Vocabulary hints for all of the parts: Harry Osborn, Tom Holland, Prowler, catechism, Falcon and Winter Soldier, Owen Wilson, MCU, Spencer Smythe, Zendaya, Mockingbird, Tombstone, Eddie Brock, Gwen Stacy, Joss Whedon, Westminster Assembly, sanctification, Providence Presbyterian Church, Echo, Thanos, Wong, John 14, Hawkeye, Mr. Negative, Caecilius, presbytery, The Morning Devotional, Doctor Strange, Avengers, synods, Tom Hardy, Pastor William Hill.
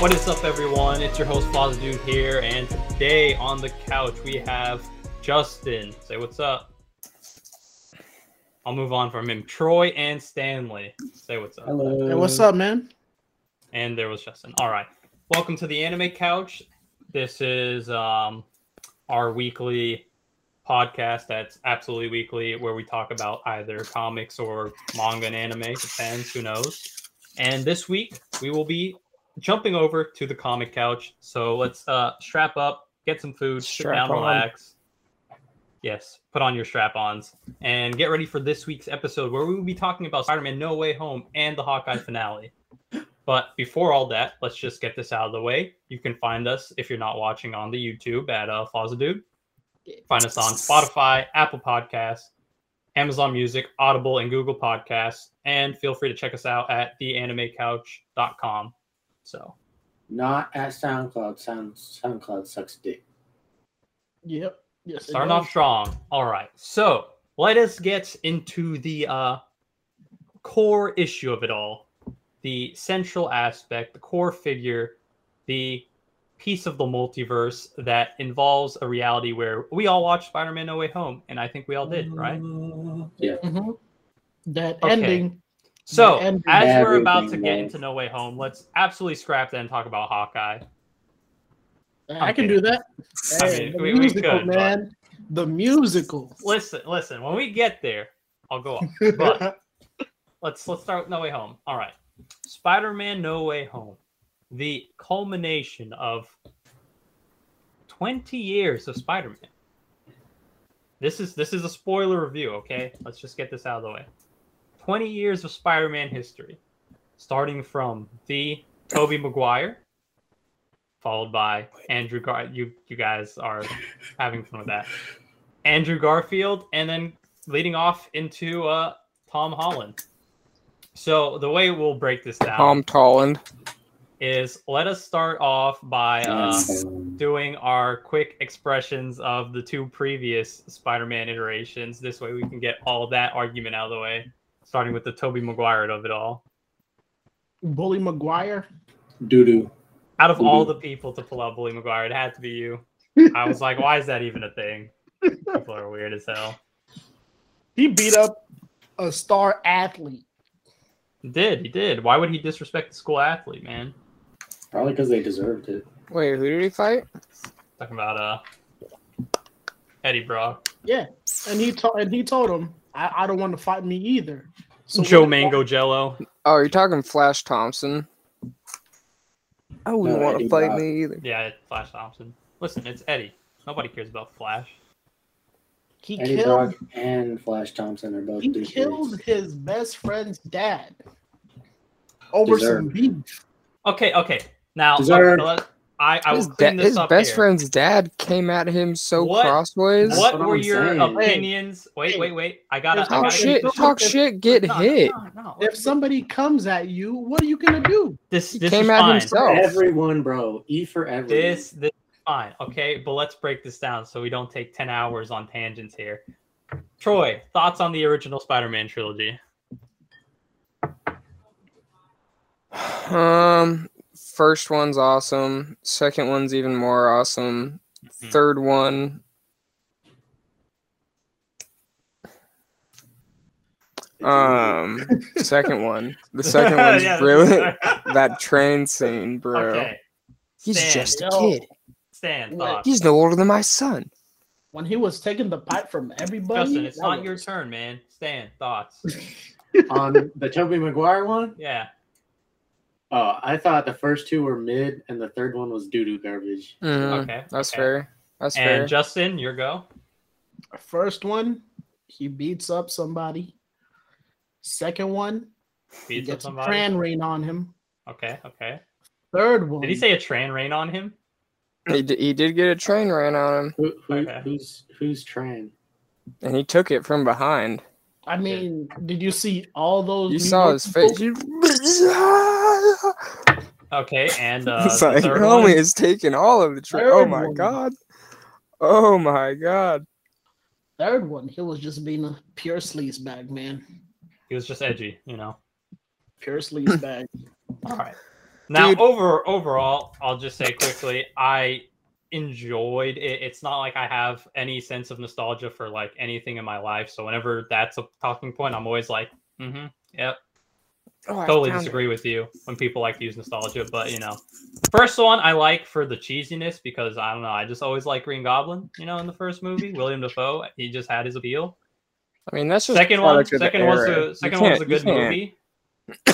What is up, everyone? It's your host, Plaza Dude here, and today on the couch we have Justin. Say what's up. I'll move on from him. Troy and Stanley. Say what's up. Hello. Hey, what's up, man? And there was Justin. All right. Welcome to the Anime Couch. This is our weekly podcast that's absolutely weekly, where we talk about either comics or manga and anime. Depends. Who knows? And this week we will be jumping over to the comic couch. So let's strap up, get some food, sit down, relax. Yes, put on your strap-ons and get ready for this week's episode, where we will be talking about Spider-Man No Way Home and the Hawkeye finale. But before all that, let's just get this out of the way. You can find us, if you're not watching, on the YouTube at FlazaDude. Find us on Spotify, Apple Podcasts, Amazon Music, Audible, and Google Podcasts. And feel free to check us out at theanimecouch.com. So, not at SoundCloud. SoundCloud sucks dick. Yep. Yes. Starting off strong. All right. So let us get into the core issue of it all, the central aspect, the core figure, the piece of the multiverse that involves a reality where we all watched Spider-Man No Way Home, and I think we all did, right? Yeah. Mm-hmm. That okay. Ending. So, as we're about to get into No Way Home, let's absolutely scrap that and talk about Hawkeye. I can do that. Hey, I mean, the musical, could, man. The musical. Listen. When we get there, I'll go on. But let's start with No Way Home. All right. Spider-Man No Way Home. The culmination of 20 years of Spider-Man. This is a spoiler review, okay? Let's just get this out of the way. 20 years of Spider-Man history, starting from the Tobey Maguire, followed by Andrew Garfield. You guys are having fun with that. Andrew Garfield, and then leading off into Tom Holland. So the way we'll break this down, Tom Holland, is let us start off by doing our quick expressions of the two previous Spider-Man iterations. This way we can get all that argument out of the way. Starting with the Tobey Maguire of it all. Bully Maguire? Doo-doo. Out of all the people to pull out Bully Maguire, it had to be you. I was like, why is that even a thing? People are weird as hell. He beat up a star athlete. He did. Why would he disrespect the school athlete, man? Probably because they deserved it. Wait, who did he fight? Talking about Eddie Brock. Yeah, and he told him, I don't want to fight me either. So Joe Mango Jello. Oh, you're talking Flash Thompson. I wouldn't want to fight me either. Yeah, Flash Thompson. Listen, it's Eddie. Nobody cares about Flash. Eddie Brock and Flash Thompson are both. He killed his best friend's dad over some beef. Okay. Now, I will clean this up. His best friend's dad came at him so crossways. What were your opinions? Wait. I gotta talk shit. Get hit. No. If somebody comes at you, what are you gonna do? This came at himself. Everyone, bro. E for everyone. This is fine. Okay, but let's break this down so we don't take 10 hours on tangents here. Troy, thoughts on the original Spider-Man trilogy? First one's awesome. Second one's even more awesome. Mm-hmm. Third one, second one. The second one's brilliant. That train scene, bro. Okay. He's just a kid. Stan, he's no older than my son. When he was taking the pipe from everybody, Justin, it's not your turn, man. Stan, thoughts on the Tobey Maguire one? Yeah. Oh, I thought the first two were mid, and the third one was doo-doo garbage. Mm, okay. That's fair. That's fair. And Justin, your go? First one, he beats up somebody. Second one, he gets a train rain on him. Okay. Third one. Did he say a train rain on him? He did get a train rain on him. Who's train? And he took it from behind. I mean, did you see all those? You saw his face. Okay, and the homie is taking all of the train. Oh my god. Third one, he was just being a pure sleazebag, man. He was just edgy, you know. Pure sleazebag. All right. Now, dude. Overall, I'll just say quickly, I enjoyed it. It's not like I have any sense of nostalgia for like anything in my life. So whenever that's a talking point, I'm always like, mm-hmm, yep. Oh, totally disagree with you when people like to use nostalgia, but you know, first one I like for the cheesiness because I don't know, I just always like Green Goblin. You know, in the first movie, William Dafoe, he just had his appeal. I mean, that's just second one's a good movie.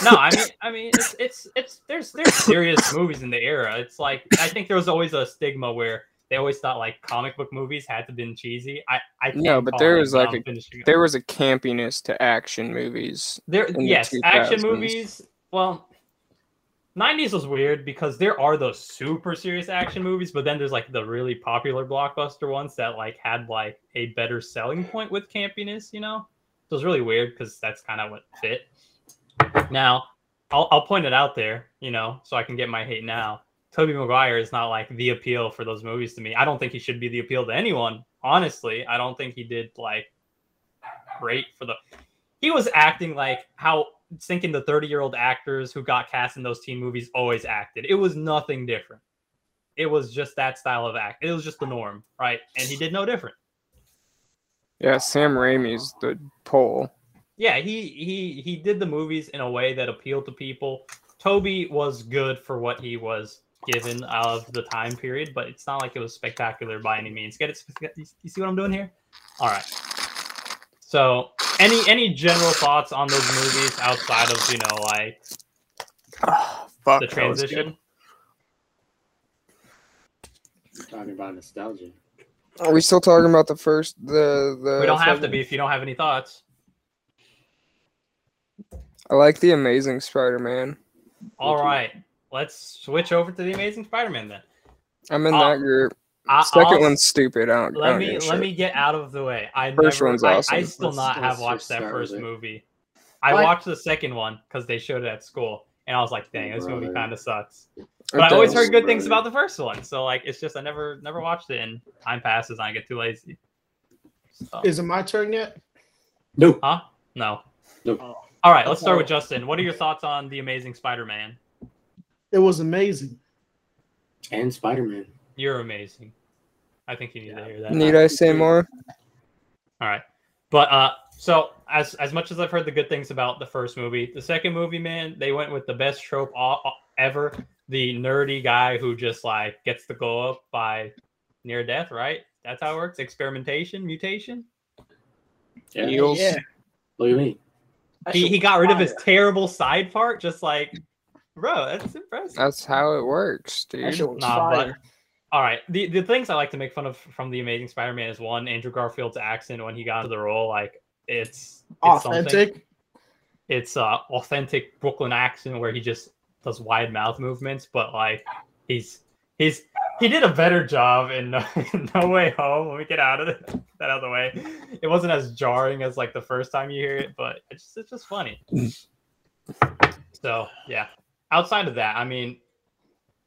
No, I mean, it's there's serious movies in the era. It's like I think there was always a stigma where they always thought like comic book movies had to have been cheesy. But there was a campiness to action movies. Action movies. Well, 90s was weird because there are those super serious action movies, but then there's like the really popular blockbuster ones that like had like a better selling point with campiness. You know, so it was really weird because that's kind of what fit. Now, I'll point it out there, you know, so I can get my hate now. Tobey Maguire is not like the appeal for those movies to me. I don't think he should be the appeal to anyone. Honestly, I don't think he did like great for the. He was acting like how thinking the 30-year-old actors who got cast in those teen movies always acted. It was nothing different. It was just that style of act. It was just the norm, right? And he did no different. Yeah, Sam Raimi's the pole. Yeah, he did the movies in a way that appealed to people. Tobey was good for what he was given of the time period, but it's not like it was spectacular by any means. Get it? You see what I'm doing here? All right. So, any general thoughts on those movies outside of, you know, like the transition? Talking about nostalgia. Are we still talking about the first? We don't have to be if you don't have any thoughts. I like The Amazing Spider-Man. All right, let's switch over to The Amazing Spider-Man then. I'm in that group. Second one's stupid. Let me get out of the way. First one's awesome. I still have watched that first movie. I watched the second one because they showed it at school, and I was like, "Dang, this movie kind of sucks." But I always heard good things about the first one, so like, it's just I never watched it, and time passes, and I get too lazy. So. Is it my turn yet? No. Huh? No. No. All right, let's start with Justin. What are your thoughts on The Amazing Spider-Man? It was amazing. And Spider-Man. You're amazing. I think you need to hear that. Need I say more? All right. But so as much as I've heard the good things about the first movie, the second movie, man, they went with the best trope ever. The nerdy guy who just like gets to go up by near death, right? That's how it works. Experimentation, mutation. Yeah. Yeah. What do you mean? He got rid of his terrible side part, just like, bro, that's impressive. That's how it works, dude. All right, the things I like to make fun of from The Amazing Spider-Man is one, Andrew Garfield's accent when he got into the role, like it's authentic. It's authentic Brooklyn accent where he just does wide mouth movements, but like he did a better job in No Way Home. Let me get that out of the way. It wasn't as jarring as like the first time you hear it, but it's just funny. So yeah. Outside of that, I mean,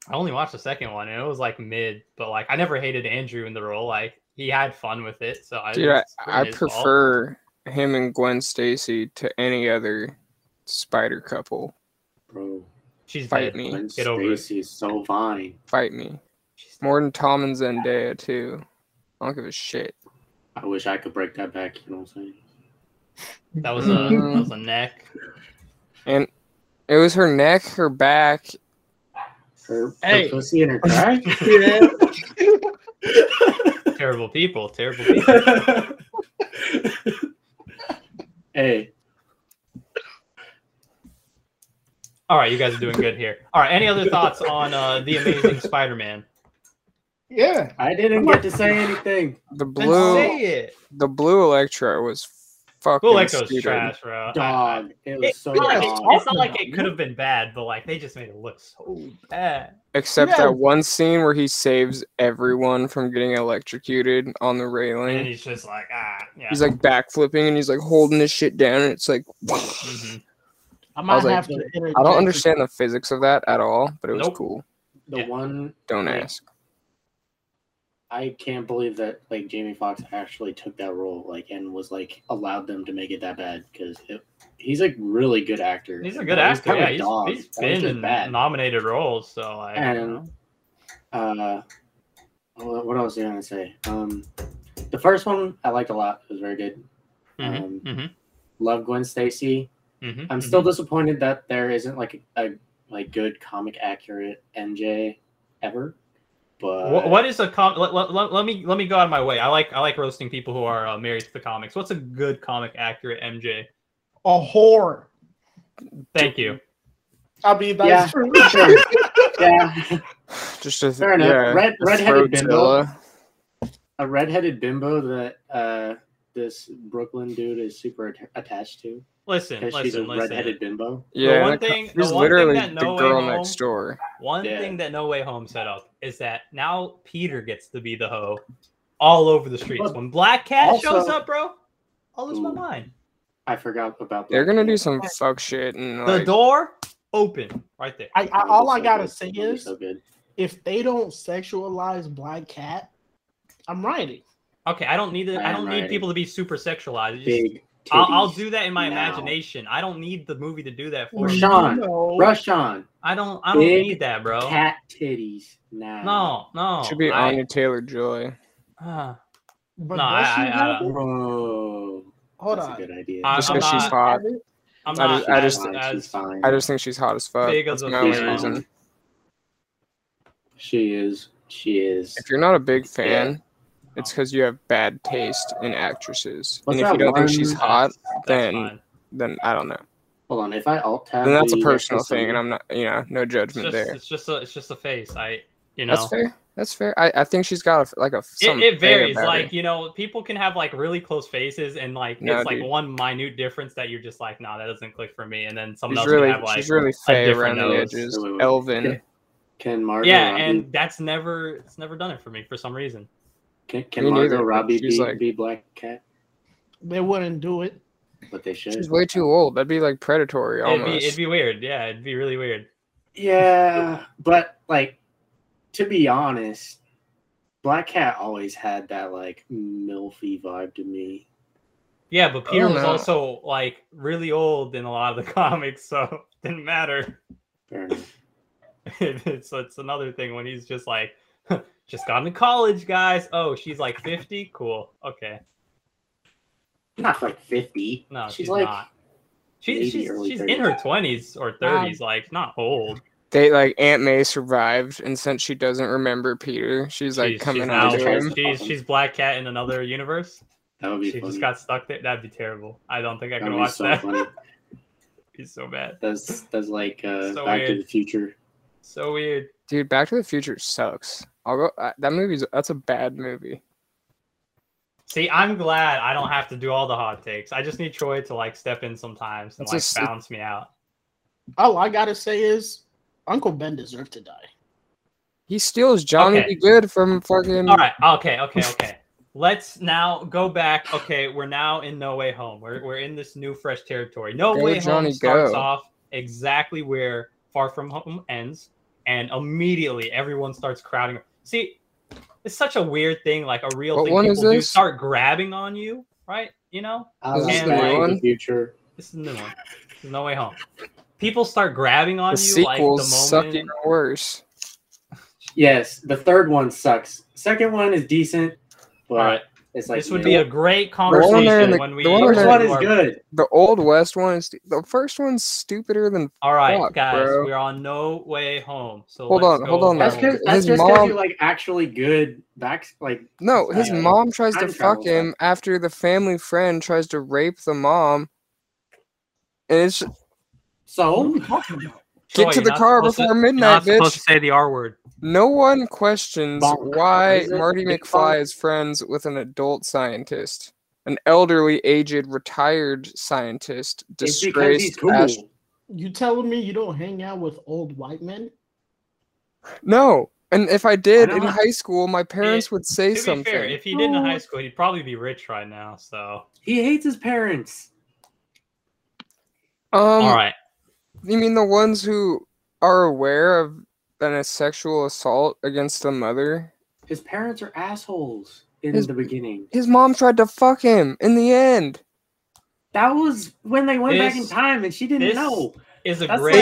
I only watched the second one and it was like mid, but like I never hated Andrew in the role. Like he had fun with it. So I prefer him and Gwen Stacy to any other spider couple. Bro. She's fight me. Get over it. She's so fine. Fight me. More than Tom and Zendaya too. I don't give a shit. I wish I could break that back. You know what I'm saying? That was a neck. And it was her neck, her back, her pussy, and her crack. Terrible people. Terrible people. Hey. All right, you guys are doing good here. All right, any other thoughts on The Amazing Spider-Man? Yeah, I didn't get to say anything. The blue Electro was fucking blue Electro's stupid. Trash, bro. Dog, it was so bad. It's not like it could have been bad, but like they just made it look so bad. Except that one scene where he saves everyone from getting electrocuted on the railing, and he's just like, yeah. He's like backflipping, and he's like holding his shit down, and it's like. Mm-hmm. I don't understand the physics of that at all, but it was cool. Don't ask. I can't believe that like Jamie Foxx actually took that role, like, and was like allowed them to make it that bad, because he's a really good actor. He's a good actor. Yeah, he's been in nominated roles, so I don't know. What else was I gonna say? The first one I liked a lot. It was very good. Love Gwen Stacy. I'm still disappointed that there isn't like a good comic accurate MJ ever. But what is a comic? Let me go out of my way. I like roasting people who are married to the comics. What's a good comic accurate MJ? A whore. Thank you. I'll be back. Yeah. True. Yeah. Just a, fair enough. Yeah, redheaded bimbo. A redheaded bimbo that this Brooklyn dude is super attached to. Listen. She's a redheaded bimbo. Yeah, there's literally the girl next door. One thing that No Way Home set up is that now Peter gets to be the hoe all over the streets. When Black Cat shows up, bro, I'll lose my mind. I forgot about that. They're going to do some fuck shit. And, the door open right there. All I got to say is if they don't sexualize Black Cat, I'm rioting. Okay, I don't need it. I don't need people to be super sexualized. Big. I'll do that in my imagination. I don't need the movie to do that for me. Rush on. I don't need that, bro. Cat titties now. No. It should be Anya Taylor-Joy. But no, I don't. Bro, hold on. That's a good idea. Just because she's hot. I just think she's hot as fuck. That's the only reason. She is. If you're not a big fan. Yeah. It's because you have bad taste in actresses. What's and if you don't think she's hot, then I don't know. Hold on, if I alt-tab, then that's a personal thing, and I'm not, no judgment there. It's just a face. That's fair. That's fair. I think she's got it varies. Like, people can have like really close faces, and like it's like one minute difference that you're just like, nah, that doesn't click for me. And then someone else can have like she's really fair around the edges. Elvin, Ken Margot. Yeah, and it's never done it for me for some reason. Can Margot Robbie be Black Cat? They wouldn't do it. But they should. She's way too old. That'd be like predatory almost. It'd be weird. Yeah, it'd be really weird. Yeah, but like, to be honest, Black Cat always had that like milfy vibe to me. Yeah, but Peter was also like really old in a lot of the comics, so it didn't matter. Fair enough. it's another thing when he's just like... Just gone to college, guys. Oh, she's like 50? Cool. Okay. Not like 50. No, she's like not. She's in her 20s or 30s, like not old. They like Aunt May survived, and since she doesn't remember Peter, she's like coming out of him. She's Black Cat in another universe. That would be funny. She just got stuck there. That'd be terrible. I don't think I could watch that. It's so bad. That's like Back to the Future. So weird. Dude, Back to the Future sucks. That's a bad movie. See, I'm glad I don't have to do all the hot takes. I just need Troy to like step in sometimes and bounce me out. All I gotta say is Uncle Ben deserved to die. He steals Johnny B. Good from fucking. All right. Okay. Let's now go back. Okay, we're now in No Way Home. We're in this new fresh territory. No Way Home starts off exactly where Far From Home ends. And immediately everyone starts crowding. See, it's such a weird thing, like a real thing. People do start grabbing on you, right? This is the new one. This is No Way Home. People start grabbing on you like the moment. Suck even worse. Yes, the third one sucks. Second one is decent, but it's like this would be a great conversation when we. The first one is good. The Old West one is the first one's stupider than. All right, guys, bro. We're on No Way Home. So hold on. That's just because you like actually good back. Like no, his mom tries to fuck him after the family friend tries to rape the mom, and it's just, so. Get to the car before midnight, bitch. You're not supposed to say the R word. No one questions why Marty McFly is friends with an adult scientist, an elderly, aged, retired scientist, disgraced. Cool. You telling me you don't hang out with old white men? No. And if I did in high school, my parents would say something. To be fair, if he did in high school, he'd probably be rich right now. So he hates his parents. All right. You mean the ones who are aware of a sexual assault against the mother His parents are assholes in the beginning. His mom tried to fuck him in the end. That was when they went back in time and she didn't know. They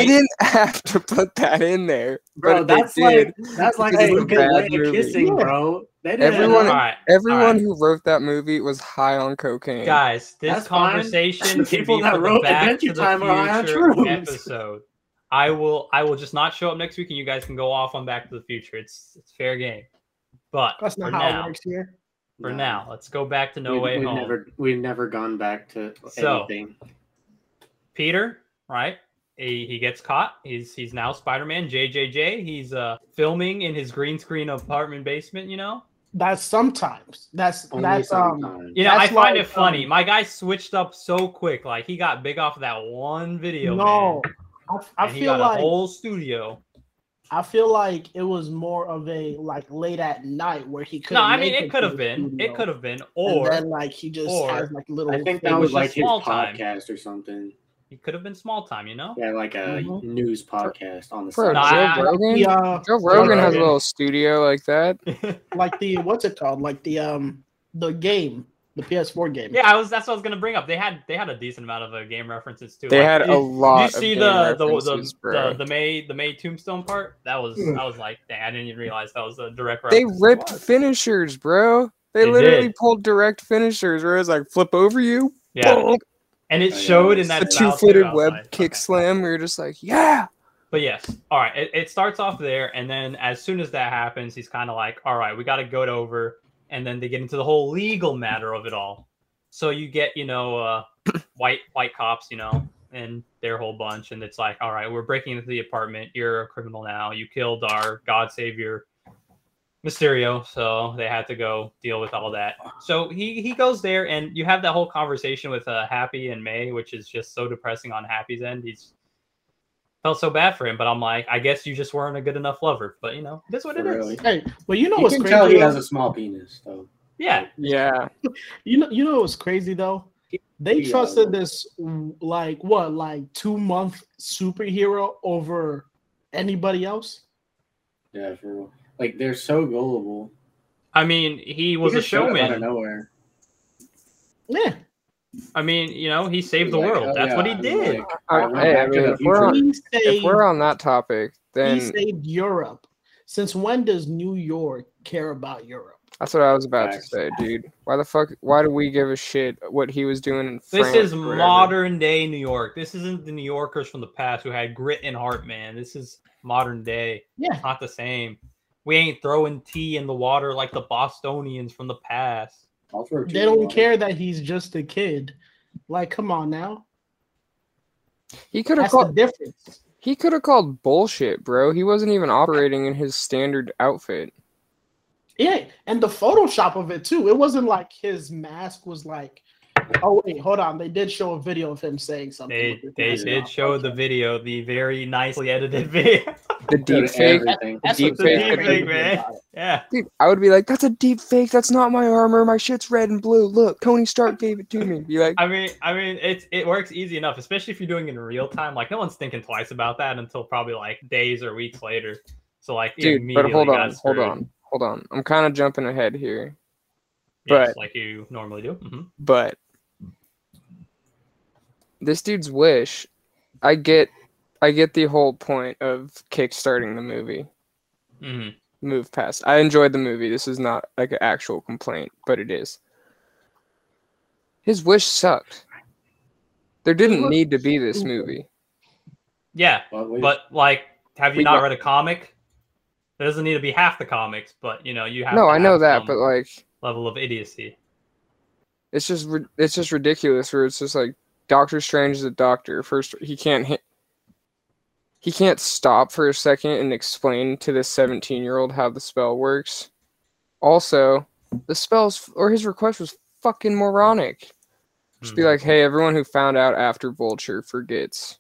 didn't have to put that in there. Bro, that's like a kissing, bro. Everyone who wrote that movie was high on cocaine. Guys, this conversation people that wrote Adventure Time are high on shrooms. Episode. I will just not show up next week, and you guys can go off on Back to the Future. It's fair game. But that's not how it works here. For now, let's go back to No Way Home. We've never gone back to anything. Peter, right? He gets caught. He's now Spider-Man. JJJ. He's filming in his green screen apartment basement. You know. That's sometimes. You know, I find it funny. My guy switched up so quick. Like he got big off of that one video. No, man. I feel like a whole studio. I feel like it was more of a like late at night where he couldn't. No, I mean it could have been. Or and then, like he just has like little. I think that was like his podcast or something. It could have been Small Time, you know? Yeah, like a news podcast on the side. Joe Rogan has a little studio like that. Like the what's it called? Like the game, the PS4 game. Yeah, that's what I was gonna bring up. They had a decent amount of game references too. They like, had a lot. Did you see the May Tombstone part? That was I was like, dang, I didn't even realize that was a direct reference. They ripped finishers, bro. They literally pulled direct finishers where it was like flip over you. Yeah. Boom. And it showed in that 2-footed web kick slam. We were just like, yeah. But yes, all right. It starts off there, and then as soon as that happens, he's kind of like, all right, we got to go over, and then they get into the whole legal matter of it all. So you get, you know, white cops, you know, and their whole bunch, and it's like, all right, we're breaking into the apartment. You're a criminal now. You killed our God Savior, Mysterio, so they had to go deal with all that. So he goes there, and you have that whole conversation with Happy and May, which is just so depressing on Happy's end. He's felt so bad for him, but I'm like, I guess you just weren't a good enough lover. But you know, that's what it is. Hey, well, you know what's crazy? You can tell he has a small penis, though. Yeah, yeah. You know what's crazy though? They trusted this like 2-month superhero over anybody else. Yeah, for real. Like, they're so gullible. I mean, he was a showman. Out of nowhere. Yeah. I mean, you know, he saved the world. That's what he did. Like, if we're on that topic, then... He saved Europe. Since when does New York care about Europe? That's what I was about to say, dude. Why the fuck... Why do we give a shit what he was doing in France? This is modern-day New York. This isn't the New Yorkers from the past who had grit and heart, man. This is modern-day. Yeah. Not the same. We ain't throwing tea in the water like the Bostonians from the past. They don't care that he's just a kid. Like, come on now. He could have called difference. He could have called bullshit, bro. He wasn't even operating in his standard outfit. Yeah, and the Photoshop of it too. It wasn't like his mask was like. Oh wait, hold on. They did show a video of him saying something. They did show the video, the very nicely edited video. The deep fake. That's the deep fake, man. Yeah. Dude, I would be like, that's a deep fake. That's not my armor. My shit's red and blue. Look, Tony Stark gave it to me. Be like, I mean, it works easy enough, especially if you're doing it in real time. Like no one's thinking twice about that until probably like days or weeks later. So like, dude, but hold on. I'm kind of jumping ahead here. Yes, but like you normally do. Mm-hmm. But. This dude's wish, I get the whole point of kickstarting the movie. Mm-hmm. Move past. I enjoyed the movie. This is not like an actual complaint, but it is. His wish sucked. There didn't need to be this movie. Yeah, but like, have you not read a comic? There doesn't need to be half the comics, but you know you have. No, I know that, but like level of idiocy. It's just ridiculous. Where it's just like. Doctor Strange is a doctor. First, he can't stop for a second and explain to this 17-year-old how the spell works. Also, the spells or his request was fucking moronic. Just be like, hey, everyone who found out after Vulture forgets.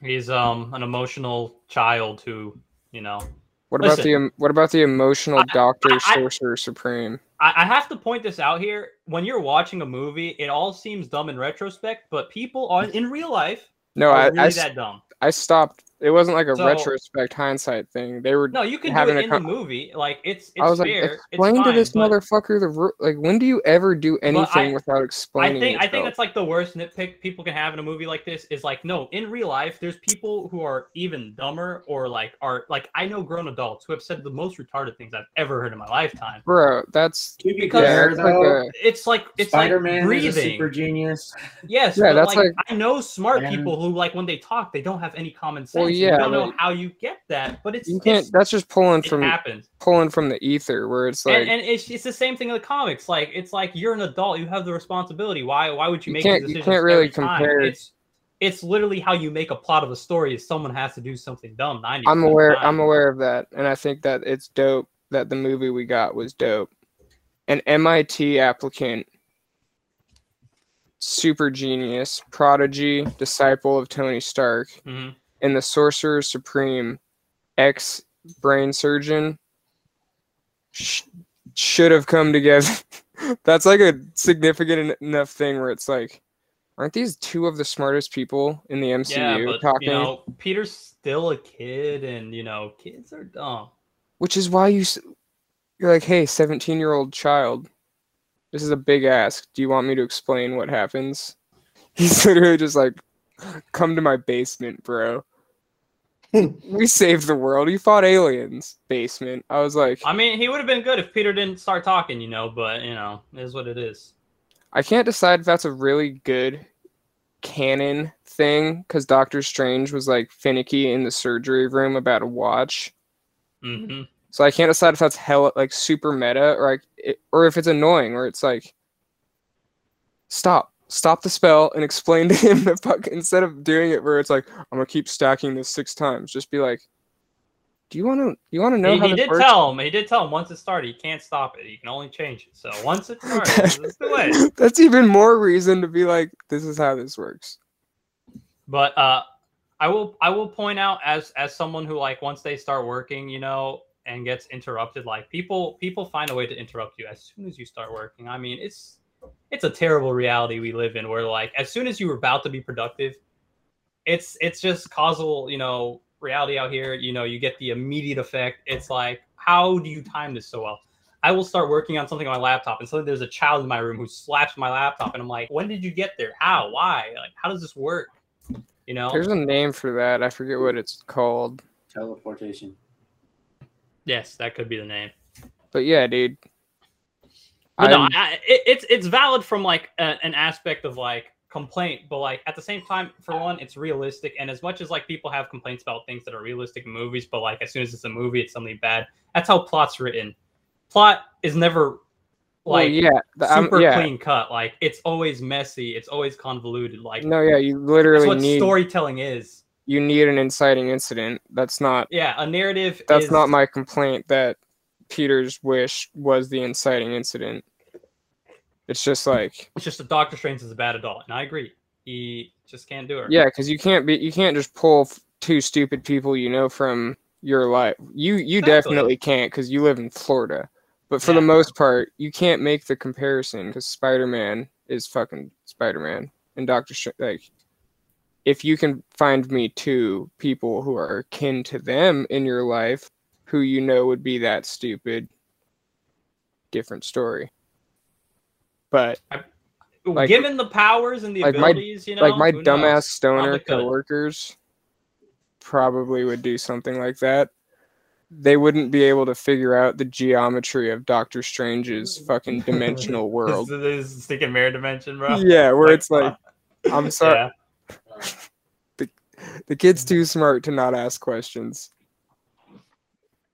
He's an emotional child who, you know. What about the emotional Doctor Sorcerer Supreme? I have to point this out here. When you're watching a movie, it all seems dumb in retrospect, but people in real life are really that dumb. I stopped It wasn't like a retrospect hindsight thing. They were no, you can do it in the movie. Like it's I was fair. Like, explain to this motherfucker the when do you ever do anything without explaining? I think that's like the worst nitpick people can have in a movie like this is like, no, in real life, there's people who are even dumber or like are like I know grown adults who have said the most retarded things I've ever heard in my lifetime. Bro, that's because it's like Spider-Man breathing. Is a super genius. Yes, yeah, that's like I know smart people who like when they talk they don't have any common sense. Well, yeah, I don't know how you get that, but it's, you can't, it's that's just pulling from the ether where it's like and it's the same thing in the comics. Like it's like you're an adult, you have the responsibility. Why would you make a decision? You can't really compare. It's literally how you make a plot of a story is someone has to do something dumb. I'm aware of that, and I think that it's dope that the movie we got was dope. An MIT applicant, super genius, prodigy, disciple of Tony Stark. Mm-hmm. And the Sorcerer Supreme, ex-brain surgeon, should have come together. That's like a significant enough thing where it's like, aren't these two of the smartest people in the MCU talking? You know, Peter's still a kid, and you know, kids are dumb. Which is why you're like, hey, 17-year-old child, this is a big ask. Do you want me to explain what happens? He's literally just like, come to my basement, bro. We saved the world. He fought aliens. Basement. I was like... I mean, he would have been good if Peter didn't start talking, you know, but, you know, it is what it is. I can't decide if that's a really good canon thing, because Doctor Strange was, like, finicky in the surgery room about a watch. Mm-hmm. So I can't decide if that's hella, like, super meta, or if it's annoying, or it's like, stop. Stop the spell and explain to him the fuck instead of doing it where it's like, I'm gonna keep stacking this 6 times. Just be like, do you wanna know how this works? He did tell him once it started, he can't stop it. He can only change it. So once it starts, this is the way. That's even more reason to be like, this is how this works. But I will point out as someone who like once they start working, you know, and gets interrupted, like people find a way to interrupt you as soon as you start working. I mean, it's a terrible reality we live in where like as soon as you were about to be productive, it's just causal, you know, reality out here. You know, you get the immediate effect. It's like, how do you time this so well? I will start working on something on my laptop and suddenly there's a child in my room who slaps my laptop and I'm like, when did you get there? How? Why? Like, how does this work? You know? There's a name for that. I forget what it's called. Teleportation. Yes, that could be the name. But yeah, dude. But no, it's valid from like an aspect of like complaint, but like at the same time, for one, it's realistic. And as much as like people have complaints about things that are realistic in movies, but like as soon as it's a movie, it's something bad. That's how plot's written. Plot is never like clean cut. Like it's always messy. It's always convoluted. Like no, yeah, you literally that's what storytelling is. You need an inciting incident. That's not a narrative. That's not my complaint. That Peter's wish was the inciting incident. It's just like... It's just that Doctor Strange is a bad adult, and I agree. He just can't do it. Yeah, because you can't just pull 2 stupid people you know from your life. You definitely can't, because you live in Florida. But for the most part, you can't make the comparison, because Spider-Man is fucking Spider-Man. And Doctor Strange... Like, if you can find me 2 people who are akin to them in your life, who you know would be that stupid, different story. But like, given the powers and the abilities, you know, like my dumbass stoner coworkers probably would do something like that. They wouldn't be able to figure out the geometry of Doctor Strange's fucking dimensional world. This is sticking mirror dimension, bro. Yeah, where it's like, I'm sorry, the kid's too smart to not ask questions.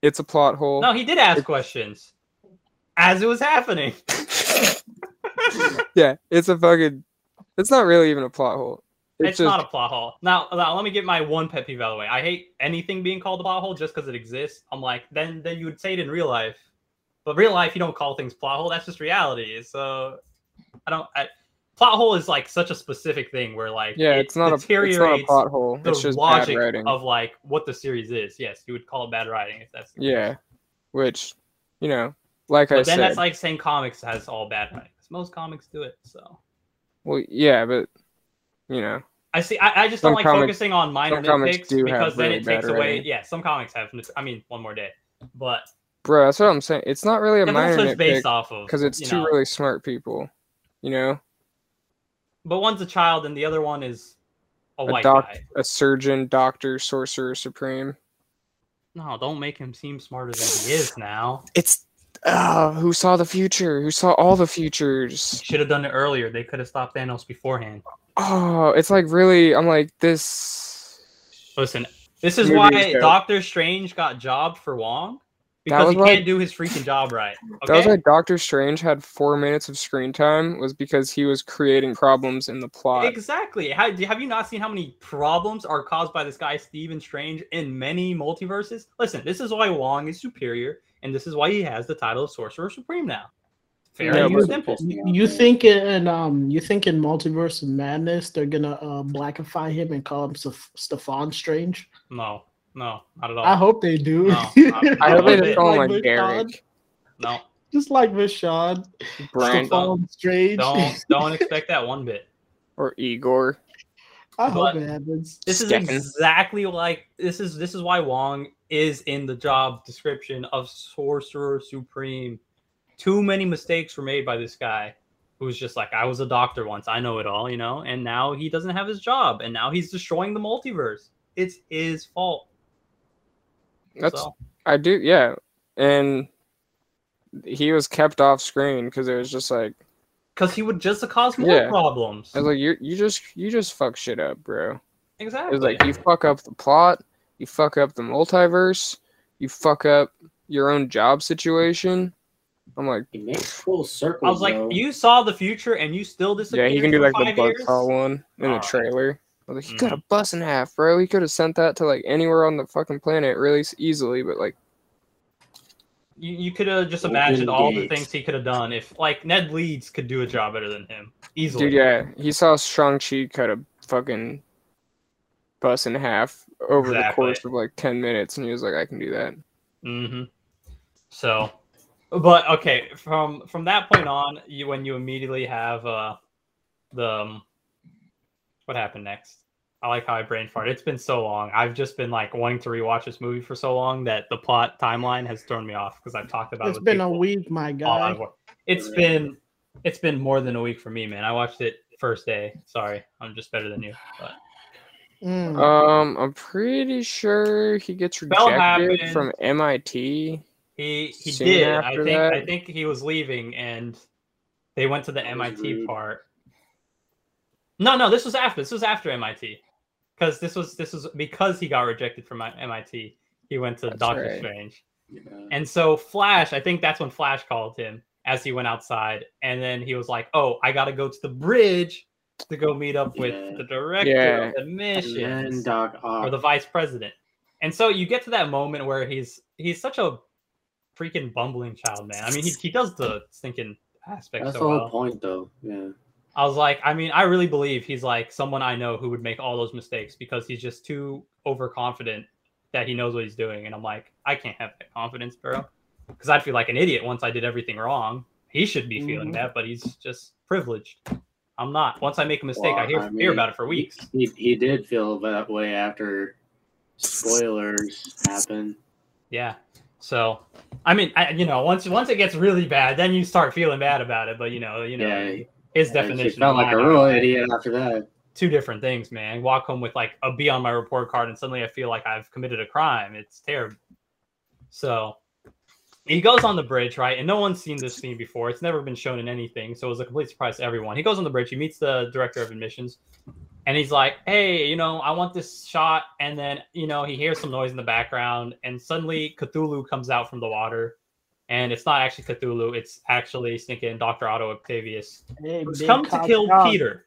It's a plot hole. No, he did ask questions as it was happening. Yeah, it's a fucking... It's not really even a plot hole. It's just... not a plot hole. Now, let me get my one pet peeve out of the way. I hate anything being called a plot hole just because it exists. I'm like, then you would say it in real life. But real life, you don't call things plot hole. That's just reality. So, plot hole is like such a specific thing where like it's not a plot hole. It's just logic bad writing of like what the series is. Yes, you would call it bad writing if that's the case. Which, you know, but then that's like saying comics has all bad writing. Most comics do it. So well, yeah, but you know, I see. I just don't like focusing on minor nitpicks because then it takes away. Yeah, some comics have. I mean, One More Day, but bro, that's what I'm saying. It's not really a minor nitpick based off of because it's two really smart people, you know. But one's a child, and the other one is a white guy, a surgeon, doctor, sorcerer supreme. No, don't make him seem smarter than he is now. It's who saw the future? Who saw all the futures? Should have done it earlier. They could have stopped Thanos beforehand. Oh, it's like really. I'm like this. Listen, this is why Doctor Strange got jobbed for Wong because he can't do his freaking job right. Okay? That was why Doctor Strange had 4 minutes of screen time was because he was creating problems in the plot. Exactly. Have you not seen how many problems are caused by this guy Stephen Strange in many multiverses? Listen, this is why Wong is superior, and this is why he has the title of Sorcerer Supreme now. Fair and simple. You think in Multiverse of Madness they're gonna blackify him and call him Stefan Strange? No, not at all. I hope they do. No, I hope they just call him like Derek. No, just like Vishon, Stefan Strange. Don't expect that one bit. Or Igor. I hope it happens. This is exactly like this is why Wong is in the job description of Sorcerer Supreme. Too many mistakes were made by this guy who was just like, I was a doctor once. I know it all, you know? And now he doesn't have his job. And now he's destroying the multiverse. It's his fault. Yeah. And he was kept off screen because it was just like... Because he would just cause more problems. I was like, you just fuck shit up, bro. Exactly. It was like, you fuck up the plot. You fuck up the multiverse. You fuck up your own job situation. I'm like, he makes full circles. I was like, you saw the future and you still disappeared. Yeah, he can do like the bug call one in the trailer. I was like, he could have bust in half, bro. He could have sent that to like anywhere on the fucking planet really easily, but like, you could have just imagined all the things he could have done if like Ned Leeds could do a job better than him easily. Dude, yeah, he saw Shang-Chi cut a fucking bust in half over the course of like 10 minutes, and he was like, I can do that. Mm-hmm. So. But okay, from that point on, when you immediately have what happened next? I like how I brain farted. It's been so long. I've just been like wanting to rewatch this movie for so long that the plot timeline has thrown me off because I've talked about it. It's been a week, my God. It's been more than a week for me, man. I watched it first day. Sorry, I'm just better than you. But. I'm pretty sure he gets rejected from MIT. He did. I think he was leaving, and they went to the MIT part. No, this was after. This was after MIT, because this was because he got rejected from MIT. He went to Doctor Strange, and so Flash. I think that's when Flash called him as he went outside, and then he was like, "Oh, I gotta go to the bridge to go meet up with the director of the mission or the vice president." And so you get to that moment where he's such a freaking bumbling child, man. I mean, he does the thinking aspect. That's so the whole point, though. Yeah. I was like, I mean, I really believe he's like someone I know who would make all those mistakes because he's just too overconfident that he knows what he's doing. And I'm like, I can't have that confidence, bro, because I'd feel like an idiot once I did everything wrong. He should be feeling that, but he's just privileged. I'm not. Once I make a mistake, I hear about it for weeks. He did feel that way after spoilers happened. Yeah. So, I mean, once it gets really bad, then you start feeling bad about it. But his definition felt like a real idiot after that. Two different things, man. Walk home with like a B on my report card, and suddenly I feel like I've committed a crime. It's terrible. So he goes on the bridge, right? And no one's seen this scene before. It's never been shown in anything, so it was a complete surprise to everyone. He goes on the bridge. He meets the director of admissions. And he's like, hey, I want this shot. And then, he hears some noise in the background. And suddenly Cthulhu comes out from the water. And it's not actually Cthulhu. It's actually stinking Dr. Otto Octavius. Who's come to kill Peter.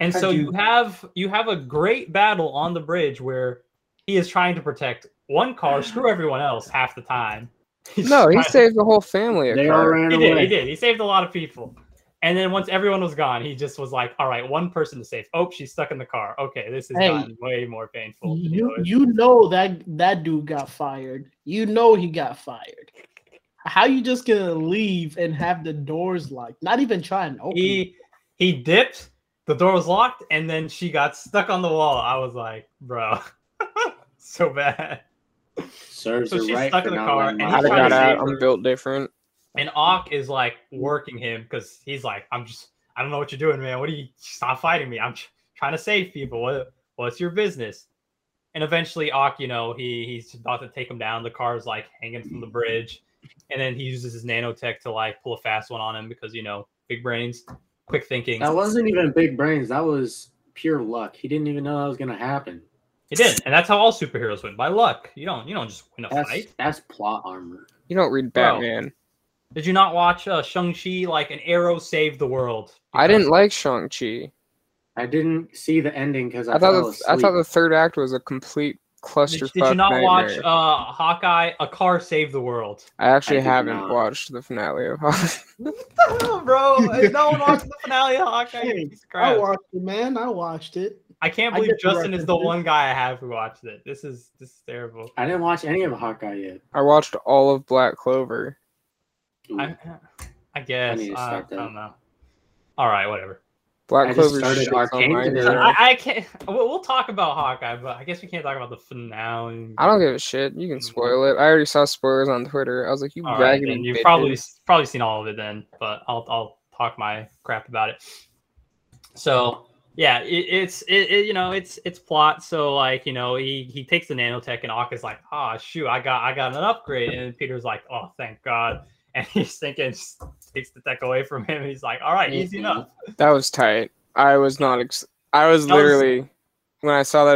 And so you have a great battle on the bridge where he is trying to protect one car. Screw everyone else half the time. He saved the whole family. He did. He saved a lot of people. And then once everyone was gone, he just was like, all right, one person is safe. Oh, she's stuck in the car. Okay, this has gotten way more painful. You know that dude got fired. You know he got fired. How you just going to leave and have the doors locked? Not even trying to open it. He dipped, the door was locked, and then she got stuck on the wall. I was like, bro, so bad. Serves so she's right stuck in the car. And I got out. I'm built different. And Ock is like working him because he's like, I don't know what you're doing, man. What do you stop fighting me? I'm trying to save people. What's your business? And eventually, Ock, you know, he's about to take him down. The car's like hanging from the bridge, and then he uses his nanotech to like pull a fast one on him because, you know, big brains, quick thinking. That wasn't even big brains. That was pure luck. He didn't even know that was gonna happen. He did, and that's how all superheroes win, by luck. You don't just win a fight. That's plot armor. You don't read Batman. Bro, did you not watch Shang-Chi? Like an arrow saved the world. I didn't like Shang-Chi. I didn't see the ending because I thought the third act was a complete clusterfuck. Did you not watch Hawkeye? A car saved the world. I actually haven't watched the finale of Hawkeye. Bro, no one watched the finale of Hawkeye. I watched it, man. I watched it. I can't believe Justin is the one guy I have who watched it. This is terrible. I didn't watch any of Hawkeye yet. I watched all of Black Clover. I guess. I don't know. All right, whatever. Black Clover. I can't. We'll talk about Hawkeye, but I guess we can't talk about the finale. I don't give a shit. You can spoil it. I already saw spoilers on Twitter. I was like, you bragging. Right, you've probably seen all of it then, but I'll talk my crap about it. So yeah, it's plot. So like, you know, he takes the nanotech, and Hawkeye's like, ah, shoot, I got an upgrade, and Peter's like, oh, thank God. And he's thinking, just takes the tech away from him. And he's like, all right, easy enough. That was tight. When I saw that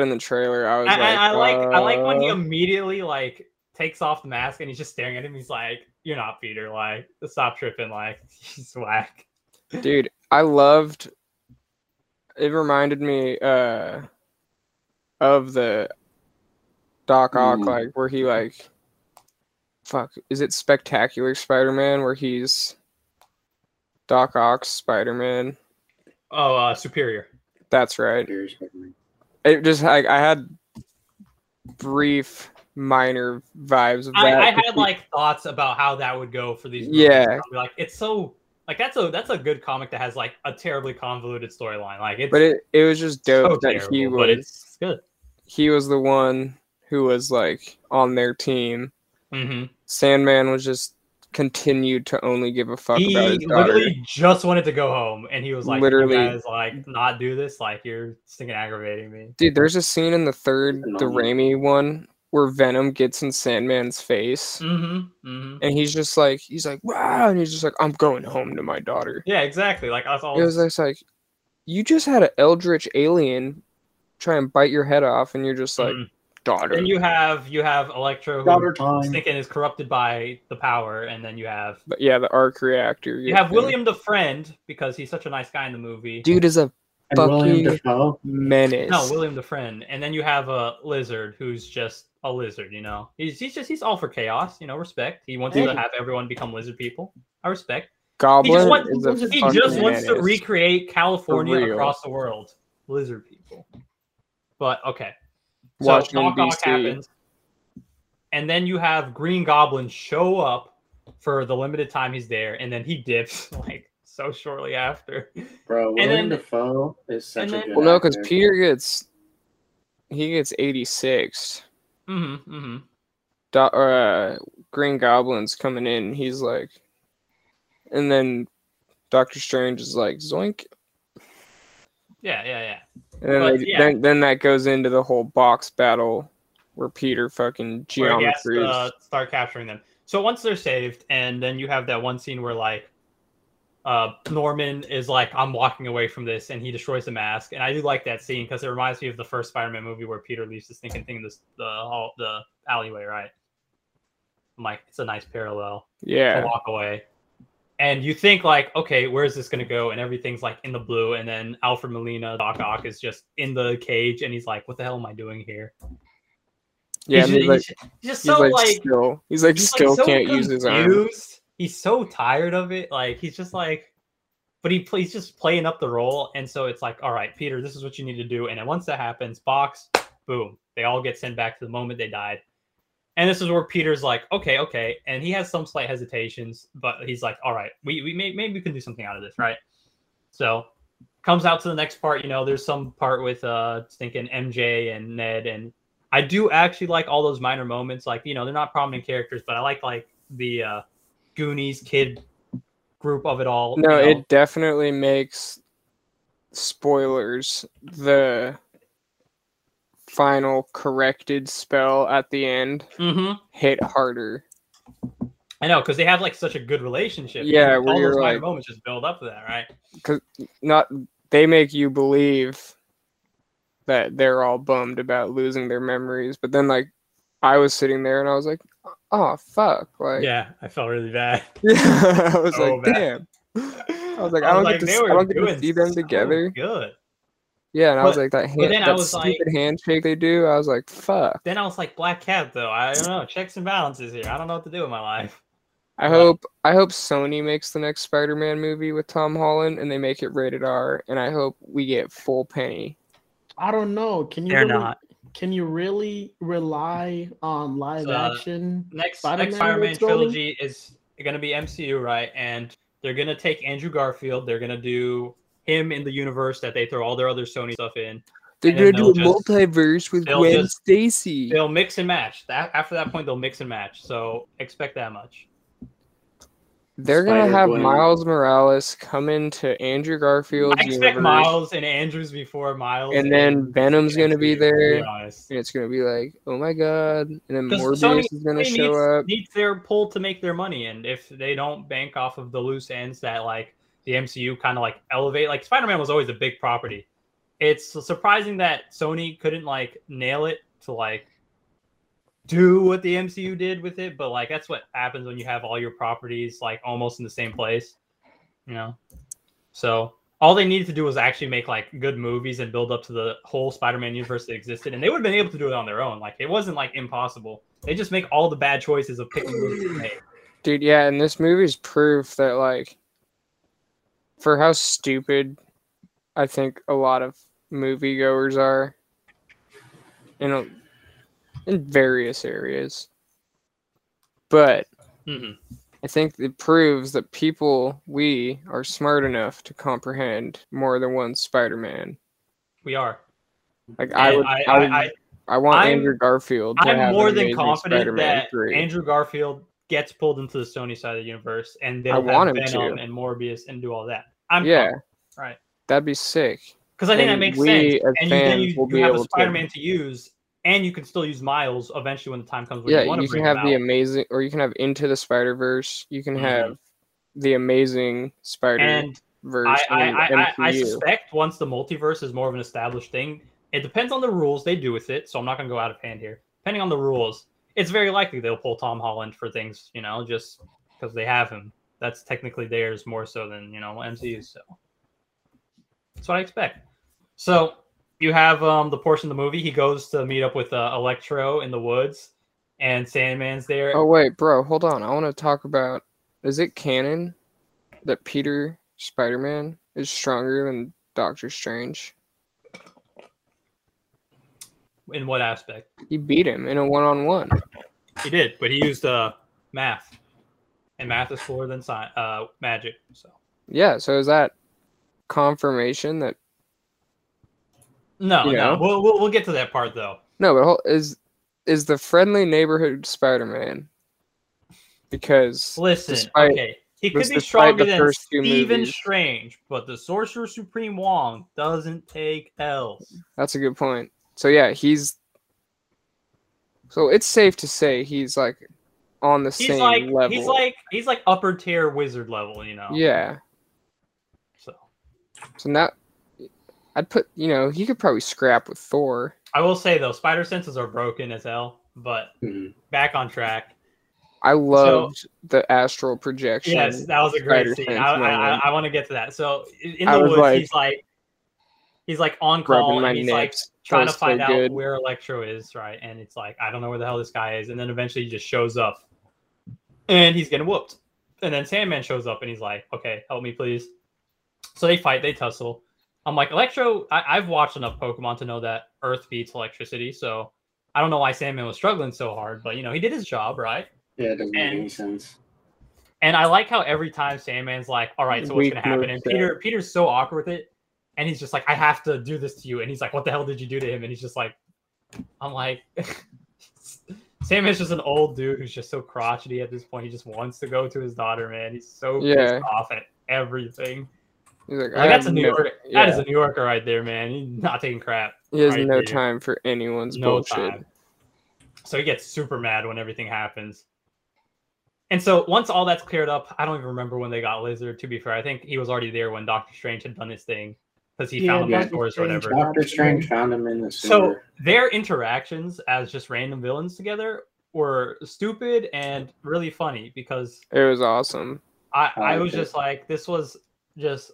in the trailer, I was I like when he immediately like takes off the mask and he's just staring at him. He's like, you're not Peter. Like, stop tripping. Like, he's whack. Dude, I loved, it reminded me of the Doc Ock, like where he like, fuck, is it Spectacular Spider-Man where he's Doc Ock's Spider-Man? Oh, Superior. That's right. Superior Spider-Man. It just like I had brief, minor vibes of that. I had like thoughts about how that would go for these movies. Yeah, like it's so like that's a good comic that has like a terribly convoluted storyline. Like, it's, but it was just dope so that terrible, he was. But it's good. He was the one who was like on their team. Mm-hmm. Sandman was just continued to only give a fuck about his daughter. He literally just wanted to go home, and he was like, literally, you guys, like, not do this, like, you're stinking aggravating me. Dude, there's a scene in the third, the Raimi one, where Venom gets in Sandman's face, and he's like, wow, and he's just like, I'm going home to my daughter. Yeah, exactly. Like, us all. It was just like, you just had an eldritch alien try and bite your head off, and you're just like, daughter. Then you have Electro, who's thinking is corrupted by the power, and then you have the arc reactor. You have William Dafoe because he's such a nice guy in the movie. Dude is a fucking menace. No, William Dafoe, and then you have a Lizard who's just a lizard. You know, he's all for chaos. You know, respect. He wants to have everyone become lizard people. I respect. Goblin. He just wants to recreate California across the world. Lizard people. But okay. So Doc Ock happens, and then you have Green Goblin show up for the limited time he's there, and then he dips like so shortly after. Bro, William Dafoe is such a good. Well, no, because Peter gets 86. Green Goblin's coming in. He's like, and then Doctor Strange is like, zoink. Yeah. And then, then that goes into the whole box battle where Peter fucking geometries start capturing them. So once they're saved, and then you have that one scene where like Norman is like, I'm walking away from this, and he destroys the mask. And I do like that scene because it reminds me of the first Spider-Man movie where Peter leaves this thinking thing in the alleyway, right? I'm like, it's a nice parallel. Yeah. To walk away. And you think, like, okay, where is this going to go? And everything's, like, in the blue. And then Alfred Molina, Doc Ock, is just in the cage. And he's like, what the hell am I doing here? Yeah, he's can't use his arm. He's so tired of it. Like, he's just, like, but he's just playing up the role. And so it's like, all right, Peter, this is what you need to do. And then once that happens, Box, boom. They all get sent back to the moment they died. And this is where Peter's like, okay. And he has some slight hesitations, but he's like, all right, we maybe we can do something out of this, right? So comes out to the next part, you know, there's some part with thinking MJ and Ned, and I do actually like all those minor moments. Like, you know, they're not prominent characters, but I like the Goonies kid group of it all. No, you know? It definitely makes spoilers the final corrected spell at the end hit harder. I know, because they have like such a good relationship. Yeah, where all you're those minor moments just build up to that, right? Because they make you believe that they're all bummed about losing their memories, but then like I was sitting there and I was like, "Oh fuck!" Like, yeah, I felt really bad. Yeah, I was so like, bad. "Damn!" I was like, "I don't get to see them together." Good. Yeah, and I was like, that handshake they do. I was like, "Fuck." Then I was like, "Black Cat," though. I don't know. Checks and balances here. I don't know what to do in my life. I hope Sony makes the next Spider-Man movie with Tom Holland and they make it rated R, and I hope we get full Penny. I don't know. Can you really rely on live action? Next Spider-Man trilogy is going to be MCU, right? And they're going to take Andrew Garfield. They're going to do him in the universe that they throw all their other Sony stuff in. They're going to do a multiverse with Gwen Stacy. They'll mix and match. After that point, they'll mix and match. So expect that much. They're going to have Miles Morales come into Andrew Garfield's universe. I expect Miles and Andrews before Miles. And then Venom's going to be there. And it's going to be like, oh my God. And then Morbius is going to show up. Needs their pull to make their money. And if they don't bank off of the loose ends that like the MCU kind of like elevate. Like Spider-Man was always a big property. It's surprising that Sony couldn't like nail it to like do what the MCU did with it, but like that's what happens when you have all your properties like almost in the same place, you know. So all they needed to do was actually make like good movies and build up to the whole Spider-Man universe that existed, and they would have been able to do it on their own. Like it wasn't like impossible. They just make all the bad choices of picking movies to make. Dude, yeah, and this movie's proof that like for how stupid I think a lot of moviegoers are, you know, in various areas, but I think it proves that we are smart enough to comprehend more than one Spider-Man. We are. Like I want Andrew Garfield. I'm more than confident that Andrew Garfield gets pulled into the Sony side of the universe, and they'll have Venom and Morbius and do all that. Right. That'd be sick. Because I think that makes sense, and then you have a Spider-Man to use. And you can still use Miles eventually when the time comes. Yeah, you can have the Amazing, or you can have Into the Spider-Verse. You can have the Amazing Spider-Verse. I suspect once the multiverse is more of an established thing, it depends on the rules they do with it. So I'm not going to go out of hand here. Depending on the rules, it's very likely they'll pull Tom Holland for things, you know, just because they have him. That's technically theirs more so than, you know, MCU's. So that's what I expect. So you have the portion of the movie. He goes to meet up with Electro in the woods, and Sandman's there. Oh, wait, bro. Hold on. I want to talk about, is it canon that Peter Spider-Man is stronger than Doctor Strange? In what aspect? He beat him in a one-on-one. He did, but he used math. And math is slower than magic. So yeah, so is that confirmation that... No, no. We'll get to that part though. No, but is the friendly neighborhood Spider-Man? Because he could be stronger than Stephen Strange, but the Sorcerer Supreme Wong doesn't take L's. That's a good point. So yeah, it's safe to say he's like on the same level. He's like upper tier wizard level, you know. Yeah. So now. I'd put, you know, he could probably scrap with Thor. I will say, though, spider senses are broken as hell, but back on track. I loved the astral projection. Yes, that was a great scene. I want to get to that. So in the woods, he's like on call, and he's like trying to find out where Electro is, right? And it's like, I don't know where the hell this guy is. And then eventually he just shows up, and he's getting whooped. And then Sandman shows up, and he's like, okay, help me, please. So they fight, they tussle. I'm like, Electro, I've watched enough Pokemon to know that Earth beats electricity, so I don't know why Sandman was struggling so hard, but, you know, he did his job, right? Yeah, it doesn't make any sense. And I like how every time Sandman's like, all right, so what's going to happen? And Peter's so awkward with it. And he's just like, I have to do this to you. And he's like, what the hell did you do to him? And he's just like, I'm like, Sam is just an old dude who's just so crotchety at this point. He just wants to go to his daughter, man. He's so pissed off at everything. He's like that's a New Yorker. Yeah. That is a New Yorker right there, man. He's not taking crap. He has no time for anyone's bullshit. So he gets super mad when everything happens. And so once all that's cleared up, I don't even remember when they got Lizard, to be fair. I think he was already there when Doctor Strange had done his thing. Because he found him in stores or whatever. Doctor Strange found him in the sewer. So their interactions as just random villains together were stupid and really funny because it was awesome. I was just like, this was just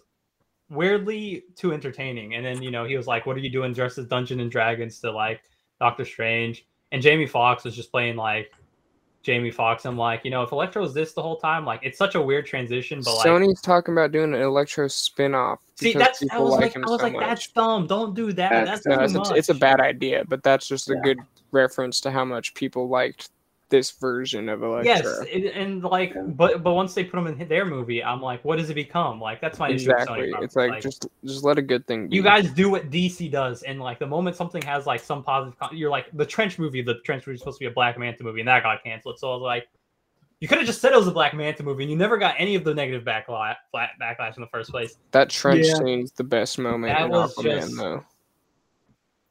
weirdly too entertaining. And then, you know, he was like, what are you doing dressed as Dungeons and Dragons to like Doctor Strange? And Jamie Foxx was just playing like Jamie Foxx. I'm like, you know, if Electro is this the whole time, like, it's such a weird transition. But like, Sony's talking about doing an Electro spinoff. See, that's I was like, that's dumb. Don't do that. That's no, it's a bad idea. But that's just a good reference to how much people liked this version of Electro. Yes, and like, but once they put him in their movie, I'm like, what does it become? Like, that's my issue with Sony. It's like just let a good thing be. You guys do what DC does, and like the moment something has like some positive, you're like the trench movie was supposed to be a Black Manta movie, and that got canceled. So I was like, you could have just said it was a Black Manta movie, and you never got any of the negative backlash in the first place. That trench scene's the best moment in Aquaman, though.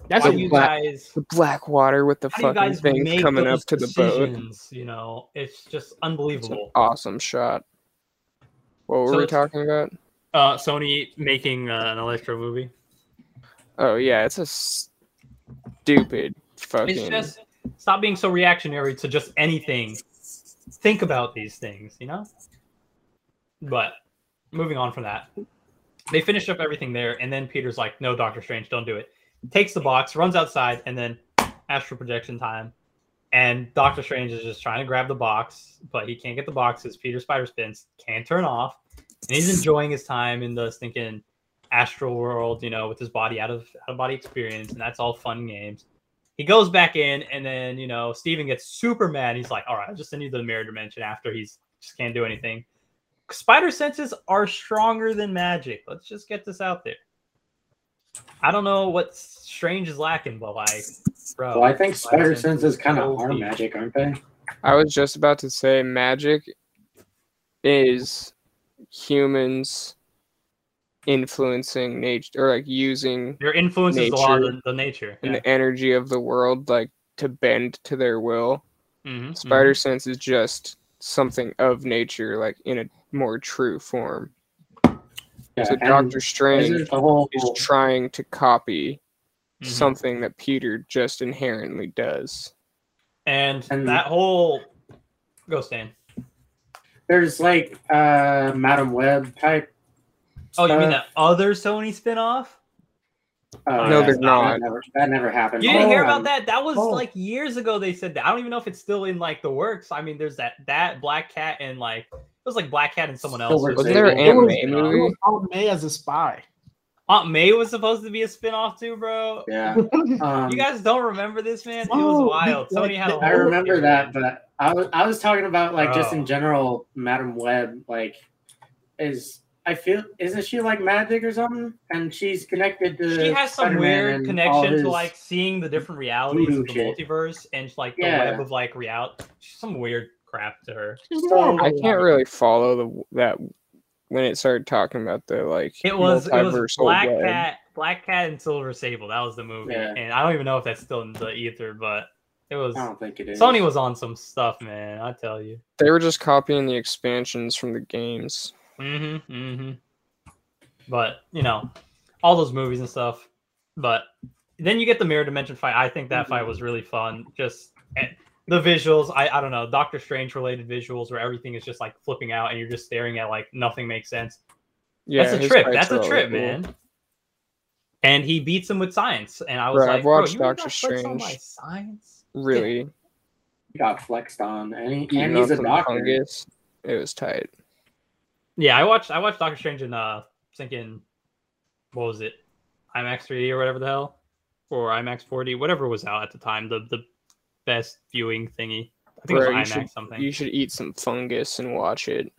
That's what you guys. The black water with the fucking things coming up to the boat. You know, it's just unbelievable. It's an awesome shot. What were we talking about? Sony making an Electro movie. Oh yeah, it's a stupid fucking. It's just stop being so reactionary to just anything. Think about these things, you know. But moving on from that, they finish up everything there, and then Peter's like, "No, Doctor Strange, don't do it." Takes the box, runs outside, and then astral projection time. And Doctor Strange is just trying to grab the box, but he can't get the box because Peter Spider Spins can't turn off. And he's enjoying his time in the stinking astral world, you know, with his body out of body experience, and that's all fun games. He goes back in, and then, you know, Steven gets super mad. He's like, all right, I'll just send you to the mirror dimension after he's just can't do anything. Spider senses are stronger than magic. Let's just get this out there. I don't know what Strange is lacking, but like, bro. Well, I think spider senses kind of are magic, aren't they? I was just about to say magic is humans influencing nature, or like using their influences the nature and the energy of the world, like to bend to their will. Mm-hmm, spider sense is just something of nature, like in a more true form. So Doctor Strange is trying to copy something that Peter just inherently does. And that whole... Go, Stan. There's like Madame Web type stuff. You mean that other Sony spinoff? No, there's not. That never happened. You didn't hear about that? That was like years ago they said that. I don't even know if it's still in like the works. I mean, there's that Black Cat and like... It was like Black Cat and someone else. Was there an Aunt May movie? It was Aunt May as a spy. Aunt May was supposed to be a spinoff too, bro. Yeah. You guys don't remember this, man? It was wild. Somebody had. I remember that, but I was talking about like just in general, Madame Web. Like, isn't she like magic or something? And she's connected to. She has some weird connection to like seeing the different realities of the multiverse and like the web of like reality. Some weird crap to her. I can't really follow that when it started talking about the like it was Black Cat and Silver Sable. That was the movie. Yeah. And I don't even know if that's still in the ether, but it was. I don't think it is. Sony was on some stuff, man. I tell you. They were just copying the expansions from the games. But, you know, all those movies and stuff. But then you get the mirror dimension fight. I think that fight was really fun. Just the visuals, I don't know, Doctor Strange related visuals where everything is just like flipping out and you're just staring at like nothing makes sense. Yeah, that's a trip. That's a trip, man. And he beats him with science, and I was like, I've watched Doctor Strange. Science, really? He got flexed on, and he's a doctor. It was tight. Yeah, I watched Doctor Strange in thinking, what was it, IMAX 3D or whatever the hell, or IMAX 4D, whatever was out at the time. The best viewing thingy. I think it was IMAX something. You should eat some fungus and watch it.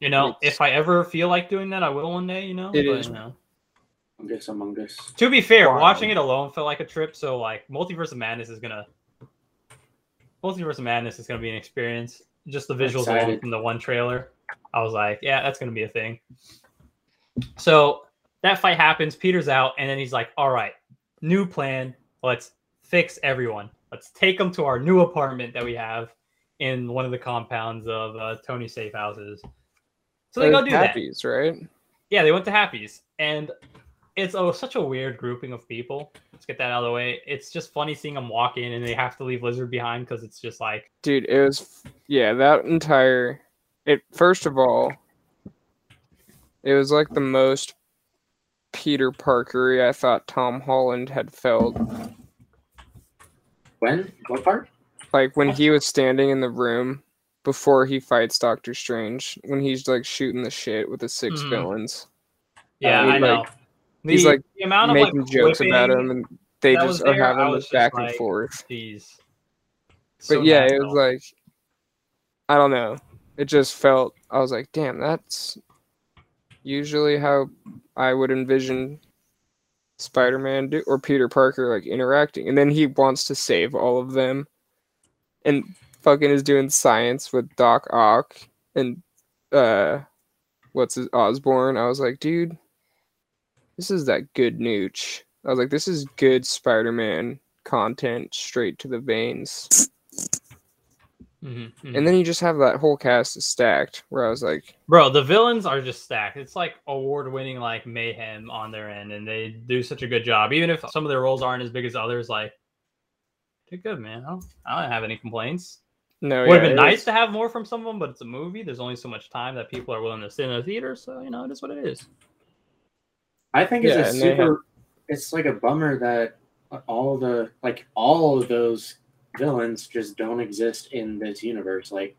You know, if I ever feel like doing that, I will one day, you know? Among Us. To be fair, watching it alone felt like a trip, so, like, Multiverse of Madness is gonna be an experience. Just the visuals alone from the one trailer. I was like, yeah, that's gonna be a thing. So, that fight happens, Peter's out, and then he's like, all right, new plan, let's fix everyone. Let's take them to our new apartment that we have in one of the compounds of Tony's safe houses. So they go do that. Happy's, right? Yeah, they went to Happy's. And it's such a weird grouping of people. Let's get that out of the way. It's just funny seeing them walk in and they have to leave Lizard behind because it's just like... Dude, it was... Yeah, that entire... First of all, it was like the most Peter Parker-y I thought Tom Holland had felt. When? What part? Like when he was standing in the room before he fights Doctor Strange, when he's like shooting the shit with the six villains. Yeah, I know. He's like making jokes about him, and they just are having this back and forth. But yeah, it was like, I don't know. It just felt, I was like, damn, that's usually how I would envision Spider-Man or Peter Parker like interacting. And then he wants to save all of them and fucking is doing science with Doc Ock and Osborn. I was like, dude, this is that good nooch. I was like, this is good Spider-Man content straight to the veins. And then you just have that whole cast is stacked, where I was like, bro, the villains are just stacked. It's like award-winning like mayhem on their end, and they do such a good job. Even if some of their roles aren't as big as others, like they're good, man. I don't have any complaints. No, would have been nice to have more from some of them, but it's a movie. There's only so much time that people are willing to sit in a theater, so you know it is what it is. I think it's a super. It's like a bummer that all of those villains just don't exist in this universe. Like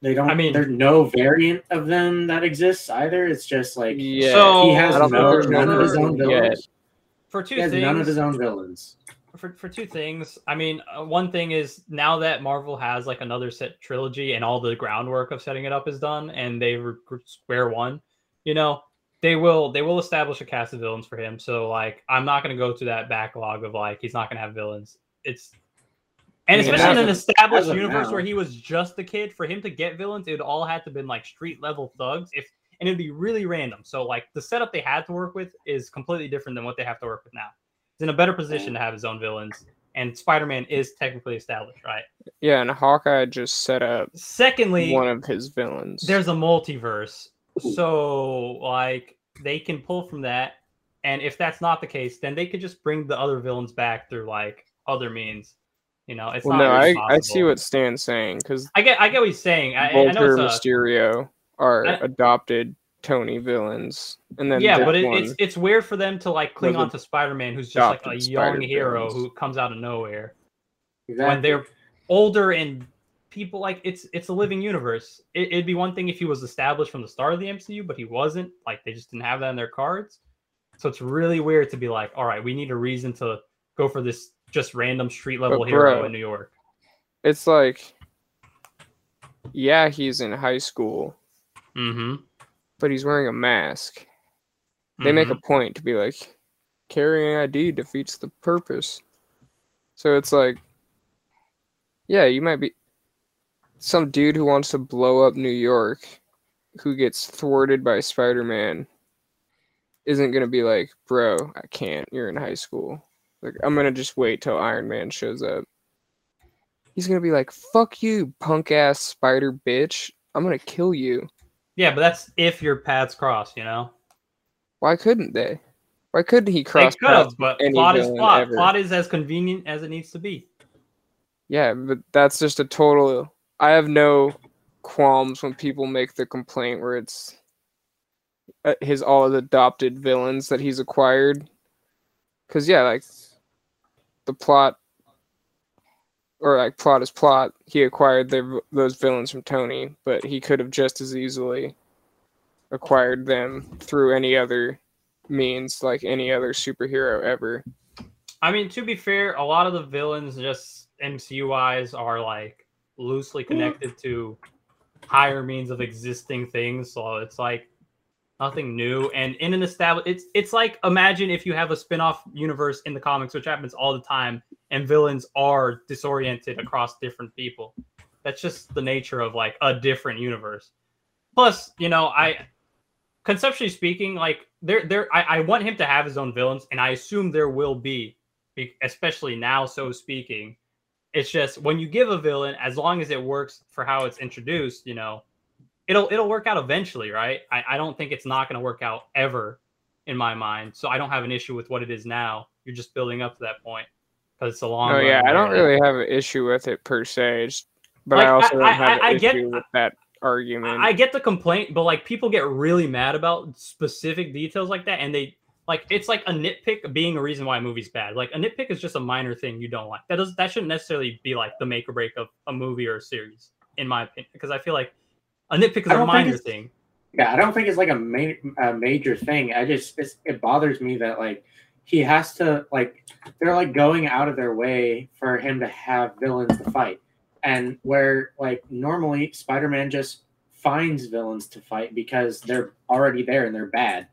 they don't. I mean, there's no variant of them that exists either. It's just like he has none of his own villains. None of his own villains. For two things, I mean, one thing is now that Marvel has like another set trilogy and all the groundwork of setting it up is done, and they were square one, you know, they will establish a cast of villains for him. So like, I'm not gonna go to that backlog of like he's not gonna have villains. Especially in an established universe where he was just a kid, for him to get villains, it would all have to been like street level thugs, and it'd be really random. So like the setup they had to work with is completely different than what they have to work with now. He's in a better position to have his own villains, and Spider-Man is technically established, right? Yeah, and Hawkeye just set up one of his villains. There's a multiverse, so like they can pull from that, and if that's not the case, then they could just bring the other villains back through like other means. You know, it's I see what Stan's saying because I get what he's saying. Vulture, Mysterio are adopted Tony villains, and then but it's weird for them to like cling on to Spider-Man, who's just like a young hero who comes out of nowhere when they're older and people like it's a living universe. It'd be one thing if he was established from the start of the MCU, but he wasn't. Like they just didn't have that in their cards, so it's really weird to be like, all right, we need a reason to go for this just random street level hero in New York. It's like, yeah, he's in high school. But he's wearing a mask. They make a point to be like, carrying ID defeats the purpose. So it's like, yeah, you might be some dude who wants to blow up New York, who gets thwarted by Spider-Man, isn't going to be like, bro, I can't, you're in high school. Like, I'm going to just wait till Iron Man shows up. He's going to be like, fuck you, punk-ass spider bitch. I'm going to kill you. Yeah, but that's if your paths cross, you know? Why couldn't they? Why couldn't he cross? They could have, but plot is plot. Ever? Plot is as convenient as it needs to be. Yeah, but that's just a total... I have no qualms when people make the complaint where it's his all of the adopted villains that he's acquired. Because, yeah, like, the plot... Or like plot is plot. He acquired those villains from Tony, but he could have just as easily acquired them through any other means, like any other superhero ever. I mean, to be fair, a lot of the villains, just MCU-wise, are like loosely connected to higher means of existing things. So it's like nothing new. And in an established, it's like, imagine if you have a spin-off universe in the comics, which happens all the time, and villains are disoriented across different people. That's just the nature of like a different universe. Plus, you know, I conceptually speaking, like I want him to have his own villains, and I assume there will be, especially now. So speaking, it's just when you give a villain, as long as it works for how it's introduced, you know, it'll work out eventually, right? I don't think it's not going to work out ever in my mind. So I don't have an issue with what it is now. You're just building up to that point because it's a long. Oh yeah, I don't really have an issue with it per se. But like, I also don't have an issue with that argument. I get the complaint, but like people get really mad about specific details like that, and they like it's like a nitpick being a reason why a movie's bad. Like a nitpick is just a minor thing you don't like. That shouldn't necessarily be like the make or break of a movie or a series, in my opinion. Because I feel like a nitpick is a minor thing. Yeah, I don't think it's like a major thing. I just it bothers me that like he has to like they're like going out of their way for him to have villains to fight. And where, like, normally Spider-Man just finds villains to fight because they're already there and they're bad.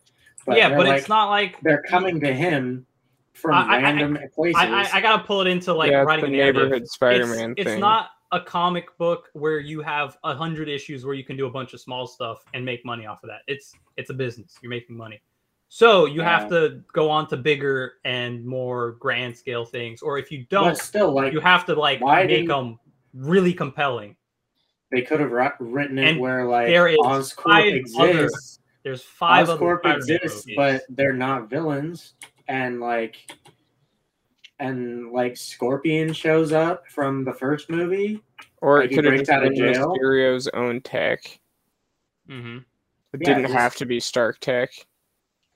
But yeah, but like, it's not like... They're coming to him from random places. I got to pull it into, like, yeah, writing a neighborhood Spider-Man thing. It's not a comic book where you have 100 issues where you can do a bunch of small stuff and make money off of that. It's a business. You're making money. So you have to go on to bigger and more grand scale things. Or if you don't, still, like, you have to, like, make them... really compelling. They could have written it and where like Oscorp exists. There's five Oscorp exists, but they're not villains. And like Scorpion shows up from the first movie, or like, it could have been Mysterio's own tech. Mm-hmm. It didn't have to be Stark tech.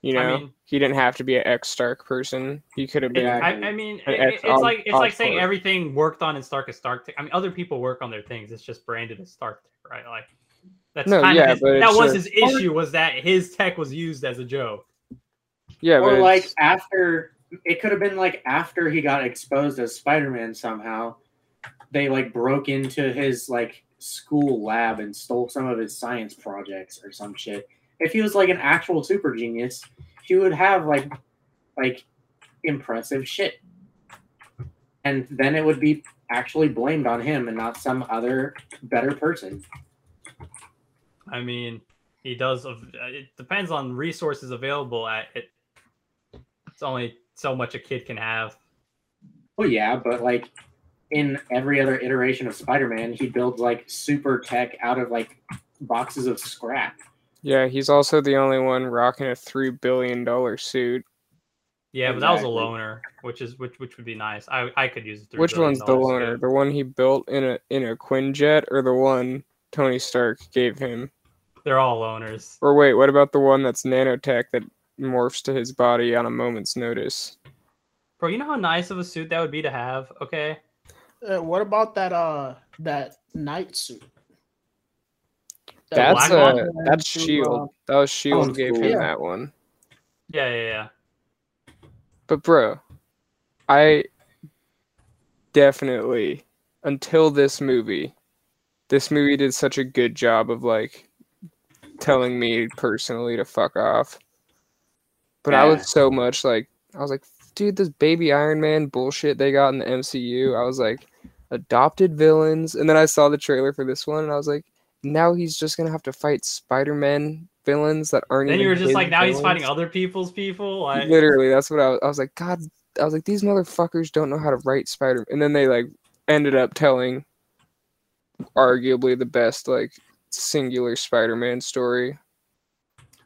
You know, I mean, he didn't have to be an ex-Stark person. He could have been. It's like saying everything worked on in Stark is Stark tech. I mean, other people work on their things. It's just branded as Stark tech, right? Like that's his issue was that his tech was used as a joke. Yeah, or like after it could have been like after he got exposed as Spider-Man somehow, they like broke into his like school lab and stole some of his science projects or some shit. If he was like an actual super genius, he would have like impressive shit, and then it would be actually blamed on him and not some other better person. I mean, he does. It depends on resources available. It's only so much a kid can have. Well, yeah, but like in every other iteration of Spider-Man, he builds like super tech out of like boxes of scrap. Yeah, he's also the only one rocking a $3 billion suit. Yeah, exactly. But that was a loaner, which would be nice. I could use it. Which one's the loaner? Suit. The one he built in a Quinjet, or the one Tony Stark gave him? They're all loaners. Or wait, what about the one that's nanotech that morphs to his body on a moment's notice? Bro, you know how nice of a suit that would be to have. Okay. What about that night suit? That's Shield. That was Shield gave him that one. Yeah. But bro, I definitely until this movie did such a good job of like telling me personally to fuck off. But yeah. I was like, dude, this baby Iron Man bullshit they got in the MCU. I was like, adopted villains, and then I saw the trailer for this one, and I was like. Now he's just gonna have to fight Spider-Man villains that aren't. Then you were just like, now villains. He's fighting other people's people. Like... Literally, that's what I was like. God, I was like, these motherfuckers don't know how to write Spider-Man. And then they like ended up telling, arguably the best like singular Spider-Man story.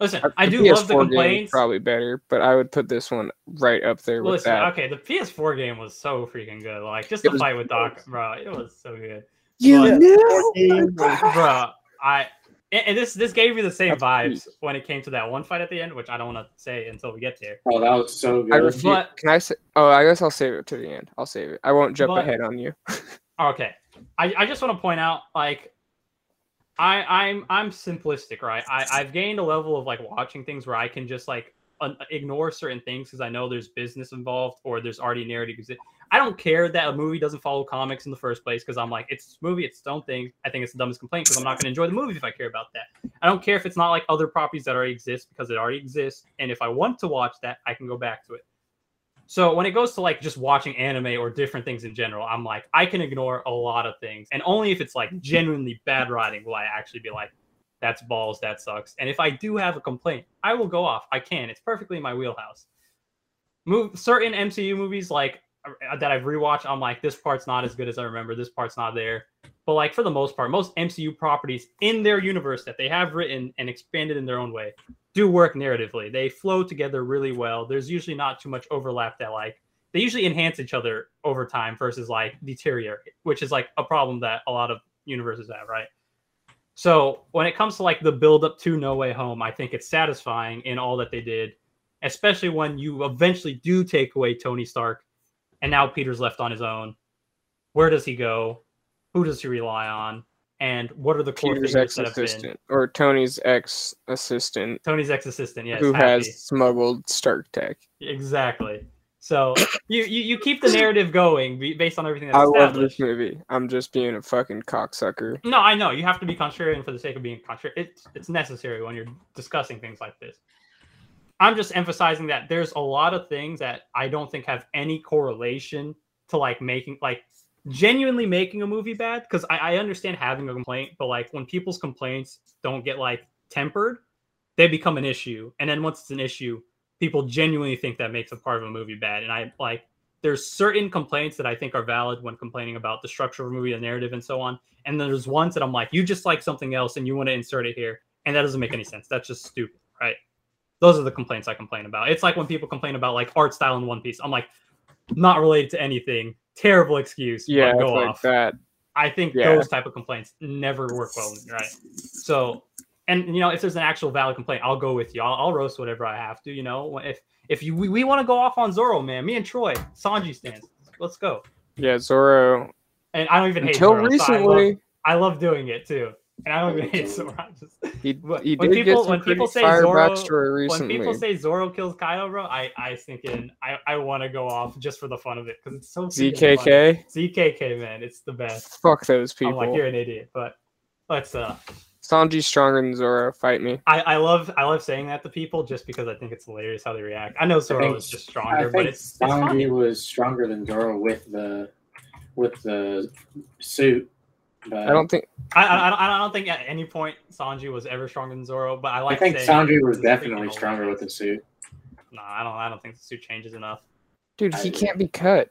Listen, I do love the complaints. Probably better, but I would put this one right up there with that. Okay, the PS4 game was so freaking good. Like just the fight with Doc, bro, it was so good. This gave me the same vibes when it came to that one fight at the end, which I don't want to say until we get there. Oh, that was so good. I guess I'll save it to the end. I'll save it. I won't jump ahead on you. Okay. I just want to point out, like, I'm simplistic, right? I've gained a level of like watching things where I can just like ignore certain things because I know there's business involved or there's already narrative. I don't care that a movie doesn't follow comics in the first place, because I'm like, it's a movie, it's its own thing. I think it's the dumbest complaint, because I'm not going to enjoy the movie if I care about that. I don't care if it's not like other properties that already exist, because it already exists. And if I want to watch that, I can go back to it. So when it goes to like just watching anime or different things in general, I'm like, I can ignore a lot of things. And only if it's like genuinely bad writing will I actually be like, that's balls, that sucks. And if I do have a complaint, I will go off. I can. It's perfectly in my wheelhouse. Certain MCU movies like that I've rewatched, I'm like, this part's not as good as I remember. This part's not there. But like for the most part, most MCU properties in their universe that they have written and expanded in their own way do work narratively. They flow together really well. There's usually not too much overlap that like, they usually enhance each other over time versus like deteriorate, which is like a problem that a lot of universes have, right? So when it comes to like the build up to No Way Home, I think it's satisfying in all that they did, especially when you eventually do take away Tony Stark and now Peter's left on his own. Where does he go? Who does he rely on? And what are the core things that have been? Or Tony's ex-assistant. Tony's ex-assistant, yes. Who has smuggled Stark tech. Exactly. So you keep the narrative going based on everything that's established. I love this movie. I'm just being a fucking cocksucker. No, I know. You have to be contrarian for the sake of being contrarian. It's necessary when you're discussing things like this. I'm just emphasizing that there's a lot of things that I don't think have any correlation to like making, like genuinely making a movie bad. Cause I understand having a complaint, but like when people's complaints don't get like tempered, they become an issue. And then once it's an issue, people genuinely think that makes a part of a movie bad. And I like, there's certain complaints that I think are valid when complaining about the structure of a movie, the narrative and so on. And then there's ones that I'm like, you just like something else and you want to insert it here. And that doesn't make any sense. That's just stupid. Right. Those are the complaints I complain about. It's like when people complain about like art style in One Piece. I'm like, not related to anything. Terrible excuse. Yeah, go off. Like that. I think those type of complaints never work well, right? So, and you know, if there's an actual valid complaint, I'll go with you. I'll roast whatever I have to. You know, if we want to go off on Zoro, man, me and Troy, Sanji stands. Let's go. Yeah, Zoro. And I don't even hate Zoro. Until recently, so I love doing it too. And I don't even hate Zoro. When people say Zoro kills Kaido, bro, I want to go off just for the fun of it because it's so ZKK. ZKK, man, it's the best. Fuck those people. I'm like, you're an idiot, but let's Sanji's stronger than Zoro. Fight me. I love saying that to people just because I think it's hilarious how they react. I know Zoro is just stronger, but it's Sanji was stronger than Zoro with the suit. But I don't think I don't think at any point Sanji was ever stronger than Zoro, but I think Sanji was definitely stronger with the suit. No, I don't think the suit changes enough. Dude, he can't be cut.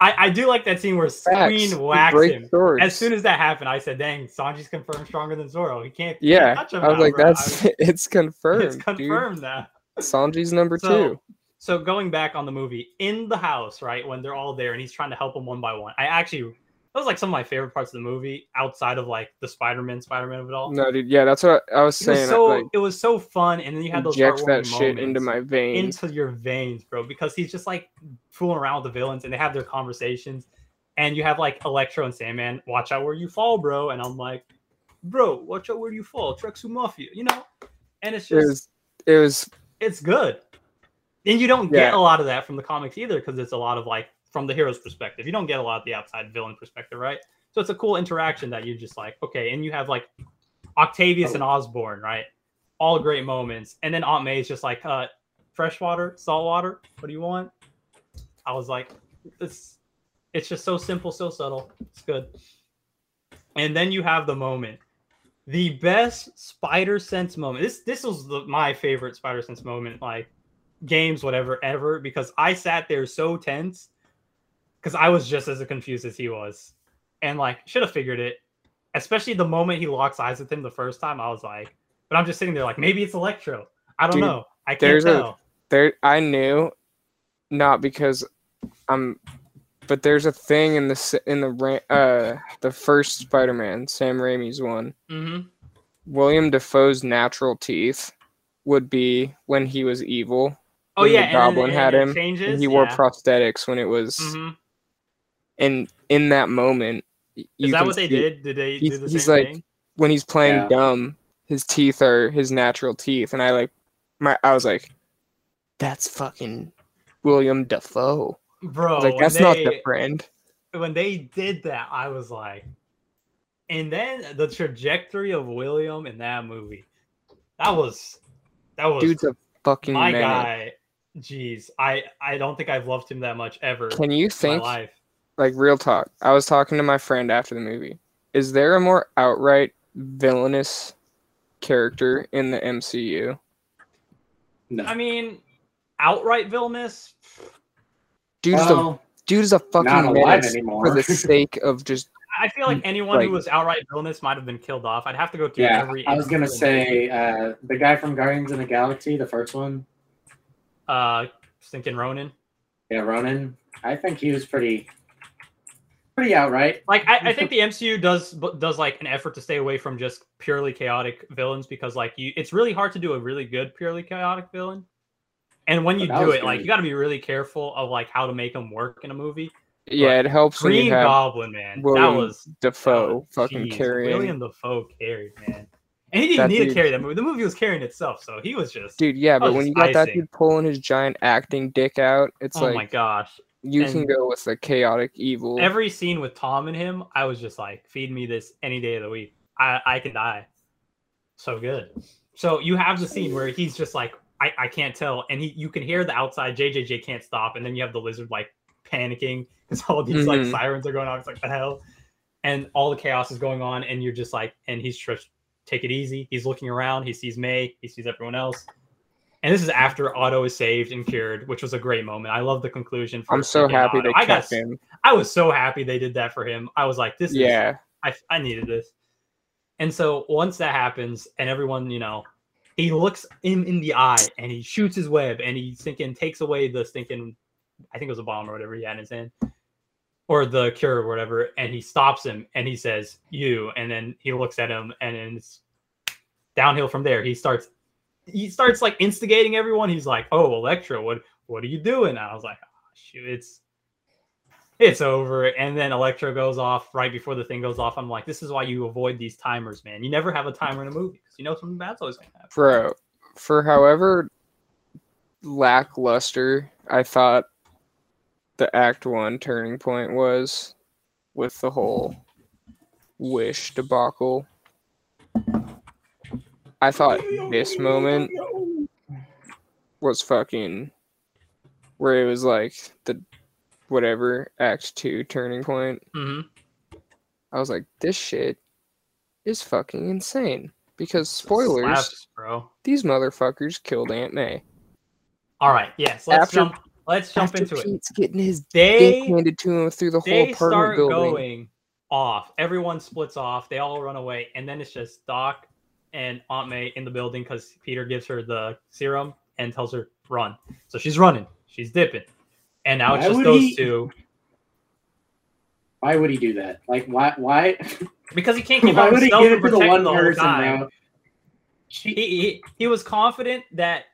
I do like that scene where Screen whacks him. Swords. As soon as that happened, I said, "Dang, Sanji's confirmed stronger than Zoro. He can't." Yeah, touch him I was now, like, bro. "That's it's confirmed. It's confirmed now." Sanji's number two. So going back on the movie in the house, right when they're all there and he's trying to help them one by one, that was like some of my favorite parts of the movie outside of like the Spider-Man of it all. No, dude. Yeah, that's what I was saying. It was so fun. And then you had those heartwarming moments. Inject that shit into my veins. Into your veins, bro. Because he's just like fooling around with the villains and they have their conversations. And you have like Electro and Sandman, watch out where you fall, bro. And I'm like, bro, watch out where you fall. Trexu Mafia, you know? And it's just. It's good. And you don't get a lot of that from the comics either because it's a lot of like. From the hero's perspective, you don't get a lot of the outside villain perspective, right? So it's a cool interaction that you just like, okay. And you have like Octavius and Osborn, right? All great moments. And then Aunt May is just like, fresh water, salt water. What do you want? I was like, it's just so simple, so subtle. It's good. And then you have the moment, the best Spider Sense moment. This was my favorite Spider Sense moment, like games, whatever, ever, because I sat there so tense. Because I was just as confused as he was. And, like, should have figured it. Especially the moment he locks eyes with him the first time, I was like... But I'm just sitting there like, maybe it's Electro. I don't know. I can't tell. I knew, not because I'm... But there's a thing in the first Spider-Man, Sam Raimi's one. Mm-hmm. William Dafoe's natural teeth would be when he was evil. Oh, yeah. The Goblin had him. And he wore prosthetics when it was... Mm-hmm. And in that moment, is that what they did? Did they do the same thing? He's like, when he's playing dumb, his teeth are his natural teeth, and I was like, that's fucking William Dafoe. Bro, like, that's not the friend. When they did that, I was like, and then the trajectory of William in that movie, that was dude's a fucking my man. Guy. Jeez, I don't think I've loved him that much ever. Can you think, in my life. Like, real talk? I was talking to my friend after the movie. Is there a more outright villainous character in the MCU? No. I mean, outright villainous. Dude's a fucking menace anymore. For the sake of just. I feel like anyone who was outright villainous might have been killed off. I'd have to go through every. I was gonna say the guy from Guardians of the Galaxy, the first one. Thinking Ronan. Yeah, Ronan. I think he was pretty outright. Like I think the MCU does like an effort to stay away from just purely chaotic villains because like it's really hard to do a really good purely chaotic villain. And when you do it, like you got to be really careful of like how to make them work in a movie. Yeah, but it helps. Green Goblin, man, William Dafoe fucking carrying. William Dafoe carried, man. And he didn't need to carry that movie. The movie was carrying itself, so he was just... Dude, yeah, but when you got that dude pulling his giant acting dick out, it's like... Oh my gosh. You can go with the chaotic evil. Every scene with Tom and him, I was just like, feed me this any day of the week. I can die. So good. So you have the scene where he's just like, I can't tell. And you can hear the outside, JJJ can't stop. And then you have the lizard like panicking because all these like sirens are going on. It's like, what the hell? And all the chaos is going on. And you're just like, and he's just... Take it easy. He's looking around. He sees May. He sees everyone else. And this is after Otto is saved and cured, which was a great moment. I love the conclusion. I'm so happy they kept him. I was so happy they did that for him. I was like, this is... I needed this. And so once that happens and everyone, you know, he looks him in the eye and he shoots his web and he takes away the stinking... I think it was a bomb or whatever he had in his hand. Or the cure or whatever, and he stops him, and he says, you, and then he looks at him, and then it's downhill from there. He starts like, instigating everyone. He's like, oh, Electro, what are you doing? I was like, oh, shoot, it's over. And then Electro goes off right before the thing goes off. I'm like, this is why you avoid these timers, man. You never have a timer in a movie, because you know something bad's always going to happen. Bro, for however lackluster I thought the Act 1 turning point was with the whole Wish debacle. I thought this moment was fucking... Where it was like the whatever Act 2 turning point. Mm-hmm. I was like, this shit is fucking insane. Because spoilers, slaps, bro. These motherfuckers killed Aunt May. Alright, yes, let's jump... Let's jump into it. Pete's getting his dick handed to him through the whole apartment building. They start going off. Everyone splits off. They all run away. And then it's just Doc and Aunt May in the building because Peter gives her the serum and tells her, run. So she's running. She's dipping. And now it's just those two. Why would he do that? Like, why? Because he can't keep up himself and protect the whole time. He was confident that...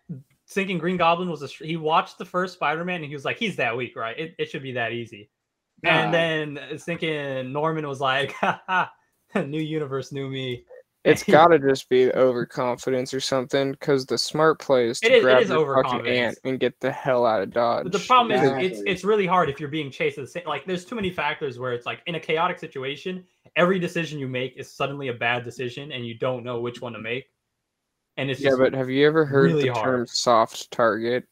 Thinking Green Goblin was he watched the first Spider-Man and he was like, he's that weak, right? It should be that easy. And then thinking Norman was like, ha, new universe, new me. It's got to just be overconfidence or something because the smart play is to grab the fucking ant and get the hell out of Dodge. But the problem is it's really hard if you're being chased. Like, there's too many factors where it's like in a chaotic situation, every decision you make is suddenly a bad decision and you don't know which one to make. And it's but have you ever heard really the term soft target?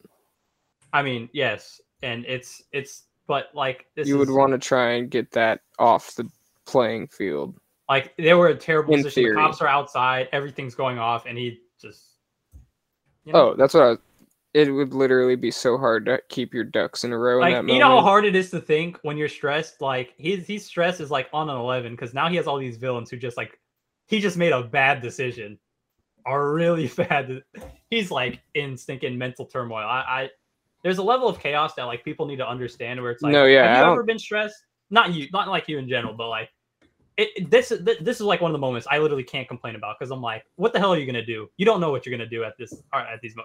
I mean, yes, and it's but like this. You would want to try and get that off the playing field. Like they were a terrible position. Theory. The cops are outside. Everything's going off, and he just. You know? Oh, that's what it would literally be so hard to keep your ducks in a row. Like in that moment. You know how hard it is to think when you're stressed. Like his stress is like on an 11 because now he has all these villains who just like he just made a bad decision. Are really bad. He's like in stinking mental turmoil. There's a level of chaos that like people need to understand where it's like, have you ever been stressed? Not you, not like you in general, but like this is like one of the moments I literally can't complain about because I'm like, what the hell are you gonna do? You don't know what you're gonna do at these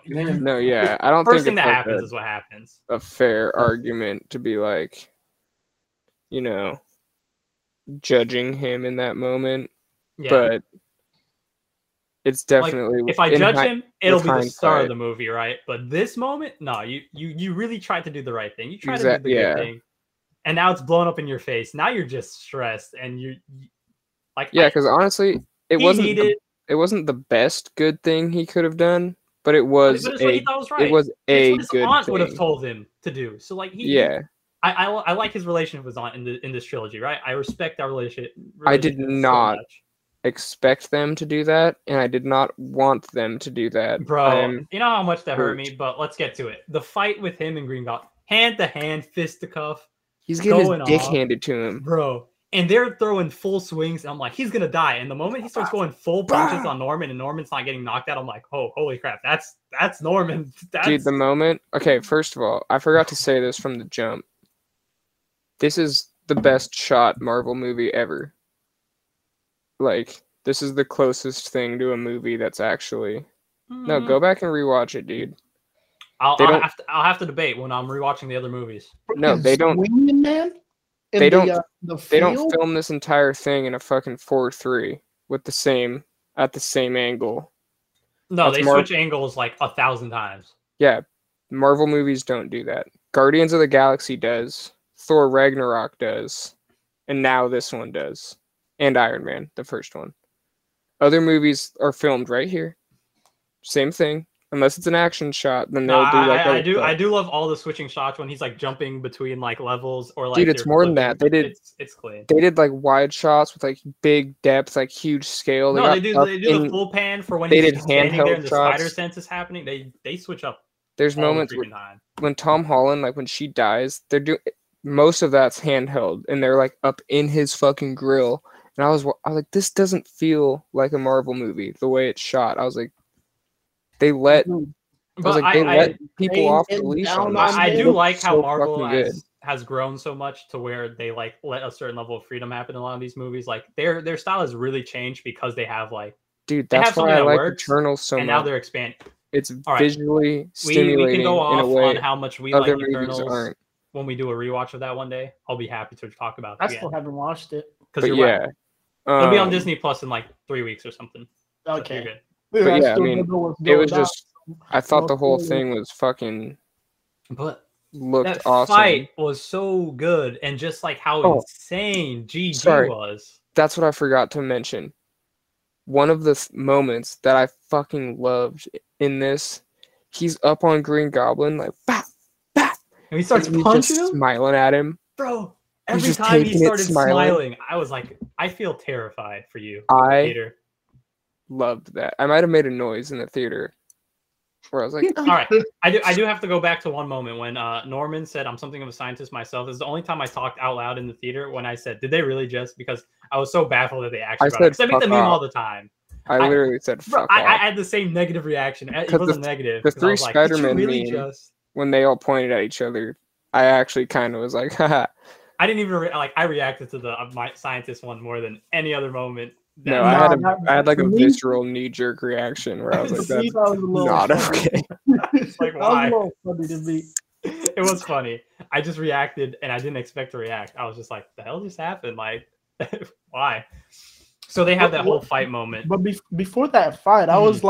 moments. No, yeah, I don't. First thing that happens is what happens. A fair argument to be like, you know, judging him in that moment, but. It's definitely like, if I judge him, it'll be the star of the movie, right? But this moment, no, you really tried to do the right thing. You tried to do the good thing, and now it's blown up in your face. Now you're just stressed, and you like Because honestly, it wasn't the best good thing he could have done, but it was it was a good thing. His aunt would have told him to do. So like I like his relationship with his aunt in this trilogy, right? I respect our relationship. I did not. So much. Expect them to do that, and I did not want them to do that. Bro, you know how much that hurt me, but let's get to it. The fight with him and Green Goblin, hand-to-hand, fist-to-cuff. He's getting his dick handed to him. Bro, and they're throwing full swings, and I'm like, he's gonna die. And the moment he starts going full punches on Norman, and Norman's not getting knocked out, I'm like, oh, holy crap, that's Norman. Dude, the moment... Okay, first of all, I forgot to say this from the jump. This is the best shot Marvel movie ever. Like, this is the closest thing to a movie that's actually... No, go back and rewatch it, dude. I'll have to debate when I'm rewatching the other movies. No, they don't... They don't film this entire thing in a fucking 4:3 with the same... at the same angle. No, that's switch angles like 1,000 times. Yeah, Marvel movies don't do that. Guardians of the Galaxy does. Thor Ragnarok does. And now this one does. And Iron Man, the first one. Other movies are filmed right here. Same thing. Unless it's an action shot, then they'll do like that. I do love all the switching shots when he's like jumping between like levels or like... Dude, it's more than that. They did. It's clean. They did like wide shots with like big depth, like huge scale. No, they do the full pan for when he's standing there and the spider sense is happening. They switch up. There's moments when Tom Holland, like when she dies, they're doing... most of that's handheld and they're like up in his fucking grill. And I was like, this doesn't feel like a Marvel movie, the way it's shot. I was like, they let people off the leash on this. I do like how Marvel has grown so much to where they like let a certain level of freedom happen in a lot of these movies. Like their style has really changed because they have like... Dude, that's why I like Eternals so much. And now they're expanding. It's visually stimulating. We can go off on how much we like Eternals when we do a rewatch of that one day. I'll be happy to talk about it. I still haven't watched it. Because you're right. It'll be on Disney Plus in like 3 weeks or something. Okay. So but yeah, I mean, it was just... I thought the whole thing was fucking... But looked awesome. That fight was so good, and just like how insane GG was. That's what I forgot to mention. One of the moments that I fucking loved in this, he's up on Green Goblin, like, bah, bah, and he starts punching him? Smiling at him. Bro. Every time he started smiling, I was like, I feel terrified for you. Loved that. I might have made a noise in the theater where I was like, all right. I do have to go back to one moment when Norman said, I'm something of a scientist myself. This is the only time I talked out loud in the theater when I said, did they really just? Because I was so baffled that they actually brought it. Because I make the meme all the time. I literally said, fuck off. I had the same negative reaction. It wasn't negative. The three Spider-Man memes, when they all pointed at each other, I actually kind of was like, haha. I didn't even I reacted to the my scientist one more than any other moment. No, I had like a visceral knee-jerk reaction where I was like, "That's not okay." It's like, why? That was a little funny to me. It was funny. I just reacted, and I didn't expect to react. I was just like, "The hell just happened? Like, why?" So they had that whole fight moment. But before that fight, I was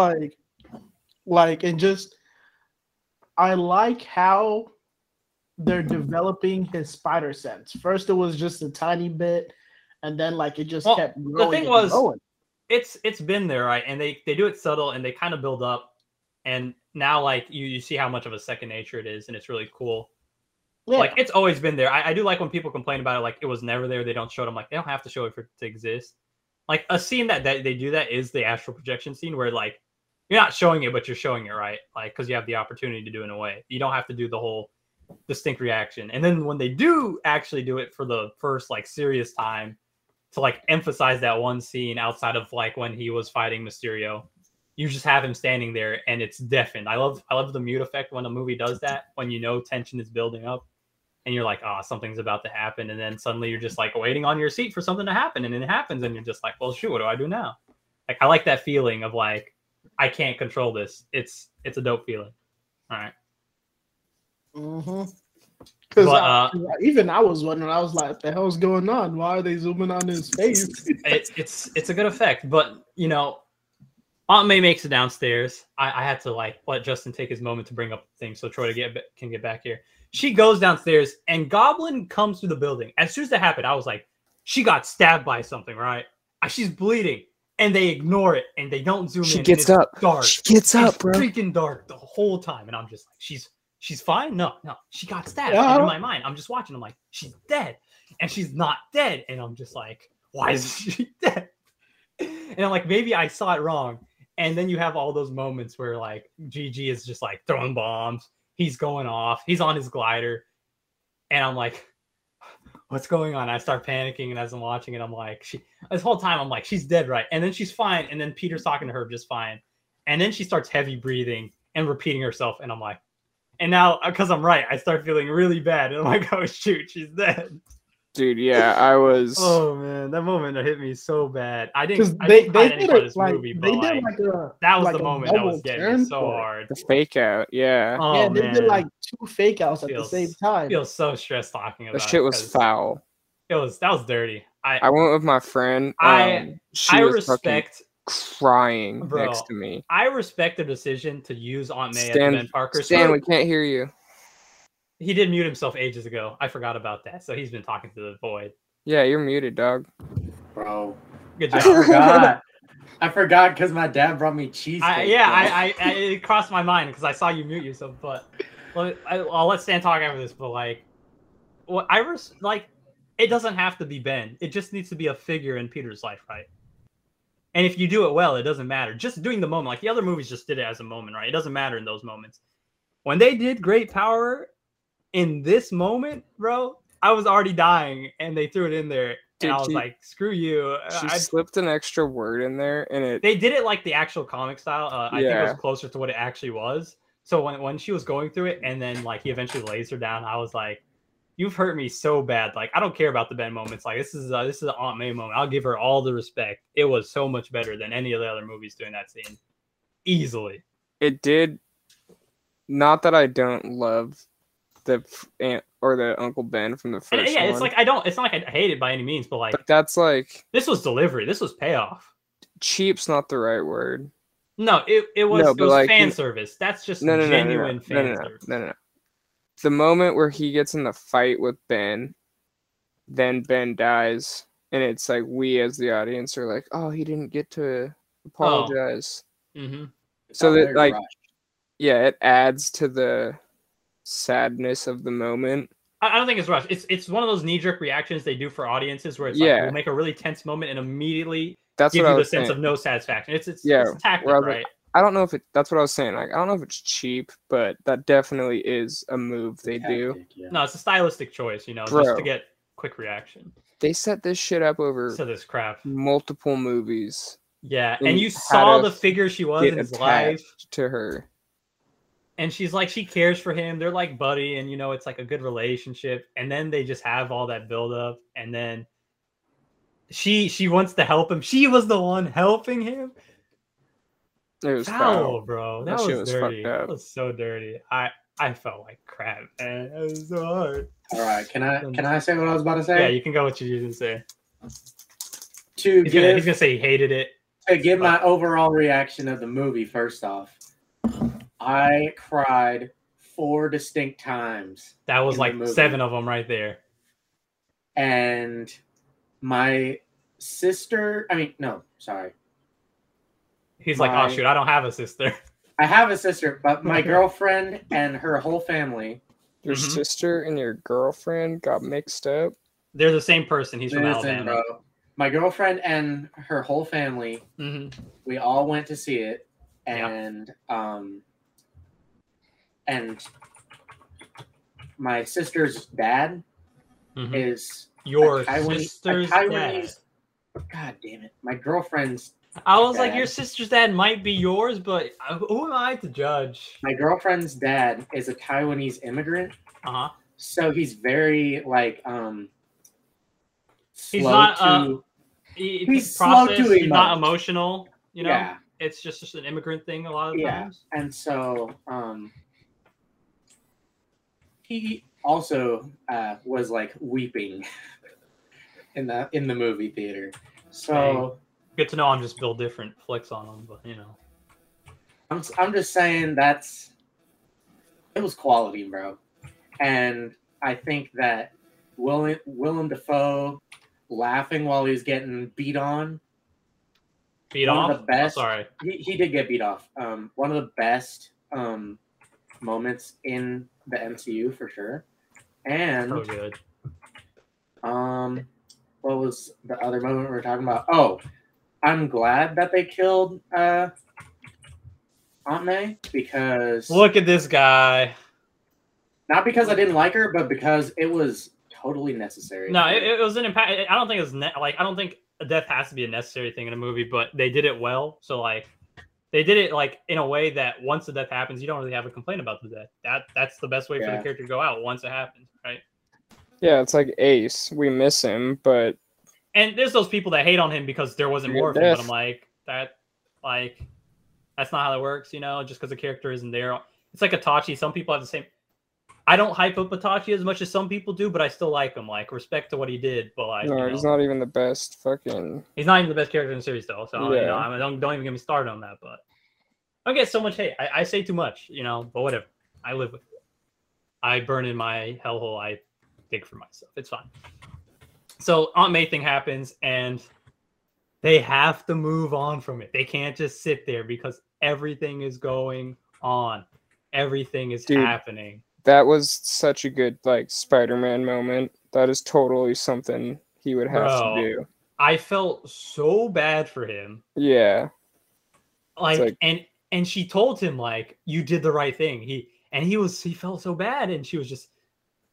I like how they're developing his spider sense. First it was just a tiny bit, and then like it just kept growing. The thing was growing. It's been there, right? And they do it subtle, and they kind of build up, and now like you see how much of a second nature it is, and it's really cool. Yeah. Like it's always been there. I do like when people complain about it, like it was never there, they don't show it. I'm like, they don't have to show it for it to exist. Like a scene that they do that is the astral projection scene, where like you're not showing it, but you're showing it, right? Like, because you have the opportunity to do it in a way. You don't have to do the whole distinct reaction. And then when they do actually do it for the first like serious time to like emphasize that one scene outside of like when he was fighting Mysterio, you just have him standing there and it's deafened. I love the mute effect when a movie does that, when you know tension is building up and you're like, something's about to happen, and then suddenly you're just like waiting on your seat for something to happen, and it happens, and you're just like, well shoot, what do I do now? Like, I like that feeling of like, I can't control this. It's a dope feeling. All right. Because even I was wondering, I was like, what the hell's going on? Why are they zooming on his face? It's a good effect, but you know, Aunt May makes it downstairs. I had to like let Justin take his moment to bring up the thing so Troy can get back here. She goes downstairs and Goblin comes through the building. As soon as that happened, I was like, she got stabbed by something, right? She's bleeding. And they ignore it and they don't zoom in. She gets up. Dark. She gets up, bro. Freaking dark the whole time. And I'm just like, she's fine? No. She got stabbed. And in my mind, I'm just watching. I'm like, she's dead. And she's not dead. And I'm just like, why is she dead? And I'm like, maybe I saw it wrong. And then you have all those moments where like GG is just like throwing bombs. He's going off. He's on his glider. And I'm like, what's going on? I start panicking, and as I'm watching it, I'm like, this whole time I'm like, she's dead, right? And then she's fine. And then Peter's talking to her just fine. And then she starts heavy breathing and repeating herself. And I'm like, and now because I'm right, I start feeling really bad. And I'm like, oh shoot, she's dead. Dude, yeah, I was. Oh man, that moment that hit me so bad. I didn't, they did like, that was the moment that was getting me so hard. The fake out, yeah. Oh yeah, they did like two fake outs at the same time. I feel so stressed talking about it. That shit was foul. That was dirty. I went with my friend. She was crying next to me. I respect the decision to use Aunt May as Ben Parker. Stan, we can't hear you. He did mute himself ages ago. I forgot about that. So he's been talking to the void. Yeah, you're muted, dog. Bro. Good job. I forgot because my dad brought me cheesecake. It crossed my mind because I saw you mute yourself. But I'll let Stan talk after this. But like, it doesn't have to be Ben. It just needs to be a figure in Peter's life, right? And if you do it well, it doesn't matter. Just doing the moment. Like the other movies just did it as a moment, right? It doesn't matter in those moments. When they did Great Power... in this moment, bro, I was already dying, and they threw it in there, and I was like, "Screw you!" She slipped an extra word in there, and they did it like the actual comic style. I think it was closer to what it actually was. So when she was going through it, and then like he eventually lays her down, I was like, "You've hurt me so bad. Like I don't care about the Ben moments. Like this is an Aunt May moment. I'll give her all the respect. It was so much better than any of the other movies doing that scene, easily." It did. Not that I don't love the aunt or the Uncle Ben from the first one. It's like it's not like I hate it by any means, but that's like, this was delivery, this was payoff. Cheap's not the right word. No, it was like, fan service. That's just genuine fan service. No. The moment where he gets in the fight with Ben, then Ben dies, and it's like we as the audience are like, oh, he didn't get to apologize. Oh. Mm-hmm. So that like, yeah, it adds to the sadness of the moment. I don't think it's rushed. It's one of those knee-jerk reactions they do for audiences where it's like, we'll make a really tense moment and immediately give you the sense of no satisfaction. It's a tactic, right? Like, I don't know if that's what I was saying. Like, I don't know if it's cheap, but that definitely is a move they do. Yeah. No, it's a stylistic choice, you know, just to get quick reaction. They set this shit up over multiple movies. Yeah, and you saw the figure she was in his life to her. And she's like, she cares for him. They're like buddy, and you know, it's like a good relationship. And then they just have all that build up, and then she wants to help him. She was the one helping him. It was foul, bro. That was dirty. That was so dirty. I felt like crap, man. It was so hard. All right, can I say what I was about to say? Yeah, you can go with what you didn't say. He's gonna say he hated it. To give my overall reaction of the movie, first off, I cried 4 distinct times. That was like 7 of them right there. And my sister, He's like, oh shoot, I don't have a sister. I have a sister, but my girlfriend and her whole family. Your sister and your girlfriend got mixed up? They're the same person. He's from Alabama. Bro. My girlfriend and her whole family, we all went to see it. And, and my sister's dad is your sister's dad. God damn it. My girlfriend's dad. Your sister's dad might be yours, but who am I to judge? My girlfriend's dad is a Taiwanese immigrant. Uh-huh. So he's very like he's not emotional, you know. Yeah. It's just an immigrant thing a lot of times. Yeah, and so he also was like weeping in the movie theater. So Good to know I'm just built different, flex on them, but you know. I'm just saying it was quality, bro. And I think that Willem Dafoe laughing while he's getting beat on. Beat off? Of the best, sorry. He did get beat off. One of the best moments in the MCU for sure. And so good. What was the other moment we were talking about? Oh, I'm glad that they killed Aunt May, because look at this guy. Not because I didn't like her, but because it was totally necessary. No, it was an impact. I don't think it's like, I don't think death has to be a necessary thing in a movie, but they did it well. So like, they did it like in a way that once the death happens, you don't really have a complaint about the death. That's the best way for the character to go out once it happens, right? Yeah, it's like Ace. We miss him, but... And there's those people that hate on him because there wasn't more of him, but I'm like, that's not how that works, you know? Just because the character isn't there. It's like Itachi. Some people have the same... I don't hype up Itachi as much as some people do, but I still like him. Like, respect to what he did, but like... No, he's not even the best fucking... He's not even the best character in the series, though, so, you know, I mean, don't even get me started on that, but... I get so much hate. I say too much, you know, but whatever. I live with it. I burn in my hellhole. I... for myself, it's fine. So Aunt May thing happens and they have to move on from it. They can't just sit there because everything is going on, everything is happening. That was such a good like Spider-Man moment. That is totally something he would have to do. I felt so bad for him. Yeah, like and she told him like, you did the right thing. He felt so bad, and she was just...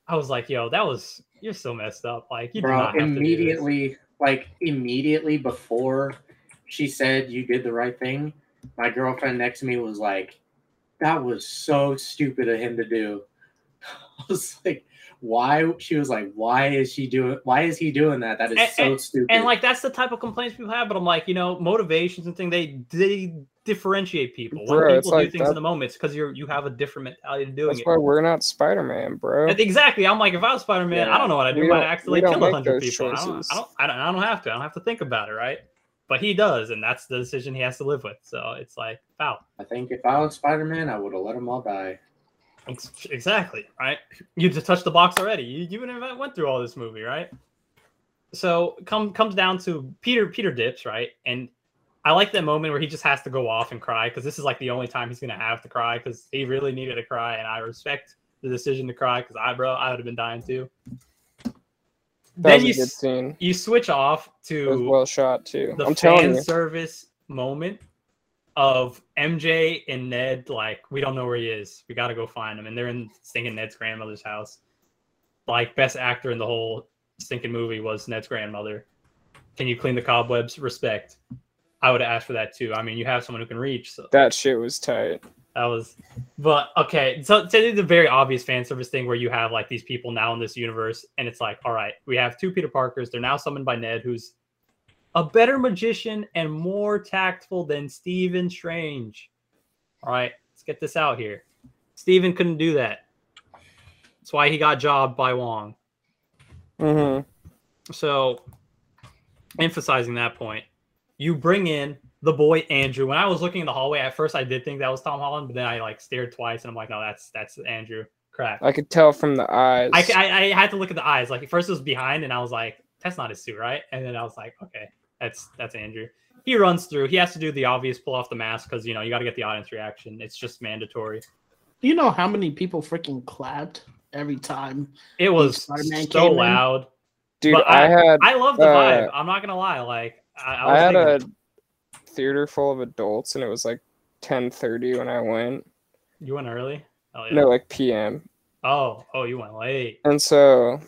I was like, yo, you're so messed up. Like, you do not have to do this. Like, immediately before she said you did the right thing, my girlfriend next to me was like, that was so stupid of him to do. I was like, why? She was like, why is he doing that? That is so stupid. And like, that's the type of complaints people have, but I'm like, you know, motivations and things, they differentiate people. When people do things in the moment, it's because you have a different mentality to doing it. That's why we're not Spider-Man, bro. Exactly. I'm like, if I was Spider-Man, I don't know what I'd do. I'd actually kill 100 people. I don't have to. I don't have to think about it, right? But he does, and that's the decision he has to live with. So it's like, wow. I think if I was Spider-Man, I would have let them all die. Exactly, right? You just touched the box already. You and I went through all this movie, right? So comes down to Peter dips, right? And I like that moment where he just has to go off and cry, because this is like the only time he's going to have to cry, because he really needed to cry, and I respect the decision to cry, because I would have been dying too. That was a good scene. You switch off to... well shot too. The fan service moment of MJ and Ned, like, we don't know where he is. We got to go find him. And they're in stinking Ned's grandmother's house. Like, best actor in the whole stinking movie was Ned's grandmother. Can you clean the cobwebs? Respect. I would have asked for that too. I mean, you have someone who can reach. So. That shit was tight. That was, but okay. So it's a very obvious fan service thing where you have like these people now in this universe, and it's like, all right, we have two Peter Parkers. They're now summoned by Ned, who's a better magician and more tactful than Stephen Strange. All right, let's get this out here. Stephen couldn't do that. That's why he got jobbed by Wong. So, emphasizing that point. You bring in the boy, Andrew. When I was looking in the hallway, at first I did think that was Tom Holland, but then I like stared twice and I'm like, no, that's Andrew. Crap. I could tell from the eyes. I had to look at the eyes. Like, at first it was behind and I was like, that's not his suit, right? And then I was like, okay, that's Andrew. He runs through. He has to do the obvious, pull off the mask, because, you know, you got to get the audience reaction. It's just mandatory. Do you know how many people freaking clapped every time? It was so loud. Dude, but I love the vibe. I'm not going to lie. Like, I had a theater full of adults, and it was like 10:30 when I went. You went early? Oh, yeah. No, like p.m. Oh, you went late. And so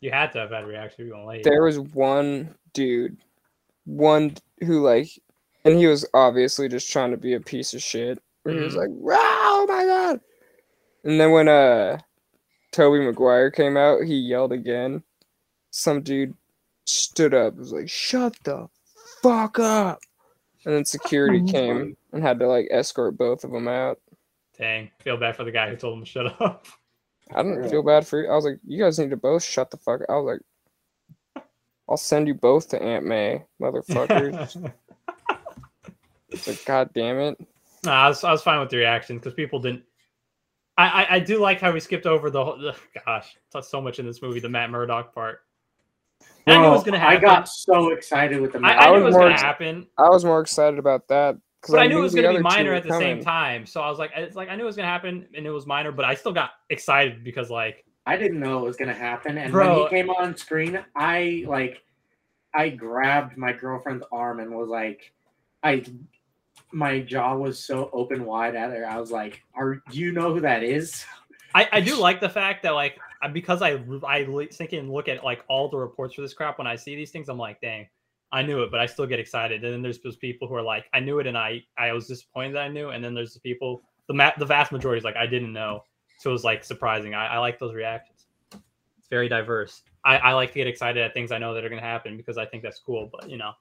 you had to have had a reaction if you went late. There was one dude who like, and he was obviously just trying to be a piece of shit. He was like, "Oh my god!" And then when Tobey Maguire came out, he yelled again. Some dude stood up and was like, "Shut the fuck up!" And then security came and had to like escort both of them out. Dang, feel bad for the guy who told him to shut up. I didn't feel bad for you. I was like, you guys need to both shut the fuck up. I was like, I'll send you both to Aunt May, motherfuckers. It's like, God damn it. No, I was fine with the reaction because people didn't. I do like how we skipped over the whole. Gosh, so much in this movie, the Matt Murdock part. Well, I knew it was going to happen. I got so excited with the Matt. I knew it was going to happen. I was more excited about that. But I knew it was going to be minor at the same time. So I was like, I knew it was going to happen and it was minor, but I still got excited because, like, I didn't know it was going to happen. And bro, when he came on screen, I grabbed my girlfriend's arm and was like, my jaw was so open wide at her. I was like, do you know who that is? I do like the fact that, like, because I think and look at, like, all the reports for this crap, when I see these things, I'm like, dang, I knew it, but I still get excited. And then there's those people who are like, I knew it, and I was disappointed that I knew. And then there's the people, the vast majority is like, I didn't know. So it was, like, surprising. I like those reactions. It's very diverse. I like to get excited at things I know that are going to happen because I think that's cool. But, you know,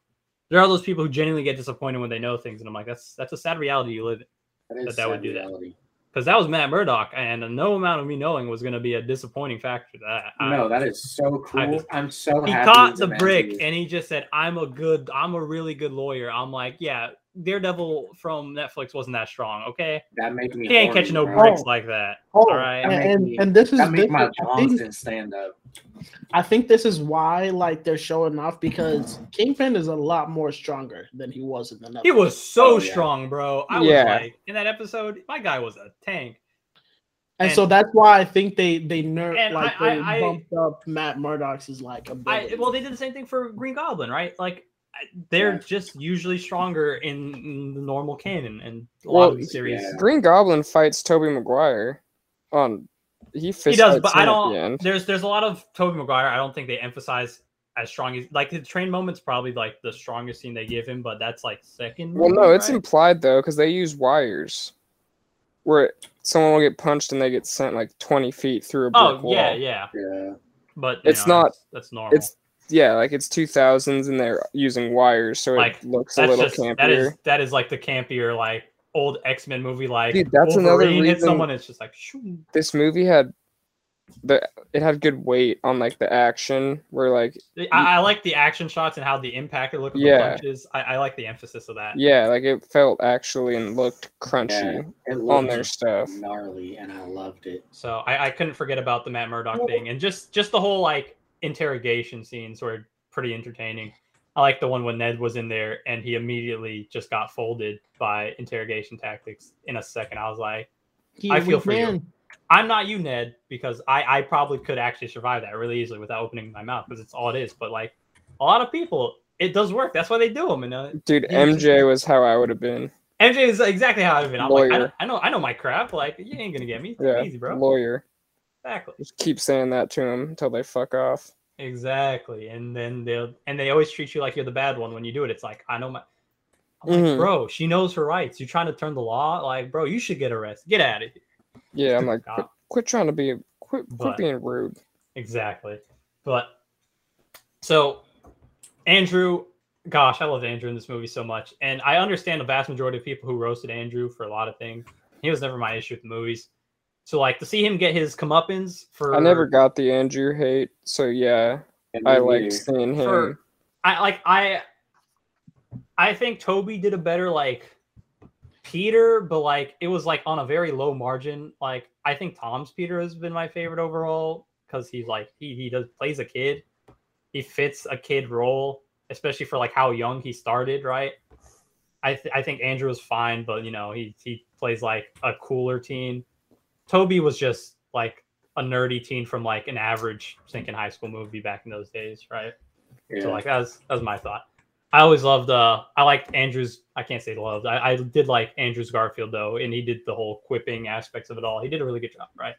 there are those people who genuinely get disappointed when they know things. And I'm like, that's a sad reality you live in. That would do reality. That. Because that was Matt Murdock, and no amount of me knowing was going to be a disappointing factor. That is so cool. I'm so happy. He caught the brick, and he just said, I'm a really good lawyer. I'm like, yeah, Daredevil from Netflix wasn't that strong, okay? That made me. He ain't catching no bricks like that. All right. And this is my Johnson stand up. I think this is why, like, they're showing off, because Kingpin is a lot more stronger than he was in the Netflix. He was so strong, bro. I was like, in that episode, my guy was a tank. And so that's why I think they bumped up Matt Murdock's ability. Well, they did the same thing for Green Goblin, right? Like, they're just usually stronger in the normal canon and a lot of these series. Yeah. Green Goblin fights Tobey Maguire on. He does, but I don't. There's a lot of Tobey Maguire. I don't think they emphasize as strong as, like, the train moment's probably like the strongest scene they give him, but that's like second. Well, no, it's implied though because they use wires, where someone will get punched and they get sent like 20 feet through a brick wall. Yeah. But it's not. That's normal. It's like it's 2000s and they're using wires, so like, it looks a little campier. That is like the campier old X-Men movie, like, dude, that's another reason someone is just like, shoo. This movie had it had good weight on like the action, where like I like the action shots and how the impact it looked. Yeah, the punches. I like the emphasis of that. Yeah, like it felt actually and looked crunchy on their stuff, gnarly, and I loved it. So I couldn't forget about the Matt Murdock thing, and just the whole like interrogation scenes were pretty entertaining. I like the one when Ned was in there and he immediately just got folded by interrogation tactics in a second. I was like, I feel for you. I'm not you, Ned, because I probably could actually survive that really easily without opening my mouth, because it's all it is. But like a lot of people, it does work. That's why they do them. And dude, MJ was how I would have been. MJ is exactly how I would have been. I'm lawyer. Like, I know my crap. Like, you ain't gonna get me. Yeah, easy, bro. Lawyer. Exactly. Just keep saying that to them until they fuck off. Exactly, and then they always treat you like you're the bad one when you do it. It's like, I know my, like, bro, she knows her rights. You're trying to turn the law, like, bro, you should get arrested. Get out of here. Yeah, I'm like, quit trying to be, quit being rude. Exactly, but so Andrew, gosh, I love Andrew in this movie so much, and I understand the vast majority of people who roasted Andrew for a lot of things. He was never my issue with the movies. So, like, to see him get his comeuppance for... I never got the Andrew hate, so yeah, I liked seeing him. I think Toby did a better, Peter, but, it was, on a very low margin. Like, I think Tom's Peter has been my favorite overall, because he's, he plays a kid. He fits a kid role, especially for, how young he started, right? I think Andrew was fine, but, you know, he plays, a cooler teen. Toby was just a nerdy teen from an average sinking high school movie back in those days, right? Yeah. So that was my thought. I always loved I liked Andrew's. I can't say loved. I did like Andrew's Garfield though, and he did the whole quipping aspects of it all. He did a really good job, right?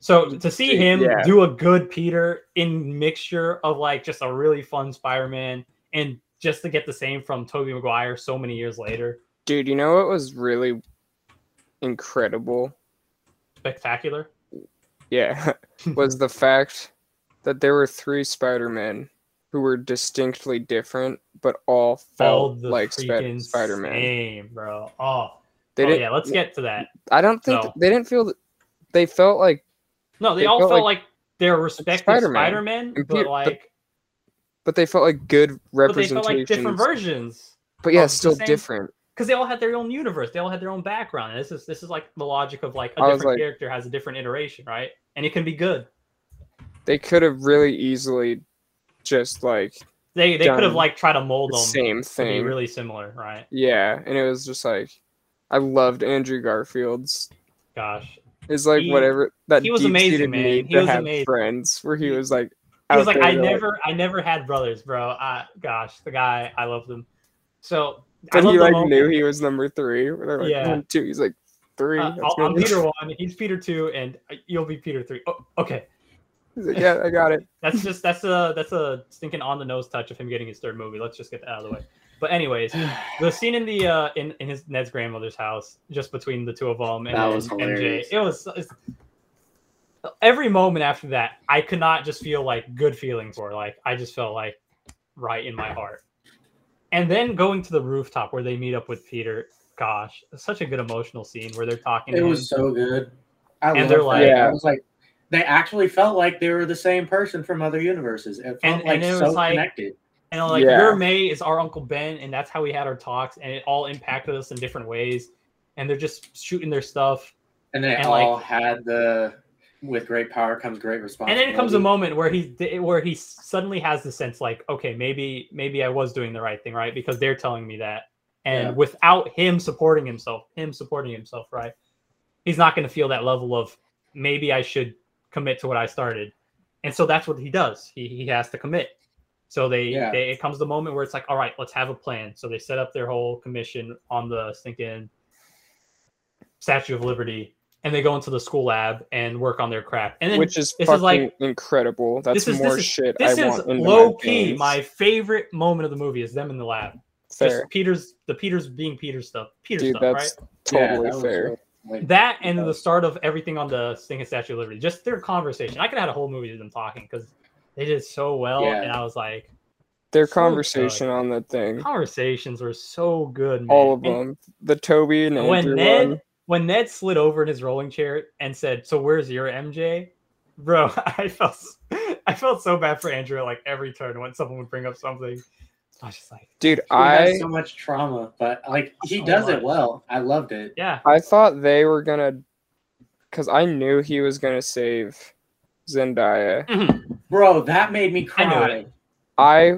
So to see him do a good Peter in mixture of just a really fun Spider-Man, and just to get the same from Tobey Maguire so many years later. Dude, you know what was really incredible? Spectacular, yeah, was the fact that there were 3 Spider-Men who were distinctly different, but all felt like Spider-Man. Same, bro. Yeah, let's get to that. I don't think they didn't feel that they felt like. No, they all felt like their respective Spider-Men, but But they felt like good representations. But they felt like different versions. But yeah, still different. Because they all had their own universe. They all had their own background. And this is like the logic of like a different character has a different iteration, right? And it can be good. They could have really easily just like they could have like tried to mold them same thing, to be really similar, right? Yeah, and it was just like I loved Andrew Garfield's. Gosh, it's like whatever that he was amazing, man. He was amazing. Friends where he was like. He was like, I never had brothers, bro. Gosh, the guy, I loved him. So then he like knew he was number three. Like, yeah, 1, 2. He's like 3. I'm Peter 1. He's Peter 2, and you'll be Peter 3. Oh, okay. He's like, yeah, I got it. that's a stinking on the nose touch of him getting his third movie. Let's just get that out of the way. But anyways, the scene in the in his Ned's grandmother's house, just between the two of them, and that was hilarious. MJ, it was every moment after that, I could not just feel like good feelings or like I just felt like right in my heart. And then going to the rooftop where they meet up with Peter, gosh, it's such a good emotional scene where they're talking. It was so good. And they're like, yeah. I was like, they actually felt like they were the same person from other universes. It felt like so connected. And I'm like, your May is our Uncle Ben, and that's how we had our talks, and it all impacted us in different ways. And they're just shooting their stuff. And they all had the. With great power comes great responsibility. And then it comes a moment where he suddenly has the sense like, okay, maybe I was doing the right thing, right? Because they're telling me that. And without him supporting himself, right? He's not going to feel that level of maybe I should commit to what I started. And so that's what he does. He has to commit. So it comes the moment where it's like, all right, let's have a plan. So they set up their whole commission on the stinking Statue of Liberty. And they go into the school lab and work on their craft. And then which is fucking like, incredible. That's more shit I want. This is low-key my favorite moment of the movie is them in the lab. Fair. Just Peter's being Peter's stuff. That's right? Totally fair. That and the start of everything on the stinking Statue of Liberty. Just their conversation. I could have had a whole movie of them talking because they did so well. Yeah. And I was like... Their conversation on that thing. Conversations were so good, man. All of them. The Toby and Andrew one. When Ned slid over in his rolling chair and said, "So where's your MJ?" Bro, I felt so bad for Andrew at like every turn when someone would bring up something. I was just like, dude, I had so much trauma, but like he does it well. I loved it. Yeah. I thought they were gonna, because I knew he was gonna save Zendaya. Mm-hmm. Bro, that made me cry. I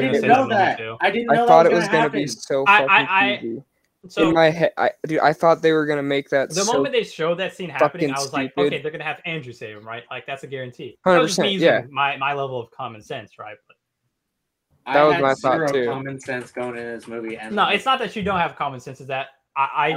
didn't know that was gonna be so fucking easy. So, in my head, I thought they were gonna make that. The moment they showed that scene happening, I was like, okay, they're gonna have Andrew save him, right? Like that's a guarantee. 100%. Yeah. My level of common sense, right? But that was my thought too. Common sense going into this movie. And no, it's not that you don't have common sense. Is that I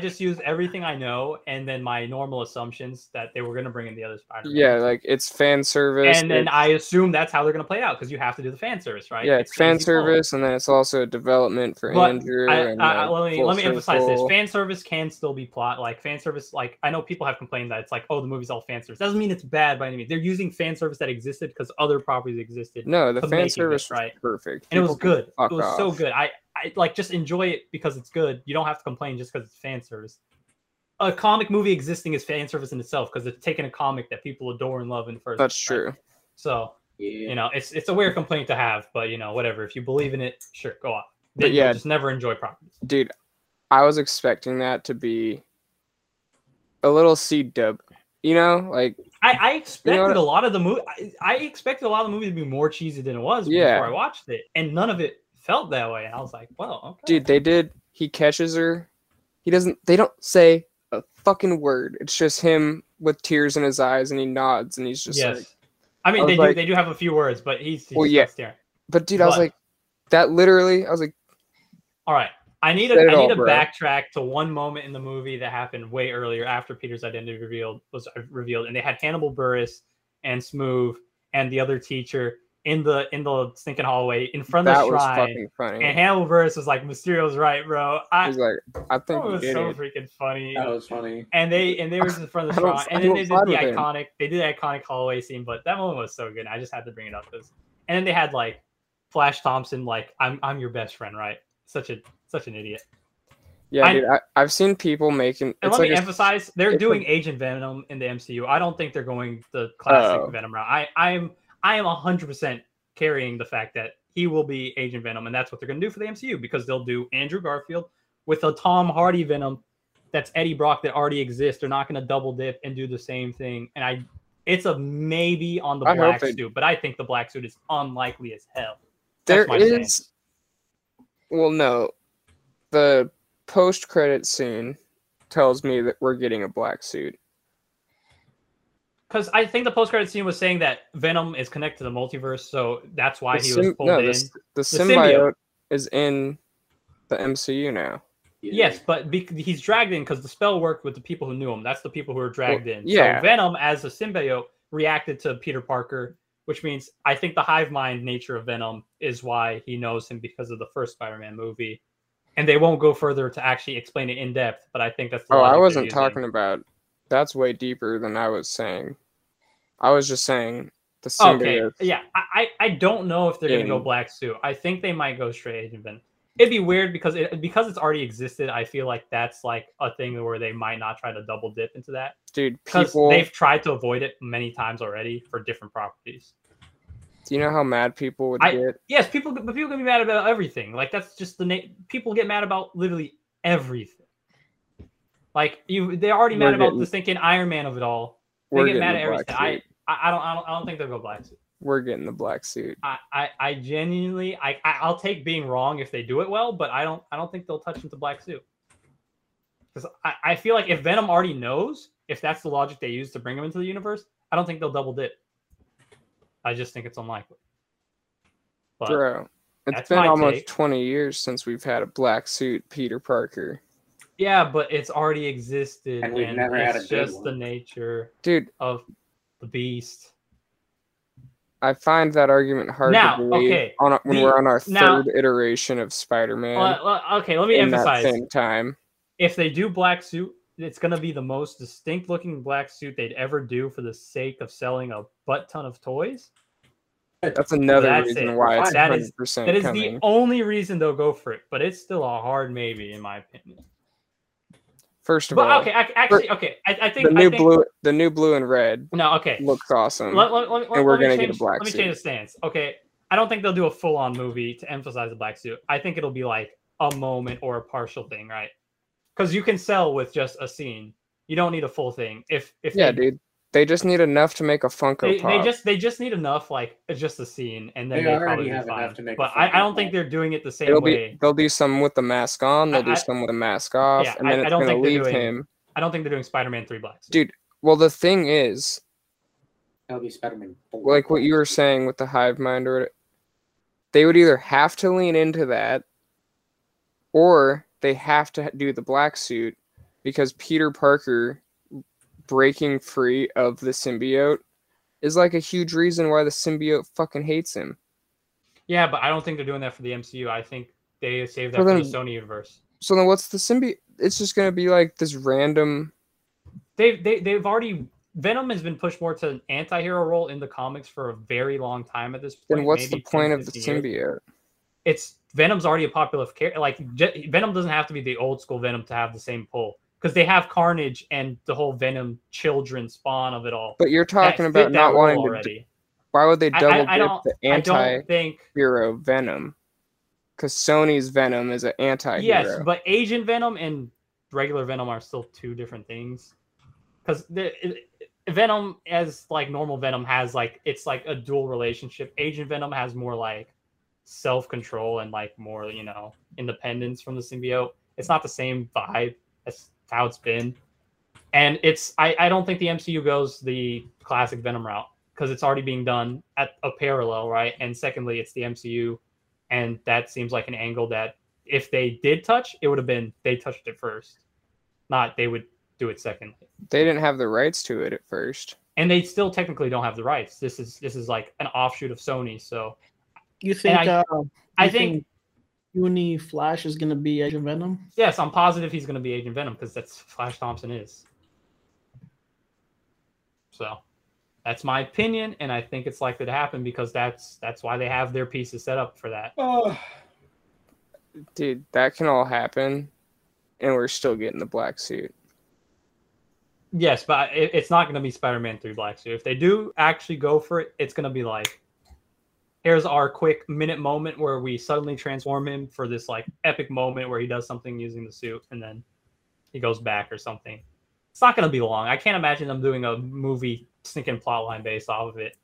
just use everything I know and then my normal assumptions that they were gonna bring in the other Spider-Man. Yeah, like it's fan service. And then I assume that's how they're gonna play out because you have to do the fan service, right? Yeah, it's fan service, and then it's also development for Andrew. Let me emphasize this: fan service can still be plot. Like fan service, like I know people have complained that it's like, oh, the movie's all fan service. Doesn't mean it's bad by any means. They're using fan service that existed because other properties existed. No, the fan service was perfect, and it was good. It was so good. I like just enjoy it because it's good. You don't have to complain just because it's fan service. A comic movie existing is fan service in itself because it's taking a comic that people adore and love in first. That's true. So you know, it's a weird complaint to have, but you know, whatever. If you believe in it, sure, go on. But yeah, just never enjoy properties. Dude, I was expecting that to be a little C-dub. You know, like I expected a lot of the movie. I expected a lot of the movie to be more cheesy than it was before I watched it, and none of it felt that way. And I was like, wow, okay. Dude, he catches her. They don't say a fucking word. It's just him with tears in his eyes and he nods and he's just like, I mean, they do have a few words, but he's just staring. But dude, I was like, that literally, I was like, all right, I need to backtrack to one moment in the movie that happened way earlier after Peter's identity was revealed. And they had Hannibal Buress and Smoove and the other teacher in the stinking hallway in front of the shrine. That was fucking funny. And Hannibal Buress was like, Mysterio's right, bro. He's like, I think it was so freaking funny. That was funny. And they were just in front of the shrine. And then they did the iconic hallway scene, but that moment was so good. I just had to bring it up. And then they had like Flash Thompson, like, I'm your best friend, right? Such an idiot. Yeah, dude, I've seen people making... And let me emphasize, they're doing Agent Venom in the MCU. I don't think they're going the classic Venom route. I am 100% carrying the fact that he will be Agent Venom, and that's what they're going to do for the MCU, because they'll do Andrew Garfield with a Tom Hardy Venom that's Eddie Brock that already exists. They're not going to double dip and do the same thing. And it's a maybe on the black suit, but I think the black suit is unlikely as hell. That's there is... Plan. Well, no. The post-credit scene tells me that we're getting a black suit. Because I think the post-credit scene was saying that Venom is connected to the multiverse, so that's why he was pulled in. The symbiote is in the MCU now. Yes, but he's dragged in because the spell worked with the people who knew him. That's the people who were dragged in. Yeah. So Venom, as a symbiote, reacted to Peter Parker, which means I think the hive mind nature of Venom is why he knows him, because of the first Spider-Man movie. And they won't go further to actually explain it in depth, but I think that's the logic. I wasn't talking about... That's way deeper than I was saying. I was just saying the symbiote. Okay, yeah. I don't know if they're going to go black suit. I think they might go straight Agent Venom. It'd be weird because it's already existed. I feel like that's like a thing where they might not try to double dip into that. Dude, because they've tried to avoid it many times already for different properties. Do you know how mad people would get? Yes, people can be mad about everything. Like that's just the name. People get mad about literally everything. Like they're already mad about the thinking Iron Man of it all. They get mad at everything. I don't think they'll go black suit. We're getting the black suit. I genuinely I'll take being wrong if they do it well, but I don't think they'll touch into black suit. Because I feel like if Venom already knows, if that's the logic they use to bring him into the universe, I don't think they'll double dip. I just think it's unlikely. But bro, it's been almost 20 years since we've had a black suit Peter Parker. Yeah, but it's already existed, and it's just the nature of the beast. I find that argument hard to believe when we're on our third iteration of Spider-Man. Okay, let me emphasize. At the same time, if they do black suit, it's going to be the most distinct-looking black suit they'd ever do for the sake of selling a butt-ton of toys. That's another reason why it's 100% that is the only reason they'll go for it, but it's still a hard maybe, in my opinion. First of all, I think the new blue and red. Looks awesome. And we're gonna get a black suit. Let me change the stance. Okay, I don't think they'll do a full-on movie to emphasize the black suit. I think it'll be like a moment or a partial thing, right? Because you can sell with just a scene. You don't need a full thing. They just need enough to make a Funko Pop. They just need enough, like just a scene, and then they probably have enough to make. But I don't think they're doing it the same way. They'll do some with the mask on. They'll do some with the mask off, and then it's going to leave him. I don't think they're doing Spider-Man 3 Black Suit. Dude, well the thing is, that'll be Spider-Man 4. Like what you were saying with the hive mind, or they would either have to lean into that, or they have to do the black suit because Peter Parker breaking free of the symbiote is like a huge reason why the symbiote fucking hates him. Yeah, but I don't think they're doing that for the MCU. I think they saved that for the Sony universe. So then what's the symbiote? It's just going to be like this random... They've already... Venom has been pushed more to an anti-hero role in the comics for a very long time at this point. Then what's the point of the symbiote? Venom's already a popular character. Like, Venom doesn't have to be the old school Venom to have the same pull. Because they have Carnage and the whole Venom children spawn of it all. But you're talking about not wanting to... Why would they double dip the anti-hero Venom? Because Sony's Venom is an anti-hero. Yes, but Agent Venom and regular Venom are still two different things. Because Venom, as like normal Venom, has like... It's like a dual relationship. Agent Venom has more like self-control and like more, you know, independence from the symbiote. It's not the same vibe as... how it's been, and it's I don't think the MCU goes the classic Venom route because it's already being done at a parallel, right? And secondly, it's the MCU, and that seems like an angle that if they did touch, it would have been they touched it first, not they would do it secondly. They didn't have the rights to it at first, and they still technically don't have the rights. This is like an offshoot of Sony. So you think I think Uni Flash is going to be Agent Venom? Yes, I'm positive he's going to be Agent Venom because that's Flash Thompson is. So that's my opinion, and I think it's likely to happen because that's why they have their pieces set up for that. Oh. Dude, that can all happen, and we're still getting the black suit. Yes, but it's not going to be Spider-Man 3 Black Suit. If they do actually go for it, it's going to be like here's our quick minute moment where we suddenly transform him for this like epic moment where he does something using the suit and then he goes back or something. It's not going to be long. I can't imagine them doing a movie sneaking plotline based off of it.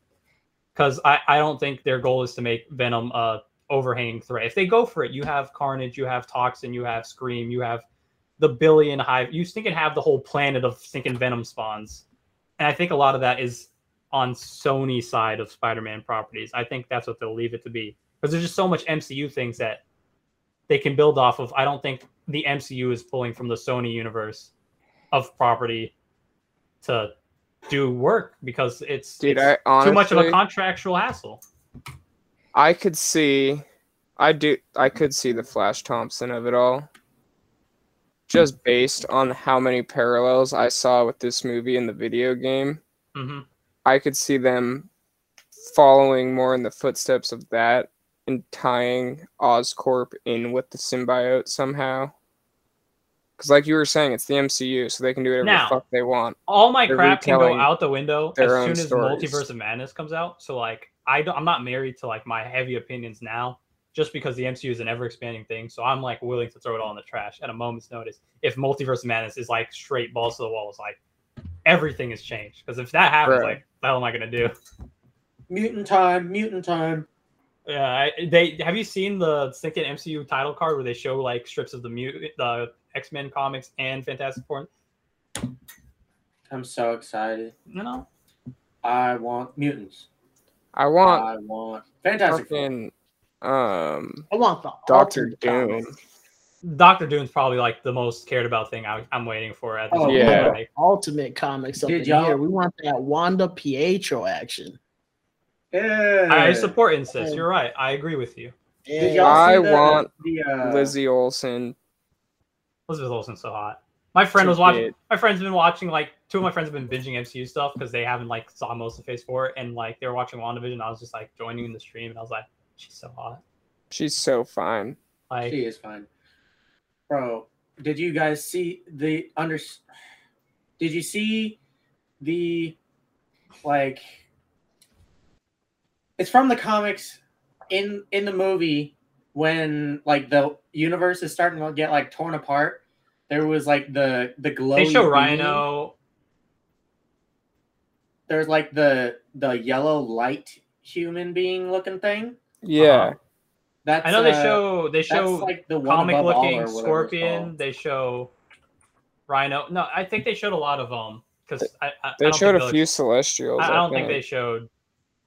Because I don't think their goal is to make Venom a overhanging threat. If they go for it, you have Carnage, you have Toxin, you have Scream, you have the billion hive. You stinking have the whole planet of stinking Venom spawns. And I think a lot of that is on Sony's side of Spider-Man properties. I think that's what they'll leave it to be. Because there's just so much MCU things that they can build off of. I don't think the MCU is pulling from the Sony universe of property to do work because it's, dude, it's honestly, too much of a contractual hassle. I could see the Flash Thompson of it all, just based on how many parallels I saw with this movie in the video game. Mm-hmm. I could see them following more in the footsteps of that and tying Oscorp in with the symbiote somehow. Because like you were saying, it's the MCU, so they can do whatever the fuck they want. All my crap can go out the window as soon as Multiverse of Madness comes out. So like, I'm not married to like my heavy opinions now, just because the MCU is an ever-expanding thing. So I'm like willing to throw it all in the trash at a moment's notice. If Multiverse of Madness is like straight balls to the wall, it's like everything has changed. Because if that happens, like, what the hell am I gonna do? Mutant time. Yeah, they have you seen the second MCU title card where they show like strips of the mutant, the X-Men comics and Fantastic Four? I'm so excited. No. I want mutants. I want Fantastic Four. I want the Doctor Doom. Doctor Doom's probably like the most cared about thing I'm waiting for at this moment. Yeah. Like, Ultimate Comics up in here. We want that Wanda Pietro action. Yeah. I support Insist. You're right. I agree with you. Yeah. I want Lizzie Olsen. Elizabeth Olsen's so hot. My friend's been watching, like, two of my friends have been binging MCU stuff because they haven't, like, saw most of Phase 4, and, like, they were watching WandaVision, and I was just, like, joining in the stream, and I was like, she's so hot. She's so fine. Like, she is fine. Bro, did you guys see the did you see the, like, it's from the comics in the movie when, like, the universe is starting to get, like, torn apart. There was, like, the glow. They show Rhino. There's, like, the yellow light human being looking thing. Yeah. That's, I know they show like the comic looking Scorpion. They show Rhino. No, I think they showed a lot of them. Because they showed a few Celestials. I don't think they showed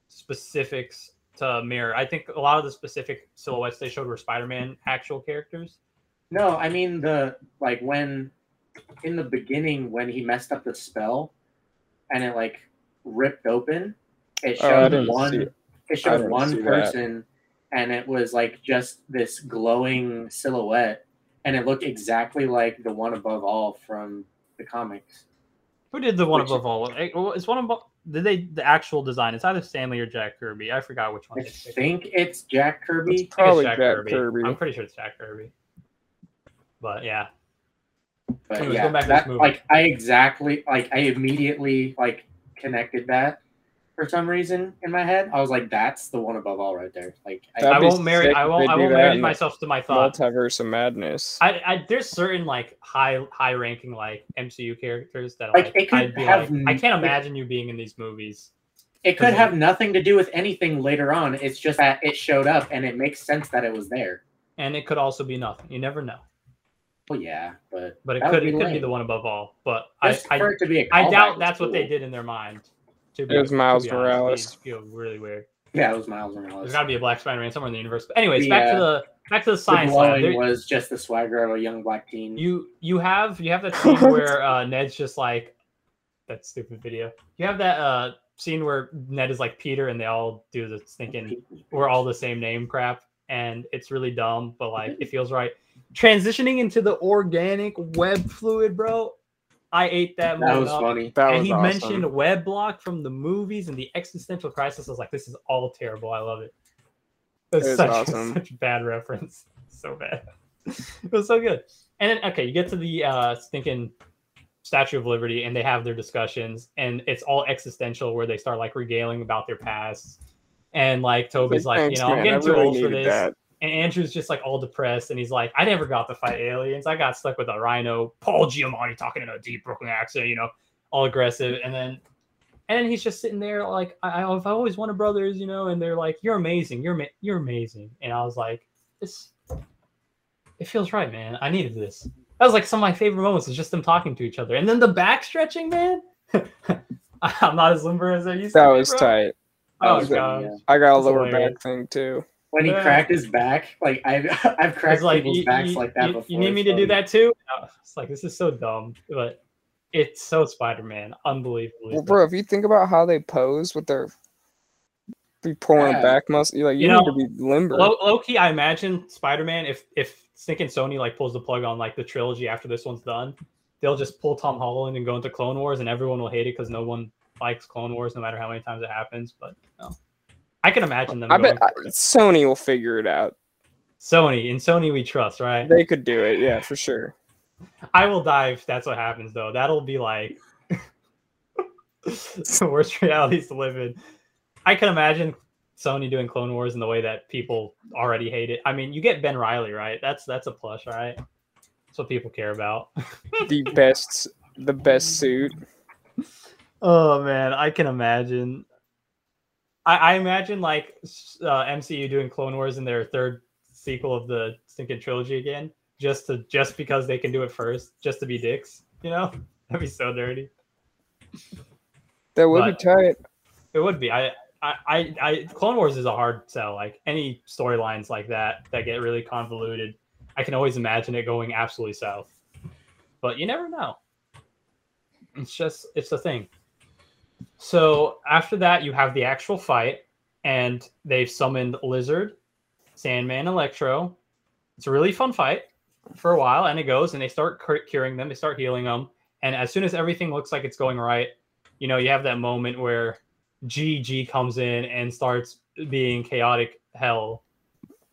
specifics to mirror. I think a lot of the specific silhouettes they showed were Spider-Man actual characters. No, I mean when in the beginning when he messed up the spell and it like ripped open, it showed one person that. And it was like just this glowing silhouette and it looked exactly like the One Above All from the comics. Who did the One Above All? It's One Above. Did they the actual design? It's either Stanley or Jack Kirby. I forgot which one. I think it's Jack Kirby. It's probably Jack Kirby. I'm pretty sure it's Jack Kirby. But yeah. But anyways, yeah, back that, to this movie. I immediately connected that for some reason in my head. I was like, that's the One Above All right there. Like I won't marry myself to my thoughts. Multiverse of Madness. I there's certain like high ranking like MCU characters that I can't imagine you being in these movies. It could have nothing to do with anything later on. It's just that it showed up and it makes sense that it was there. And it could also be nothing. You never know. Well, yeah, but it could be the One Above All. But I doubt that's what they did in their mind. It was Miles Morales. Feel really weird. Yeah, it was Miles Morales. There's got to be a black Spider-Man somewhere in the universe. But anyways, back to the science lab. It was just the swagger of a young black teen. You have that scene where Ned's just like that stupid video. You have that scene where Ned is like Peter, and they all do the thinking we're all the same name crap, and it's really dumb, but like it feels right. Transitioning into the organic web fluid, bro. I ate that. That was funny. And he mentioned web block from the movies and the existential crisis. I was like, this is all terrible. I love it. That's such a bad reference. So bad. It was so good. And then, okay, you get to the stinking Statue of Liberty and they have their discussions and it's all existential where they start like regaling about their past And like Toby's like, you know, I'm getting too old for this. And Andrew's just like all depressed, and he's like, I never got to fight aliens. I got stuck with a rhino, Paul Giamatti talking in a deep Brooklyn accent, you know, all aggressive. And he's just sitting there like, I've always wanted brothers, you know. And they're like, you're amazing, you're amazing. And I was like, it feels right, man. I needed this. That was like some of my favorite moments, is just them talking to each other. And then the back stretching, man. I'm not as limber as I used to be. That was tight. Oh god, I got a lower back thing too. When he cracked his back, like I've cracked people's backs like that before. You need me to do that too? It's like, this is so dumb, but it's so Spider-Man, unbelievably. Well, bro, if you think about how they pose with their pulling back muscle, like you need to be limber. Low key, I imagine Spider-Man, if thinking Sony like pulls the plug on like the trilogy after this one's done, they'll just pull Tom Holland and go into Clone Wars, and everyone will hate it because no one likes Clone Wars, no matter how many times it happens. But no. I can imagine them. I bet Sony will figure it out. Sony we trust, right? They could do it, yeah, for sure. I will die if that's what happens, though. That'll be like the worst realities to live in. I can imagine Sony doing Clone Wars in the way that people already hate it. I mean, you get Ben Reilly, right? That's a plus, right? That's what people care about. the best suit. Oh man, I can imagine. I imagine like MCU doing Clone Wars in their third sequel of the stinking trilogy again, just because they can do it first, just to be dicks, you know? That'd be so dirty. That would be tight. It would be. Clone Wars is a hard sell. Like any storylines like that get really convoluted, I can always imagine it going absolutely south. But you never know. It's a thing. So after that, you have the actual fight, and they've summoned Lizard, Sandman, Electro. It's a really fun fight for a while, and it goes, and they start curing them. They start healing them. And as soon as everything looks like it's going right, you know, you have that moment where GG comes in and starts being chaotic hell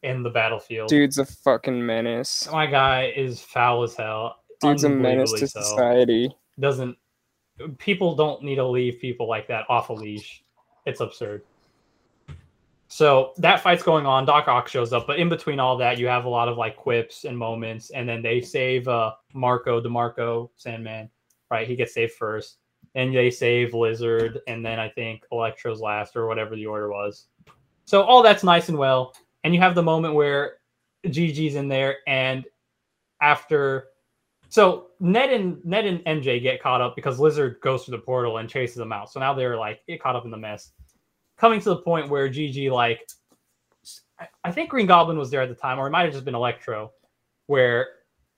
in the battlefield. Dude's a fucking menace. My guy is foul as hell. Dude's a menace to society. People don't need to leave people like that off a leash. It's absurd. So that fight's going on. Doc Ock shows up, but in between all that, you have a lot of like quips and moments, and then they save DeMarco Sandman, right? He gets saved first, and they save Lizard, and then I think Electro's last, or whatever the order was. So all that's nice and well, and you have the moment where Gigi's in there, and after. So Ned and MJ get caught up because Lizard goes through the portal and chases them out. So now they're like get caught up in the mess, coming to the point where Gigi, like, I think Green Goblin was there at the time, or it might have just been Electro, where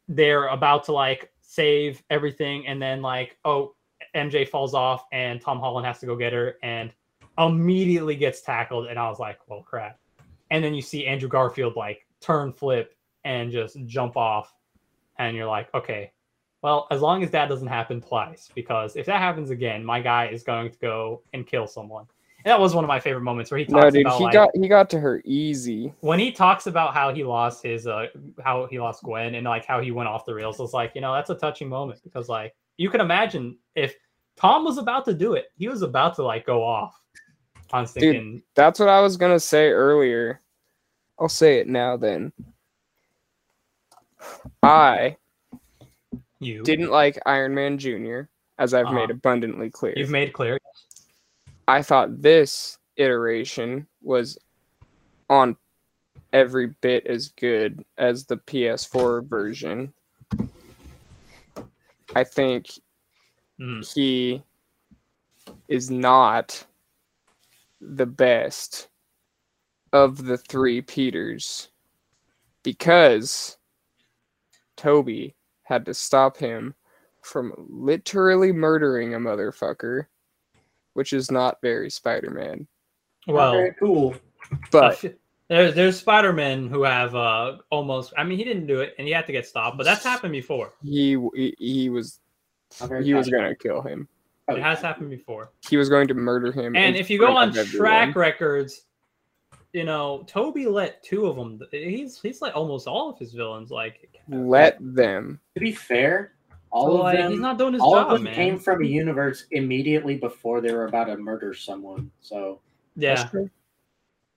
they're about to like save everything, and then like, oh, MJ falls off and Tom Holland has to go get her and immediately gets tackled, and I was like, well, crap. And then you see Andrew Garfield like turn, flip, and just jump off. And you're like, okay, well, as long as that doesn't happen twice, because if that happens again, my guy is going to go and kill someone. And that was one of my favorite moments where he talks about he like, he got to her easy. When he talks about how he lost his how he lost Gwen and like how he went off the rails, it's like, you know, that's a touching moment, because like you can imagine if Tom was about to do it, he was about to like go off. I was thinking, dude, that's what I was gonna say earlier. I'll say it now then. You didn't like Iron Man Jr., as I've made abundantly clear. You've made clear. I thought this iteration was on every bit as good as the PS4 version. I think he is not the best of the three Peters, because Toby had to stop him from literally murdering a motherfucker, which is not very Spider-Man. Well, very cool. But there's Spider-Men who have almost. I mean, he didn't do it, and he had to get stopped. But that's happened before. He was going to kill him. It has happened before. He was going to murder him. And if you go on track records, you know, Toby let two of them. He's let almost all of his villains like let them. To be fair, all of them. He's not doing his job, of them, man. Came from a universe immediately before they were about to murder someone. So yeah,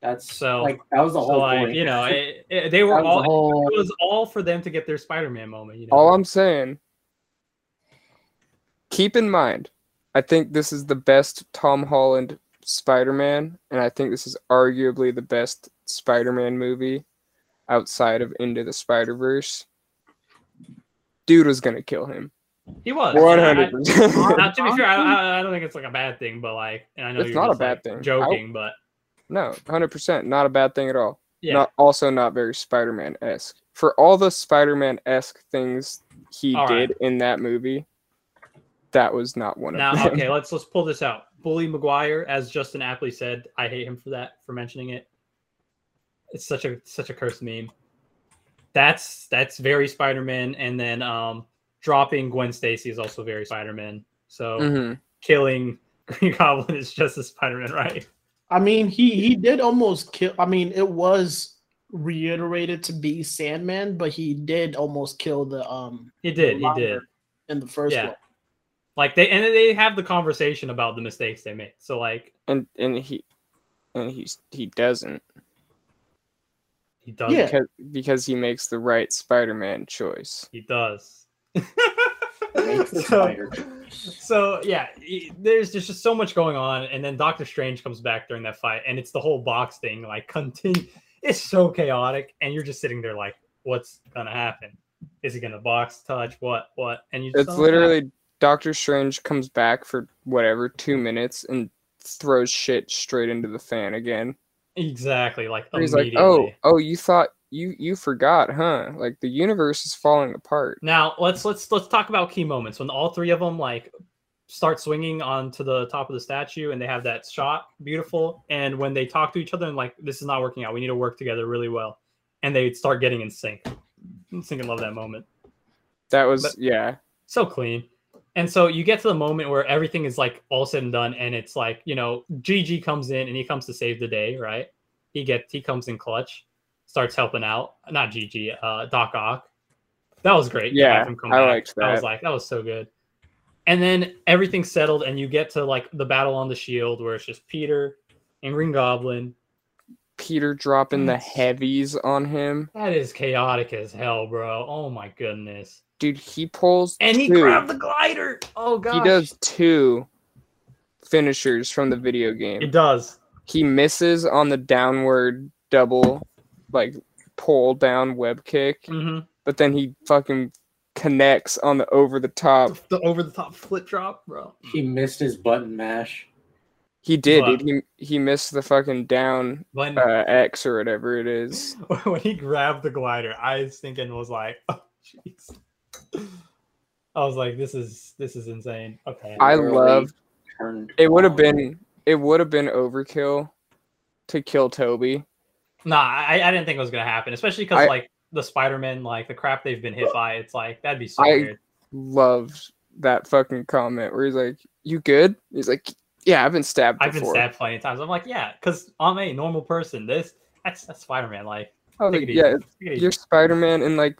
That's so like that was the whole point. You know, they were all it was all for them to get their Spider-Man moment. You know? All I'm saying, keep in mind, I think this is the best Tom Holland Spider-Man, and I think this is arguably the best Spider-Man movie outside of Into the Spider-Verse. Dude was gonna kill him. He was 100%. Now, to be fair, I don't think it's like a bad thing, but like, and I know it's not a bad thing. Joking, but. No, 100%. Not a bad thing at all. Yeah. Also not very Spider-Man-esque. For all the Spider-Man-esque things he did in that movie, that was not one of them. Okay, let's pull this out. Bully Maguire, as Justin aptly said, I hate him for that, for mentioning it. It's such a cursed meme. That's very Spider-Man. And then dropping Gwen Stacy is also very Spider-Man. So killing Green Goblin is just a Spider-Man, right? I mean, he did almost kill. I mean, it was reiterated to be Sandman, but he did almost kill the. He did in the first one. Like they have the conversation about the mistakes they made. So like, and he doesn't. Because he makes the right Spider-Man choice. He does. So yeah, there's just so much going on, and then Doctor Strange comes back during that fight, and it's the whole box thing. Like, it's so chaotic, and you're just sitting there like, what's gonna happen? Is he gonna box touch? What? And it's literally Doctor Strange comes back for whatever 2 minutes and throws shit straight into the fan again. Exactly, like he's like, oh, you thought. You forgot, huh? Like the universe is falling apart. Now let's talk about key moments when all three of them like start swinging onto the top of the statue and they have that shot, beautiful. And when they talk to each other and like, this is not working out, we need to work together really well, and they start getting in sync. I'm thinking, love that moment. That was so clean. And so you get to the moment where everything is like all said and done, and it's like, you know, Gigi comes in and he comes to save the day, right? He comes in clutch. Starts helping out. Not Gigi, Doc Ock. That was great. Yeah, I liked that. That was so good. And then everything's settled, and you get to like the battle on the shield where it's just Peter and Green Goblin. Peter dropping the heavies on him. That is chaotic as hell, bro. Oh my goodness. Dude, he pulls and he grabbed the glider. Oh god. He does 2 finishers from the video game. It does. He misses on the downward double. Like pull down web kick, but then he fucking connects on the over the top flip drop, bro. He missed his button mash. He did. He missed the fucking down X or whatever it is. When he grabbed the glider, I was thinking, was like, oh jeez. I was like, this is insane. Okay, I love. It would have been overkill to kill Toby. Nah, I didn't think it was gonna happen, especially because like the Spider-Man, like the crap they've been hit by. It's like that'd be so weird. Loved that fucking comment where he's like, "You good?" He's like, "Yeah, I've been stabbed. I've been stabbed plenty of times." I'm like, "Yeah," because I'm a normal person. That's Spider-Man. Like, you're Spider-Man in like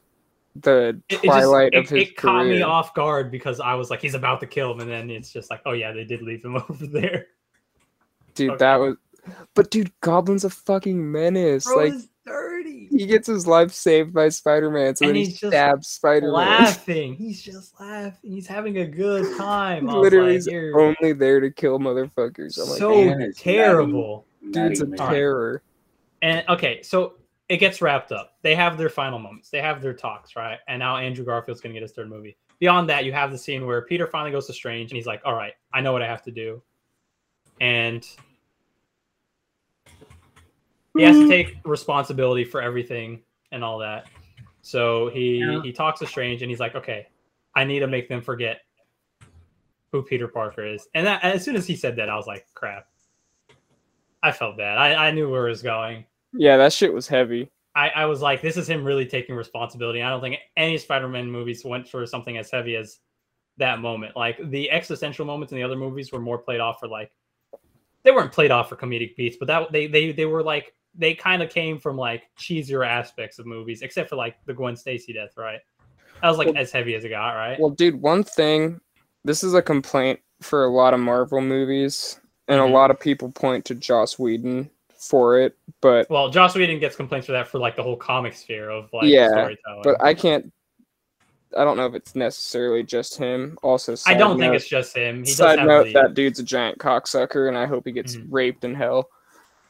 the twilight of his career. It caught me off guard because I was like, he's about to kill him, and then it's just like, oh yeah, they did leave him over there. Dude, okay. That was. But dude, Goblin's a fucking menace. Bro, like, is dirty. He gets his life saved by Spider-Man, so and then he stabs Spider-Man. He's just laughing. He's having a good time. Literally, like, he's only there to kill motherfuckers. I'm so like, man, terrible. Dude's a terror. And okay, so it gets wrapped up. They have their final moments. They have their talks, right? And now Andrew Garfield's gonna get his 3rd movie. Beyond that, you have the scene where Peter finally goes to Strange, and he's like, "All right, I know what I have to do," and he has to take responsibility for everything and all that. So he talks to Strange and he's like, okay, I need to make them forget who Peter Parker is. And that, as soon as he said that, I was like, crap. I felt bad. I knew where it was going. Yeah, that shit was heavy. I was like, this is him really taking responsibility. I don't think any Spider-Man movies went for something as heavy as that moment. Like the existential moments in the other movies were more played off for like, they weren't played off for comedic beats, but that they were like, they kind of came from like cheesier aspects of movies, except for like the Gwen Stacy death, right? That was like as heavy as it got, right? Well, dude, one thing, this is a complaint for a lot of Marvel movies, and a lot of people point to Joss Whedon for it, but well, Joss Whedon gets complaints for that for like the whole comic sphere of like storytelling. But I can't. I don't know if it's necessarily just him. Also, I don't think it's just him. He side does note, that dude's a giant cocksucker, and I hope he gets raped in hell.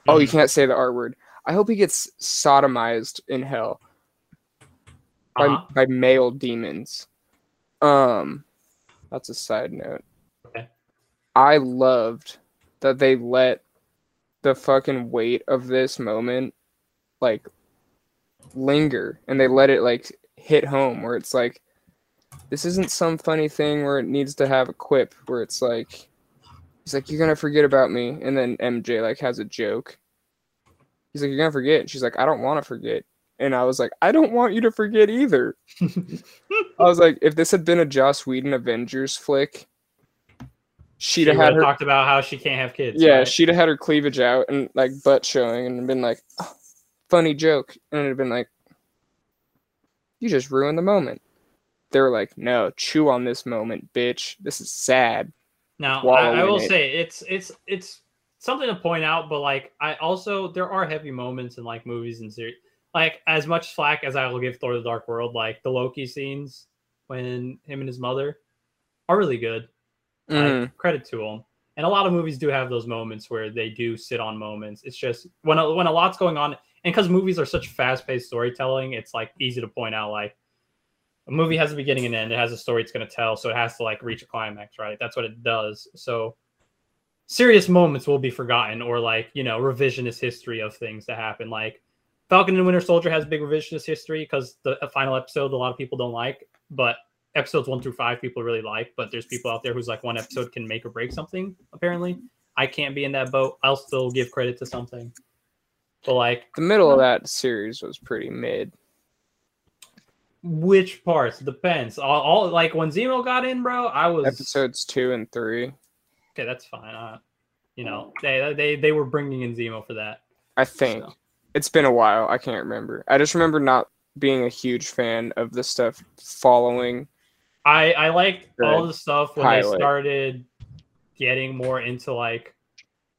Oh, you can't say the R word. I hope he gets sodomized in hell by male demons. That's a side note. Okay. I loved that they let the fucking weight of this moment like linger, and they let it like hit home, where it's like, this isn't some funny thing where it needs to have a quip, where it's like, he's like, you're gonna forget about me, and then MJ like has a joke. He's like, you're gonna forget, and she's like, I don't want to forget. And I was like, I don't want you to forget either. I was like, if this had been a Joss Whedon Avengers flick, she'd have had her talked about how she can't have kids. Yeah, right? She'd have had her cleavage out and like butt showing and been like, oh, funny joke. And it'd have been like, you just ruined the moment. They were like, no, chew on this moment, bitch. This is sad. Now, I will say it's something to point out, but like, I also, there are heavy moments in like movies and series. Like, as much slack as I will give Thor: The Dark World, like the Loki scenes when him and his mother are really good. Like, credit to him. And a lot of movies do have those moments where they do sit on moments. It's just when a lot's going on, and because movies are such fast-paced storytelling, it's like easy to point out like a movie has a beginning and end. It has a story it's going to tell, so it has to like reach a climax, right? That's what it does. So serious moments will be forgotten, or like, you know, revisionist history of things that happen. Like Falcon and Winter Soldier has big revisionist history because the final episode a lot of people don't like, but episodes 1 through 5 people really like. But there's people out there who's like, one episode can make or break something, apparently. I can't be in that boat. I'll still give credit to something. But like the middle of that series was pretty mid. Which parts? Depends. All like when Zemo got in, bro, I was episodes 2 and 3. Okay, that's fine. You know, they were bringing in Zemo for that, I think. So. It's been a while. I can't remember. I just remember not being a huge fan of the stuff following. I liked all the stuff when they started getting more into like,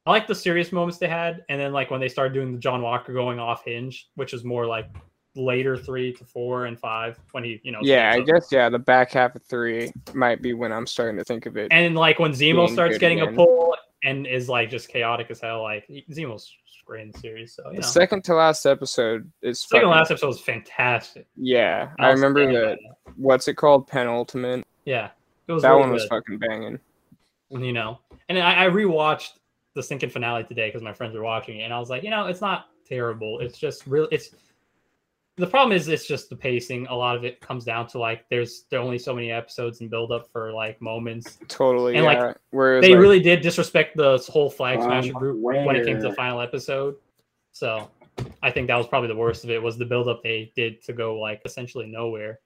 I like the serious moments they had. And then like when they started doing the John Walker going off hinge, which is more like later 3 to 4 and 5 when he, you know. Yeah, I guess. Yeah. The back half of 3 might be when I'm starting to think of it. And like when Zemo starts getting a pull and is like just chaotic as hell, like Zemo's in the series, so you know. Second to last episode was fantastic. Yeah, I remember the what's it called, penultimate. Yeah, it was that really one was good. Fucking banging, you know. And I rewatched the sinking finale today because my friends were watching it, and I was like, you know, it's not terrible. It's just really, it's the problem is it's just the pacing. A lot of it comes down to like there are only so many episodes and build up for like moments. Totally. And yeah. Like whereas they really did disrespect the whole Flag Smasher group when it came to the final episode. So I think that was probably the worst of it, was the build up they did to go like essentially nowhere.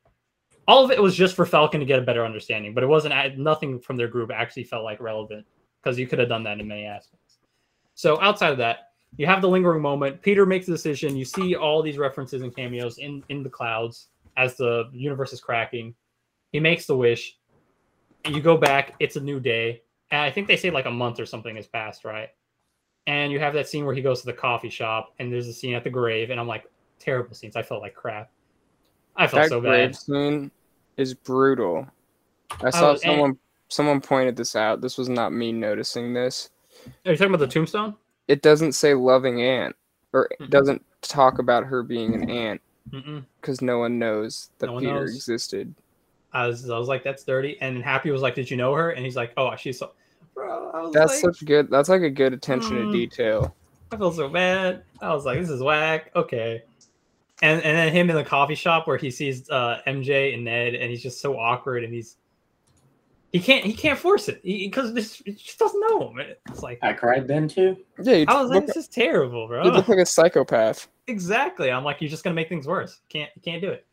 All of it was just for Falcon to get a better understanding, but it wasn't, nothing from their group actually felt like relevant, because you could have done that in many aspects. So outside of that, you have the lingering moment. Peter makes a decision. You see all these references and cameos in the clouds as the universe is cracking. He makes the wish. You go back. It's a new day. And I think they say like a month or something has passed, right? And you have that scene where he goes to the coffee shop, and there's a scene at the grave. And I'm like, terrible scenes. I felt like crap. I felt so bad. That grave scene is brutal. I saw someone pointed this out. This was not me noticing this. Are you talking about the tombstone? It doesn't say loving aunt, or it doesn't talk about her being an aunt, because no one knows that Peter existed. I was like, that's dirty. And Happy was like, did you know her? And he's like, oh, she's so. Bro, I was that's like, such good. That's like a good attention to detail. I feel so bad. I was like, this is whack. Okay. And then him in the coffee shop where he sees MJ and Ned, and he's just so awkward, and he can't force it because he just doesn't know him. It's like, I cried then too. Yeah, I was like, this is terrible, bro. You look like a psychopath. Exactly. I'm like, you're just gonna make things worse. You can't do it.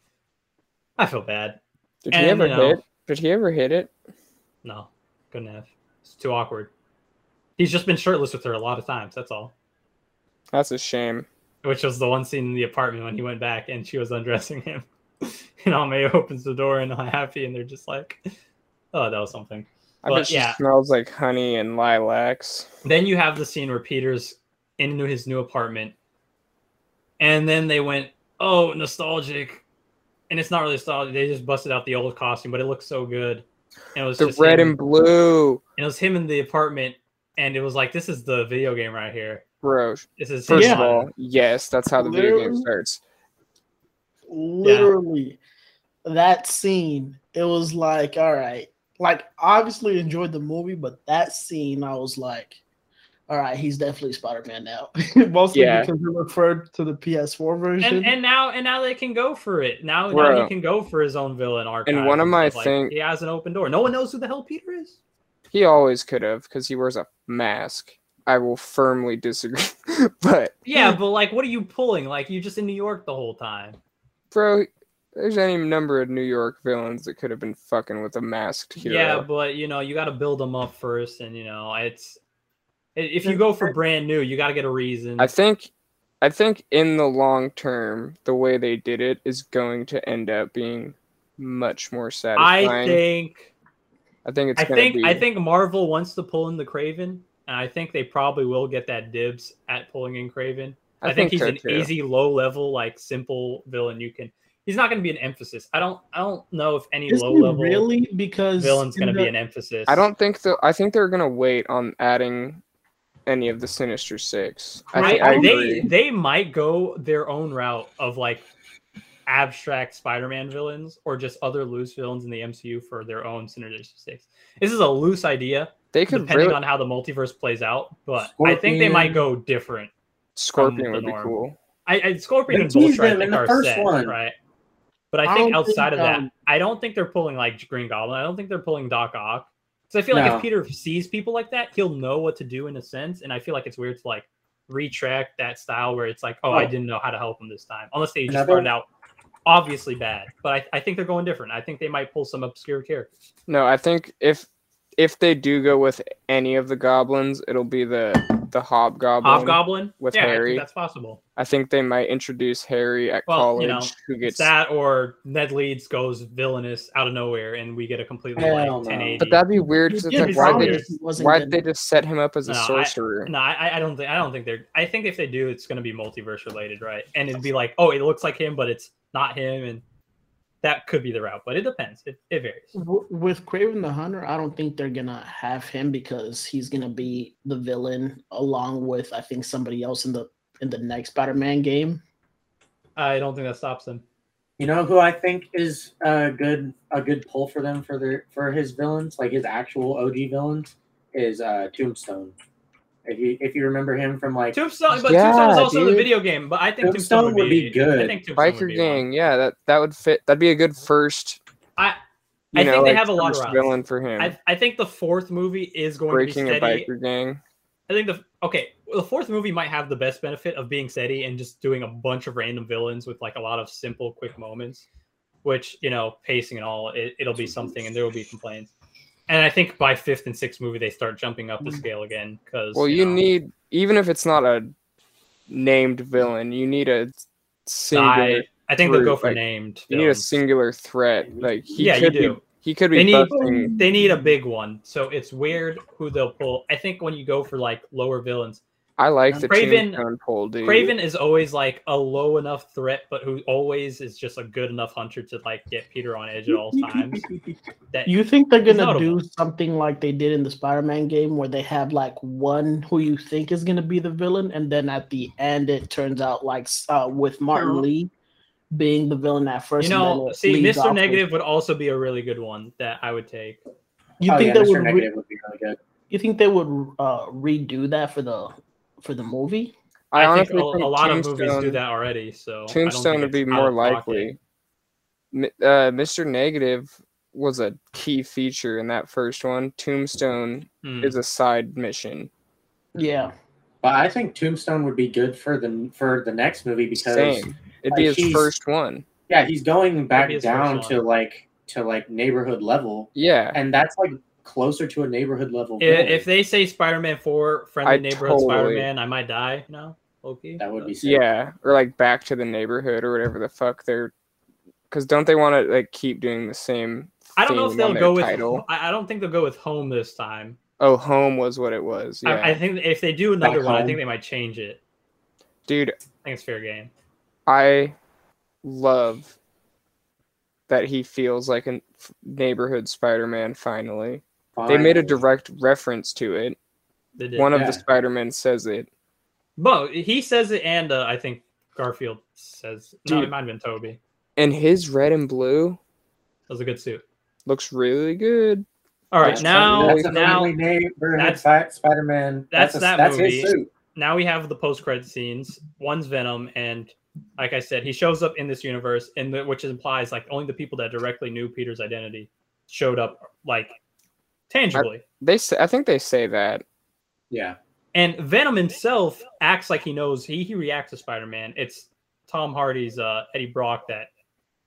I feel bad. Did he ever hit it? No, couldn't have. It's too awkward. He's just been shirtless with her a lot of times. That's all. That's a shame. Which was the one scene in the apartment when he went back and she was undressing him, and Aunt May opens the door and I'm happy, and they're just like. Oh, that was something. But, I bet she smells like honey and lilacs. Then you have the scene where Peter's into his new apartment. And then they went, oh, nostalgic. And it's not really nostalgic. They just busted out the old costume, but it looked so good. And it was the just red and blue. And it was him in the apartment. And it was like, this is the video game right here. Bro, this is first of all, yes, that's how the video game starts. Literally, yeah. That scene, it was like, all right. Like, obviously enjoyed the movie, but that scene, I was like, all right, he's definitely Spider-Man now. Mostly because we referred to the PS4 version. And now they can go for it. Now he can go for his own villain arc. And one of my things... He has an open door. No one knows who the hell Peter is. He always could have, because he wears a mask. I will firmly disagree. But... Yeah, but, like, what are you pulling? Like, you're just in New York the whole time. Bro... There's any number of New York villains that could have been fucking with a masked hero. Yeah, but, you know, you got to build them up first. And, you know, it's... If you go for brand new, you got to get a reason. I think in the long term, the way they did it is going to end up being much more satisfying. I think Marvel wants to pull in the Kraven. And I think they probably will get that dibs at pulling in Kraven. I think he's an easy, low-level, like, simple villain you can... He's not going to be an emphasis. I don't know if any low level really because villain's going to be an emphasis. I don't think though. I think they're going to wait on adding any of the Sinister Six. They might go their own route of like abstract Spider-Man villains or just other loose villains in the MCU for their own Sinister Six. This is a loose idea. They could depending on how the multiverse plays out, but Scorpion, I think they might go different. Scorpion would be cool. Scorpion and Vulture I think are set, right? But I think outside of that, I don't think they're pulling like Green Goblin. I don't think they're pulling Doc Ock. Because I feel like if Peter sees people like that, he'll know what to do in a sense. And I feel like it's weird to like retract that style where it's like, oh, I didn't know how to help him this time. Unless they just started out obviously bad. But I think they're going different. I think they might pull some obscure characters. No, I think if they do go with any of the goblins, it'll be the Hobgoblin with Harry. I think that's possible. I think they might introduce Harry at college, you know, who gets that, or Ned Leeds goes villainous out of nowhere, and we get a completely like 1080. But that'd be weird because it's like, why'd they just set him up as a sorcerer? I don't think they're. I think if they do, it's going to be multiverse related, right? And it'd be like, oh, it looks like him, but it's not him, and that could be the route. But it depends. It varies. With Kraven the Hunter, I don't think they're gonna have him because he's gonna be the villain along with I think somebody else in the next Spider-Man game. I don't think that stops them. You know who I think is a good pull for them for his villains, like his actual OG villains, is Tombstone. If you remember him from like Tombstone, but yeah, Tombstone is also in the video game. But I think Tombstone would be good. I think Biker Gang, yeah, that would fit. That'd be a good first. I think they have a lot of villain for him. I think the fourth movie is going to be steady. Biker Gang. I think the fourth movie might have the best benefit of being steady and just doing a bunch of random villains with like a lot of simple, quick moments, which you know, pacing and all, it'll be something, and there will be complaints. And I think by fifth and sixth movie, they start jumping up the scale again. You need, even if it's not a named villain, you need a singular. I think they'll go for like, named. You need a singular threat. Like They need a big one. So it's weird who they'll pull. I think when you go for like lower villains, I like the Tombstone pull, dude. Kraven is always like a low enough threat, but who always is just a good enough hunter to like get Peter on edge at all times. You think they're gonna do something like they did in the Spider-Man game, where they have like one who you think is gonna be the villain, and then at the end it turns out like with Martin Lee being the villain at first. You know, see, Mr. Negative would also be a really good one that I would take. You think that Mr. Negative would be really good? You think they would redo that for the movie? I honestly think a lot of movies do that already, so Tombstone would be more likely. Mr. Negative was a key feature in that first one. Tombstone is a side mission. Yeah. But I think Tombstone would be good for the next movie because it'd be his first one. Yeah, he's going back down to like neighborhood level. Yeah. And that's like closer to a neighborhood level. If they say Spider-Man 4 friendly neighborhood Spider-Man, I might die. No, okay, that would be sick. Yeah, or like Back to the Neighborhood or whatever the fuck they're. Because don't they want to like keep doing the same? I don't know if they'll go with. I don't think they'll go with Home this time. Oh, Home was what it was. Yeah. I think if they do another one, I think they might change it. Dude, I think it's fair game. I love that he feels like a neighborhood Spider-Man finally. They made a direct reference to it. They did, One of the Spider-Men says it. But he says it, and I think Garfield says it. No, it might have been Toby. And his red and blue. That was a good suit. Looks really good. All right, that's Spider-Man. That's movie. His suit. Now we have the post-credit scenes. One's Venom, and like I said, he shows up in this universe, and which implies like only the people that directly knew Peter's identity showed up, like tangibly. I think they say that. Yeah. And Venom himself acts like he knows. He reacts to Spider-Man. It's Tom Hardy's Eddie Brock that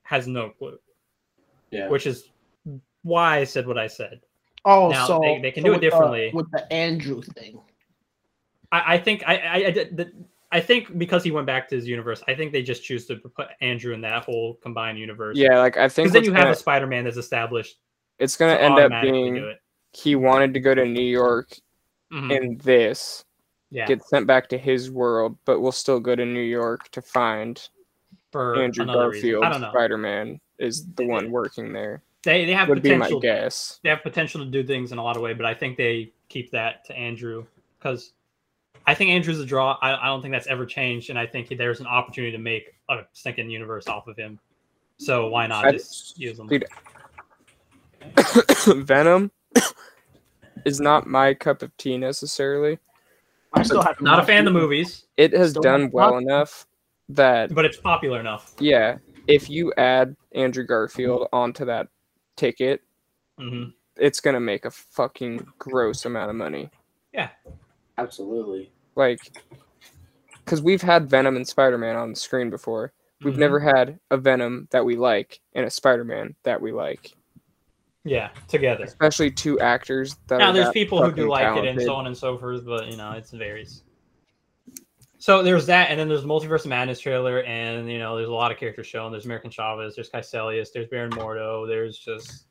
has no clue. Yeah. Which is why I said what I said. Oh, now, so they can do it differently with the Andrew thing. I think because he went back to his universe, I think they just choose to put Andrew in that whole combined universe. Yeah, like I think then you have a Spider-Man that's established. It's gonna end up being he wanted to go to New York in this, get sent back to his world, but we'll still go to New York to find Andrew Garfield. Spider-Man is the one working there. They have potential. Be my guess. They have potential to do things in a lot of ways, but I think they keep that to Andrew because I think Andrew's a draw. I don't think that's ever changed, and I think there's an opportunity to make a stinking universe off of him. So why not just use him? Dude, Venom is not my cup of tea necessarily. I'm still not a fan of the movies. It has done well enough that, but it's popular enough. Yeah, if you add Andrew Garfield onto that ticket, it's gonna make a fucking gross amount of money. Yeah, absolutely. Like, because we've had Venom and Spider-Man on the screen before. We've never had a Venom that we like and a Spider-Man that we like. Yeah, together. Especially two actors that now are there's that people who do like talented. It and so on and so forth, but you know, it varies. So there's that, and then there's Multiverse of Madness trailer, and you know, there's a lot of characters shown. There's American Chavez, there's Caecilius, there's Baron Mordo, there's just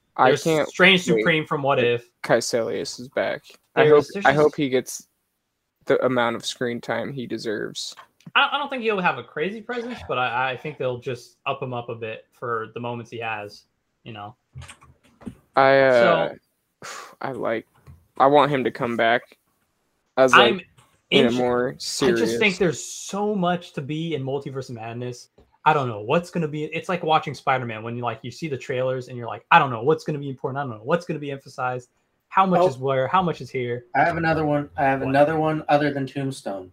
Strange Supreme from What If. Caecilius is back. I hope he gets the amount of screen time he deserves. I don't think he'll have a crazy presence, but I think they'll just up him up a bit for the moments he has, you know. I want him to come back as in a more serious. I just think there's so much to be in Multiverse of Madness. I don't know what's going to be. It's like watching Spider-Man when you you see the trailers and you're like, I don't know what's going to be important. I don't know what's going to be emphasized. How much is where? How much is here? I have another one. Another one other than Tombstone.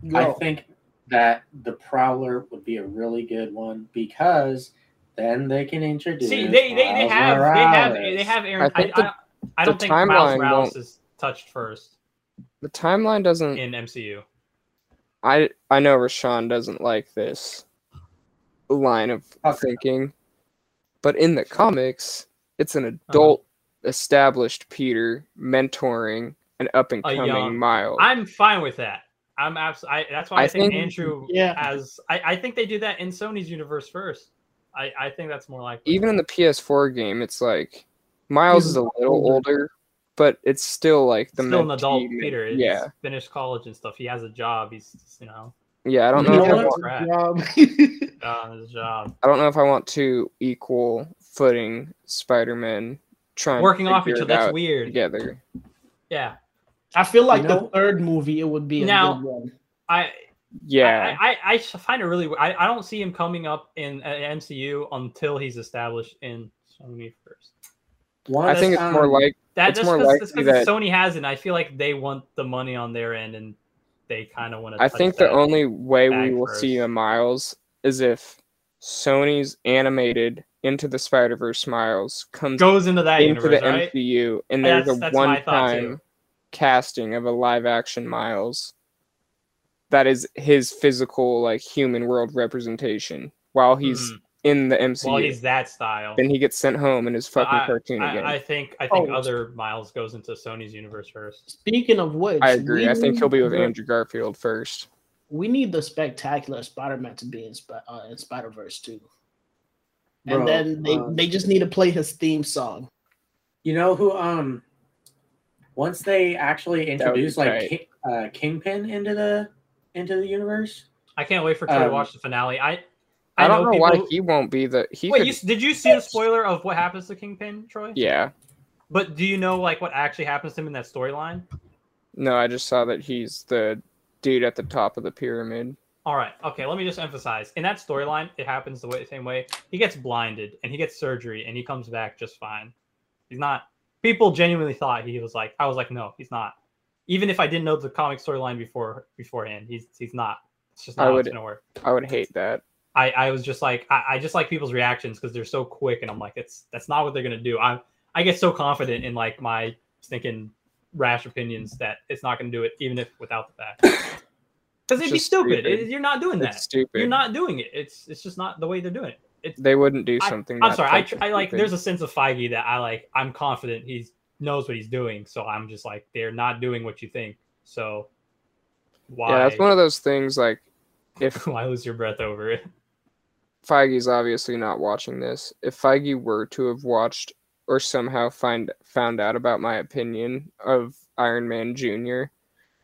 No. I think that the Prowler would be a really good one because then they can introduce. See, they have Aaron. I don't think Miles Morales is touched first. The timeline doesn't in MCU. I know Rashawn doesn't like this line of thinking, but in the comics, it's an adult, established Peter mentoring an up and coming Miles. I'm fine with that. That's why I think Andrew. Yeah. I think they do that in Sony's universe first. I think that's more likely. Even in the PS4 game, it's like Miles is a little older, but it's still like still an adult Peter. Yeah, he's finished college and stuff. He has a job. He's Yeah, I don't know. I don't know if I want to equal footing Spider-Man trying working to off each other. That's weird. Together. Yeah, I feel like the third movie it would be a good one. I find it really weird. I don't see him coming up in MCU until he's established in Sony first. I think it's more like that. That's because Sony has it. And I feel like they want the money on their end, and they kind of want to. I think the only way we will see a Miles is if Sony's animated Into the Spider-Verse Miles goes into that universe, right? MCU, and there's a one-time casting of a live-action Miles. That is his physical, like, human world representation while he's in the MCU. While he's that style. Then he gets sent home in his fucking cartoon again. I think other Miles goes into Sony's universe first. Speaking of which... I agree. I think he'll be with Andrew Garfield first. We need the spectacular Spider-Man to be in Spider-Verse too. And then they just need to play his theme song. You know who... Once they actually introduce like Kingpin into the universe, I can't wait for Troy to watch the finale. I don't know why he won't be the. Did you see the spoiler of what happens to Kingpin, Troy? Yeah. But do you know like what actually happens to him in that storyline? No, I just saw that he's the dude at the top of the pyramid. All right. Okay. Let me just emphasize. In that storyline, it happens the same way. He gets blinded and he gets surgery and he comes back just fine. He's not. People genuinely thought he was like. I was like, no, he's not. Even if I didn't know the comic storyline beforehand, he's not. It's just not going to work. I would hate that. I was just like, I just like people's reactions because they're so quick, and I'm like, that's not what they're gonna do. I get so confident in like my stinking rash opinions that it's not gonna do it, even if without the fact. Because it'd be stupid. You're not doing that. It's stupid. You're not doing it. It's just not the way they're doing it. They wouldn't do something. I'm sorry. I like. There's a sense of Feige that I like. I'm confident he knows what he's doing, so I'm just like, they're not doing what you think. So why? Yeah, that's one of those things. Like, if why lose your breath over it? Feige's obviously not watching this. If Feige were to have watched or somehow found out about my opinion of Iron Man Jr.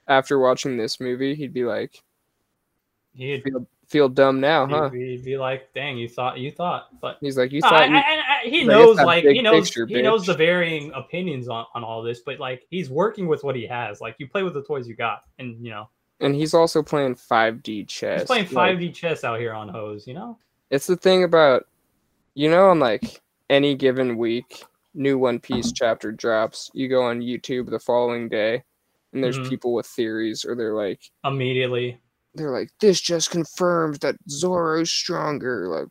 after watching this movie, he'd be like, he'd feel dumb now, huh? He'd be like, dang, you thought, but he's like, you thought. He knows, like, he knows the varying opinions on all this, but like, he's working with what he has. Like, you play with the toys you got, and you know. And he's also playing 5D chess. He's playing 5D chess out here on Hose, you know. It's the thing about, you know, on like any given week, new One Piece chapter drops. You go on YouTube the following day, and there's people with theories, or they're like immediately. They're like, this just confirms that Zoro's stronger. Like,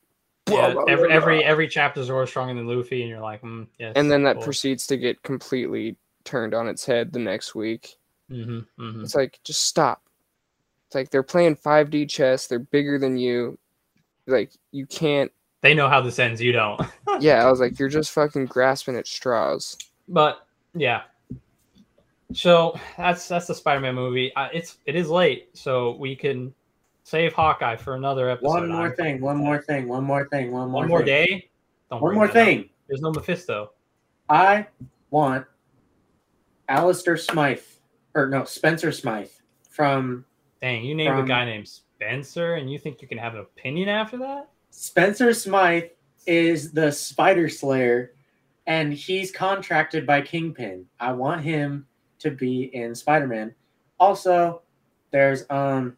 yeah, every chapter Zoro's stronger than Luffy, and you're like, yes. And then that proceeds to get completely turned on its head the next week. It's like, just stop. It's like they're playing 5D chess. They're bigger than you. Like, you can't. They know how this ends. You don't. Yeah, I was like, you're just fucking grasping at straws. But yeah, so that's the Spider-Man movie. It is late, so we can save Hawkeye for another episode. One more thing. One more thing. There's no Mephisto. I want Alistair Smythe, or no, Spencer Smythe from. Dang, you named the guy named Spencer, and you think you can have an opinion after that? Spencer Smythe is the Spider Slayer, and he's contracted by Kingpin. I want him to be in Spider-Man. Also, there's oh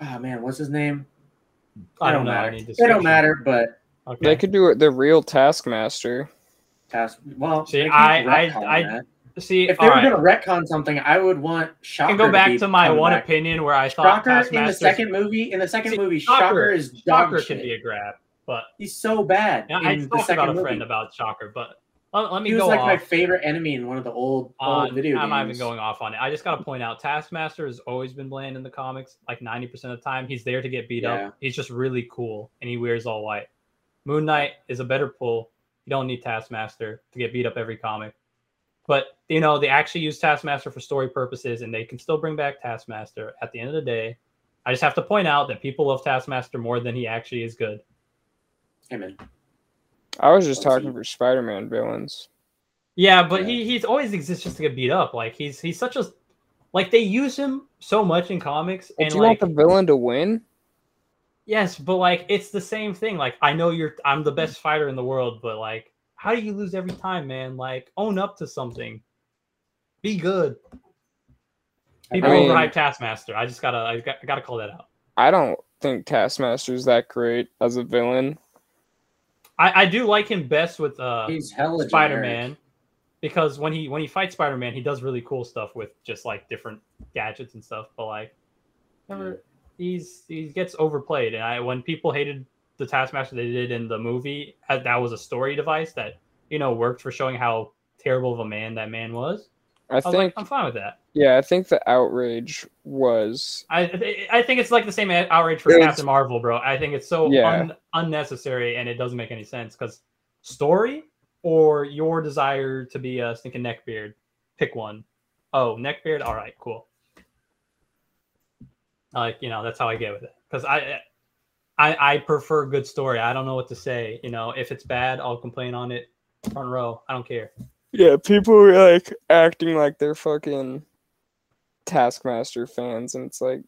man, what's his name? I don't know. It don't matter, but okay. They could do it. The real Taskmaster. Well, see, I see. If they were going to retcon something, I would want Shocker. I can go back to my one opinion where I thought Shocker in the second movie. Shocker should be a grab, but he's so bad. I talked about a friend about Shocker, but let me go. He was like my favorite enemy in one of the old video games. I'm not even going off on it. I just got to point out, Taskmaster has always been bland in the comics. Like 90% of the time, he's there to get beat up. He's just really cool, and he wears all white. Moon Knight is a better pull. You don't need Taskmaster to get beat up every comic. But, you know, they actually use Taskmaster for story purposes, and they can still bring back Taskmaster at the end of the day. I just have to point out that people love Taskmaster more than he actually is good. Amen. I was just talking for Spider-Man villains. Yeah, but he's always exists just to get beat up. Like, he's such a... Like, they use him so much in comics. But and, do you like, want the villain to win? Yes, but, like, it's the same thing. Like, I know I'm the best fighter in the world, but, like, how do you lose every time, man? Like, own up to something. Be good. People overhype Taskmaster. I gotta call that out. I don't think Taskmaster's that great as a villain. I do like him best with Spider-Man, because when he fights Spider-Man, he does really cool stuff with just like different gadgets and stuff. But like, he gets overplayed, and when people hated the Taskmaster they did in the movie, that was a story device that, you know, worked for showing how terrible of a man that man was. I think like, I'm fine with that. Yeah, I think the outrage was. I think it's like the same outrage for Captain Marvel, bro. I think it's so unnecessary, and it doesn't make any sense because story or your desire to be a stinking neckbeard, pick one. Oh, neckbeard. All right, cool. Like, you know, that's how I get with it because I prefer good story. I don't know what to say. You know, if it's bad, I'll complain on it front row. I don't care. Yeah, people were like acting like they're fucking Taskmaster fans, and it's like,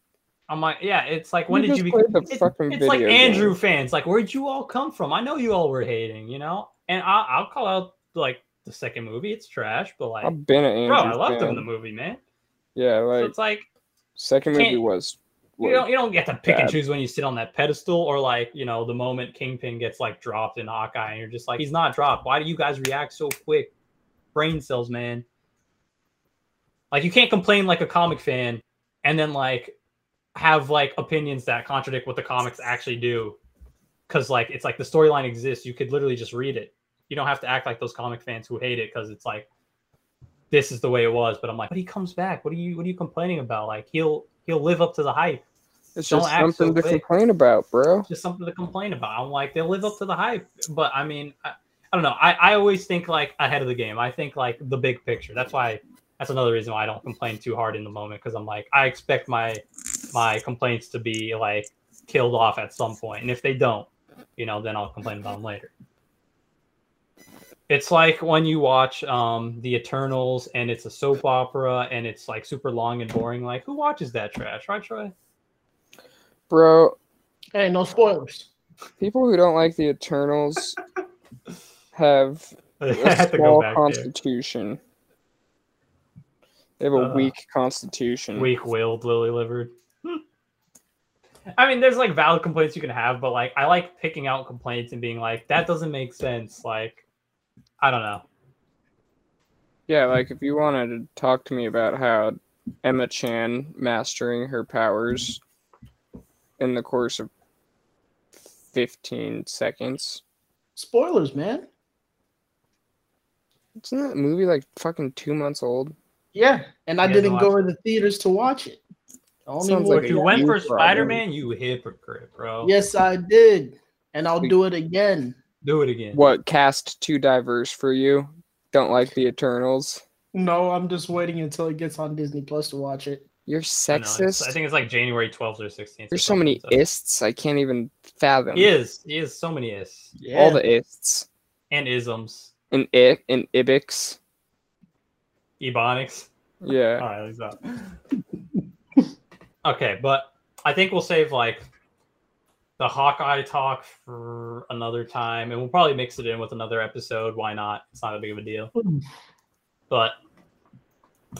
I'm like, yeah, it's like, when did you become it's like Andrew game. Fans? Like, where'd you all come from? I know you all were hating, you know. And I'll call out like the second movie; it's trash, but like, I've been an Andrew fan. I loved him in the movie, man. Yeah, like, so it's like second movie was. You don't get to pick and choose when you sit on that pedestal, or like, you know, the moment Kingpin gets like dropped in Hawkeye, and you're just like, he's not dropped. Why do you guys react so quick? Brain cells, man. Like, you can't complain like a comic fan and then like have like opinions that contradict what the comics actually do, because like, it's like the storyline exists. You could literally just read it. You don't have to act like those comic fans who hate it because it's like, this is the way it was. But I'm like, but he comes back. What are you complaining about? Like, he'll live up to the hype. It's just something to complain about, bro. It's just something to complain about. I'm like, they'll live up to the hype. But I mean, I don't know. I always think like ahead of the game. I think like the big picture. That's another reason why I don't complain too hard in the moment, because I'm like, I expect my complaints to be like killed off at some point. And if they don't, you know, then I'll complain about them later. It's like when you watch The Eternals, and it's a soap opera, and it's like super long and boring. Like, who watches that trash, right, Troy? Bro. Hey, no spoilers. People who don't like The Eternals have a small constitution. There. They have a weak constitution. Weak-willed, lily-livered. I mean, there's like valid complaints you can have, but like, I like picking out complaints and being like, that doesn't make sense. Like, I don't know. Yeah, like, if you wanted to talk to me about how Emma Chan mastering her powers in the course of 15 seconds. Spoilers, man. Isn't that movie like fucking 2 months old? Yeah, and I didn't go to the theaters to watch it. Like, you went for Spider-Man, you hypocrite, bro. Yes, I did. And I'll do it again. Do it again. What, cast too diverse for you? Don't like The Eternals? No, I'm just waiting until it gets on Disney Plus to watch it. You're sexist? I think it's like January 12th or 16th. There's so many ists I can't even fathom. He is so many ists. Yeah. All the ists. And isms. And ibics. Ebonics? Yeah. All right, exactly. Okay, but I think we'll save like the Hawkeye talk for another time, and we'll probably mix it in with another episode. Why not? It's not that big of a deal. But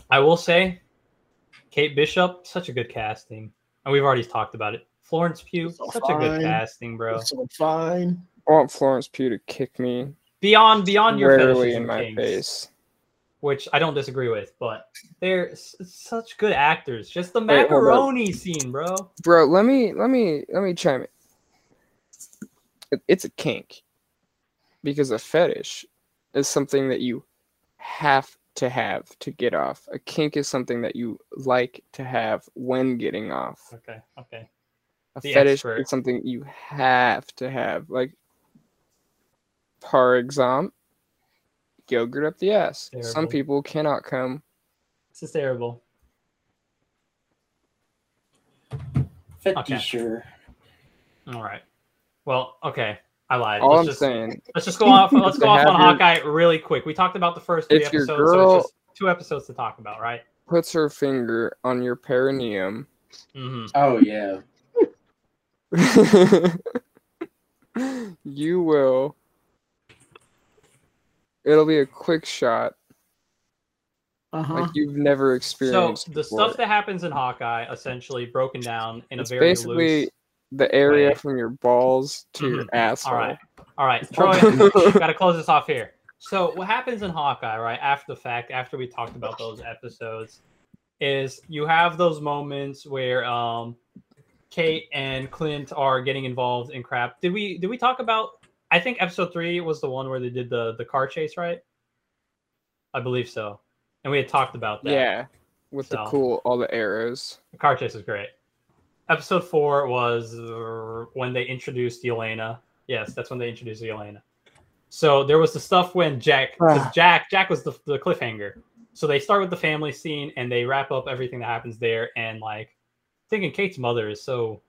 I will say, Kate Bishop, such a good casting, and we've already talked about it. Florence Pugh, such a good casting, bro. So fine. I want Florence Pugh to kick me beyond your fetishes in my face, which I don't disagree with. But they're such good actors. Just the macaroni scene, bro. Bro, let me chime in. It's a kink, because a fetish is something that you have to get off. A kink is something that you like to have when getting off. Okay. A fetish is something you have to have. Like, par exemple, yogurt up the ass. Terrible. Some people cannot come. This is terrible. Fetisher. Okay. All right. Well, okay, I lied. Let's just go off. Let's go off on Hawkeye really quick. We talked about the first three episodes, so it's just two episodes to talk about, right? Puts her finger on your perineum. Mm-hmm. Oh yeah. You will. It'll be a quick shot. Like you've never experienced. So the stuff that happens in Hawkeye, essentially broken down in a very loose. The area from your balls to your asshole. All right. Troy, gotta close this off here. So what happens in Hawkeye, right, after the fact, after we talked about those episodes, is you have those moments where Kate and Clint are getting involved in crap. Did we talk about, I think episode 3 was the one where they did the car chase, right? I believe so. And we had talked about that. Yeah. With all the arrows. The car chase is great. Episode 4 was when they introduced Yelena. Yes, that's when they introduced Yelena. So there was the stuff when Jack was the cliffhanger. So they start with the family scene, and they wrap up everything that happens there. And like, thinking Kate's mother is so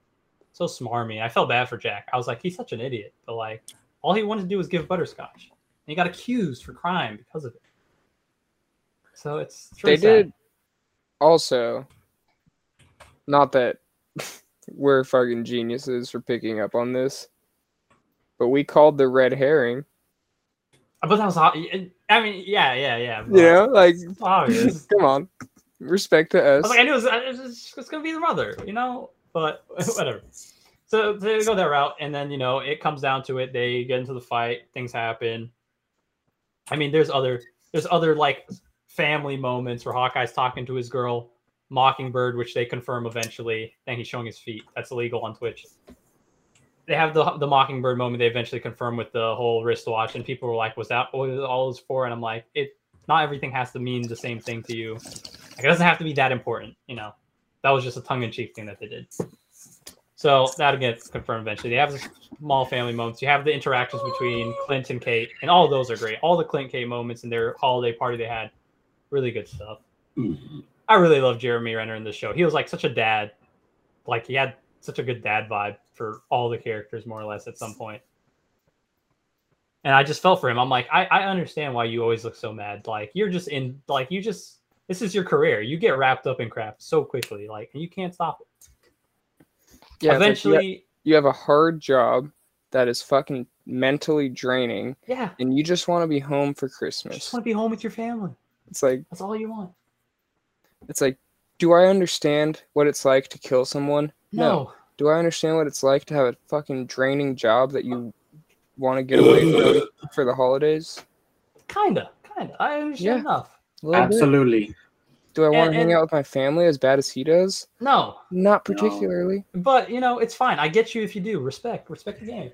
smarmy. I felt bad for Jack. I was like, he's such an idiot. But like, all he wanted to do was give butterscotch, and he got accused for crime because of it. So it's really sad. Did also, not that we're fucking geniuses for picking up on this, but we called the red herring. But that was, I mean, yeah. You know, like, come on, respect to us. I was like, I knew it was gonna be the mother, you know, but whatever. So they go that route, and then, you know, it comes down to it. They get into the fight. Things happen. I mean, there's other like family moments where Hawkeye's talking to his girl, Mockingbird, which they confirm eventually. Then he's showing his feet. That's illegal on Twitch. They have the Mockingbird moment. They eventually confirm with the whole wristwatch, and people were like, "Was that what all is for?" And I'm like, "It. Not everything has to mean the same thing to you. Like, it doesn't have to be that important, you know." That was just a tongue-in-cheek thing that they did. So that gets confirmed eventually. They have the small family moments. You have the interactions between Clint and Kate, and all of those are great. All the Clint-Kate moments and their holiday party they had, really good stuff. Mm-hmm. I really love Jeremy Renner in this show. He was like such a dad. Like, he had such a good dad vibe for all the characters, more or less, at some point. And I just felt for him. I'm like, I understand why you always look so mad. Like, you're just in, like, you just, this is your career. You get wrapped up in crap so quickly, like, and you can't stop it. Yeah, eventually, like, you have a hard job that is fucking mentally draining. Yeah. And you just want to be home for Christmas. You just want to be home with your family. It's like, that's all you want. It's like, do I understand what it's like to kill someone? No. Do I understand what it's like to have a fucking draining job that you want to get away from for the holidays? Kinda. I understand enough. Absolutely. Do I want to hang out with my family as bad as he does? No. Not particularly. No. But, you know, it's fine. I get you if you do. Respect the game.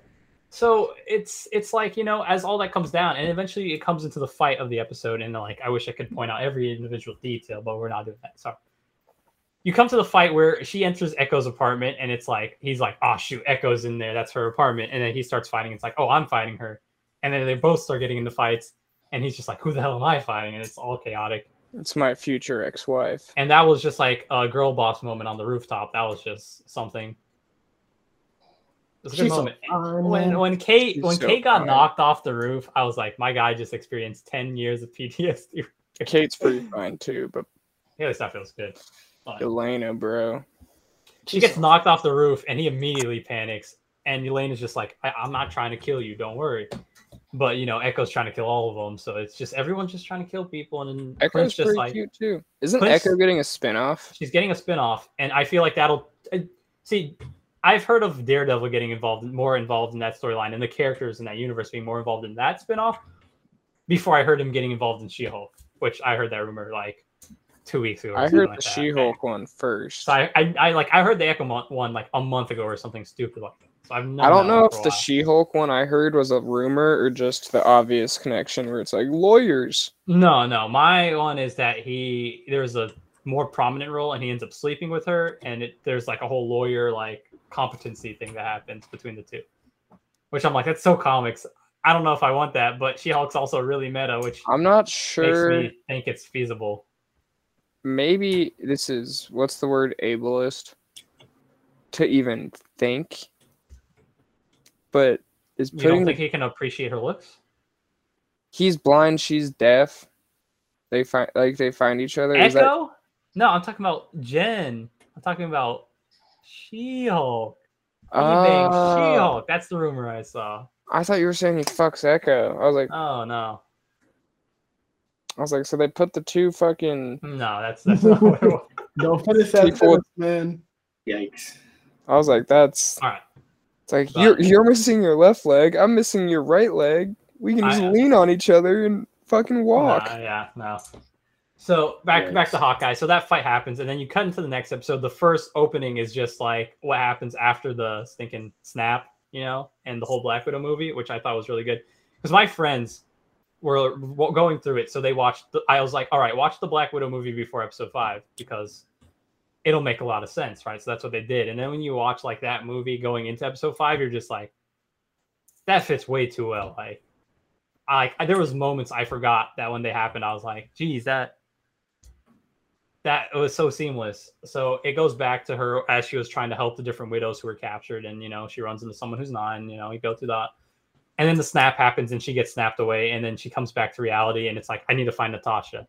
So it's like, you know, as all that comes down, and eventually it comes into the fight of the episode, and like, I wish I could point out every individual detail, but we're not doing that. Sorry. You come to the fight where she enters Echo's apartment, and it's like, he's like, oh, shoot, Echo's in there. That's her apartment. And then he starts fighting. It's like, oh, I'm fighting her. And then they both start getting into fights, and he's just like, who the hell am I fighting? And it's all chaotic. It's my future ex-wife. And that was just like a girl boss moment on the rooftop. That was just something. It was a good moment. When Kate got knocked off the roof, I was like, my guy just experienced 10 years of PTSD. Kate's pretty fine, too, but... Yeah, this stuff feels good. Yelena, bro. She gets knocked off the roof, and he immediately panics. And Yelena's just like, I'm not trying to kill you, don't worry. But, you know, Echo's trying to kill all of them, so it's just everyone's just trying to kill people. And then Echo's just like, cute too. Isn't Echo getting a spinoff? She's getting a spinoff, and I feel like that'll see. I've heard of Daredevil getting more involved in that storyline, and the characters in that universe being more involved in that spinoff. Before I heard him getting involved in She-Hulk, which I heard that rumor like 2 weeks ago. I heard the She-Hulk one first. So I heard the Echo one like a month ago or something stupid like that. So I don't know if the She-Hulk one I heard was a rumor or just the obvious connection where it's like lawyers. No. My one is that there's a more prominent role and he ends up sleeping with her, and there's like a whole lawyer like competency thing that happens between the two, which I'm like, that's so comics. I don't know if I want that, but She-Hulk's also really meta, which I'm not sure. Makes me think it's feasible. Maybe this is ableist to even think, but you don't think he can appreciate her looks? He's blind, she's deaf. They find each other. Echo? No, I'm talking about Jen. I'm talking about She-Hulk. She-Hulk. That's the rumor I saw. I thought you were saying he fucks Echo. I was like, oh no. I was like, so they put the two fucking... No, that's not what it was. Don't put it that way, man. Yikes. I was like, that's... All right. It's like, you're missing your left leg. I'm missing your right leg. We can just lean on each other and fucking walk. No. So, back to Hawkeye. So that fight happens, and then you cut into the next episode. The first opening is just like what happens after the stinking snap, you know, and the whole Black Widow movie, which I thought was really good. Because my friends... We're going through it, so they watched... I was like, all right, watch the Black Widow movie before episode 5, because it'll make a lot of sense, right? So that's what they did. And then when you watch, like, that movie going into episode 5, you're just like, that fits way too well. Like, there was moments I forgot that when they happened, I was like, geez, that was so seamless. So it goes back to her as she was trying to help the different widows who were captured, and, you know, she runs into someone who's not, and, you know, you go through that. And then the snap happens, and she gets snapped away, and then she comes back to reality, and it's like, I need to find Natasha.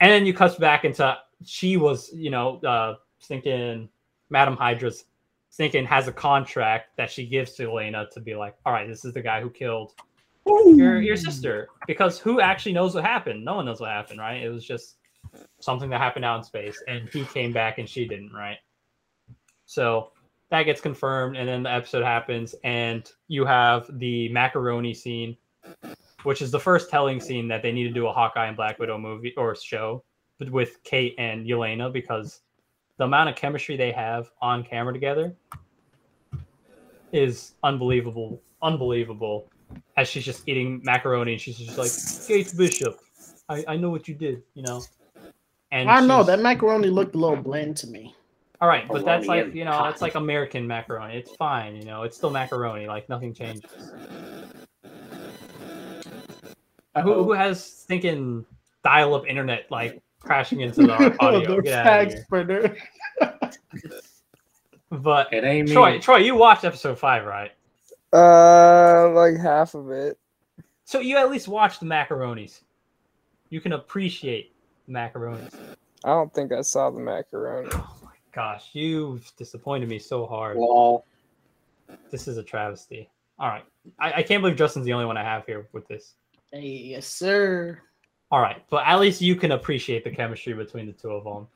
And then you cut back into, she was, you know, thinking Madam Hydra's thinking has a contract that she gives to Yelena to be like, all right, this is the guy who killed your sister. Because who actually knows what happened? No one knows what happened, right? It was just something that happened out in space. And he came back and she didn't, right? So that gets confirmed. And then the episode happens. And you have the macaroni scene, which is the first telling scene that they need to do a Hawkeye and Black Widow movie or show with Kate and Yelena, because the amount of chemistry they have on camera together is unbelievable. Unbelievable. As she's just eating macaroni and she's just like, Kate Bishop, I know what you did, you know? And I know, that macaroni looked a little bland to me. All right, but that's like, you know, that's like American macaroni. It's fine, you know? It's still macaroni. Like, nothing changes. Who has thinking dial-up internet, like, crashing into the audio? Get out of here. But it ain't Troy, you watched episode 5, right? Like half of it. So you at least watched the macaronis. You can appreciate the macaronis. I don't think I saw the macaroni. Oh my gosh, you've disappointed me so hard. Lol. This is a travesty. All right, I can't believe Justin's the only one I have here with this. Yes, sir. All right, but at least you can appreciate the chemistry between the two of them.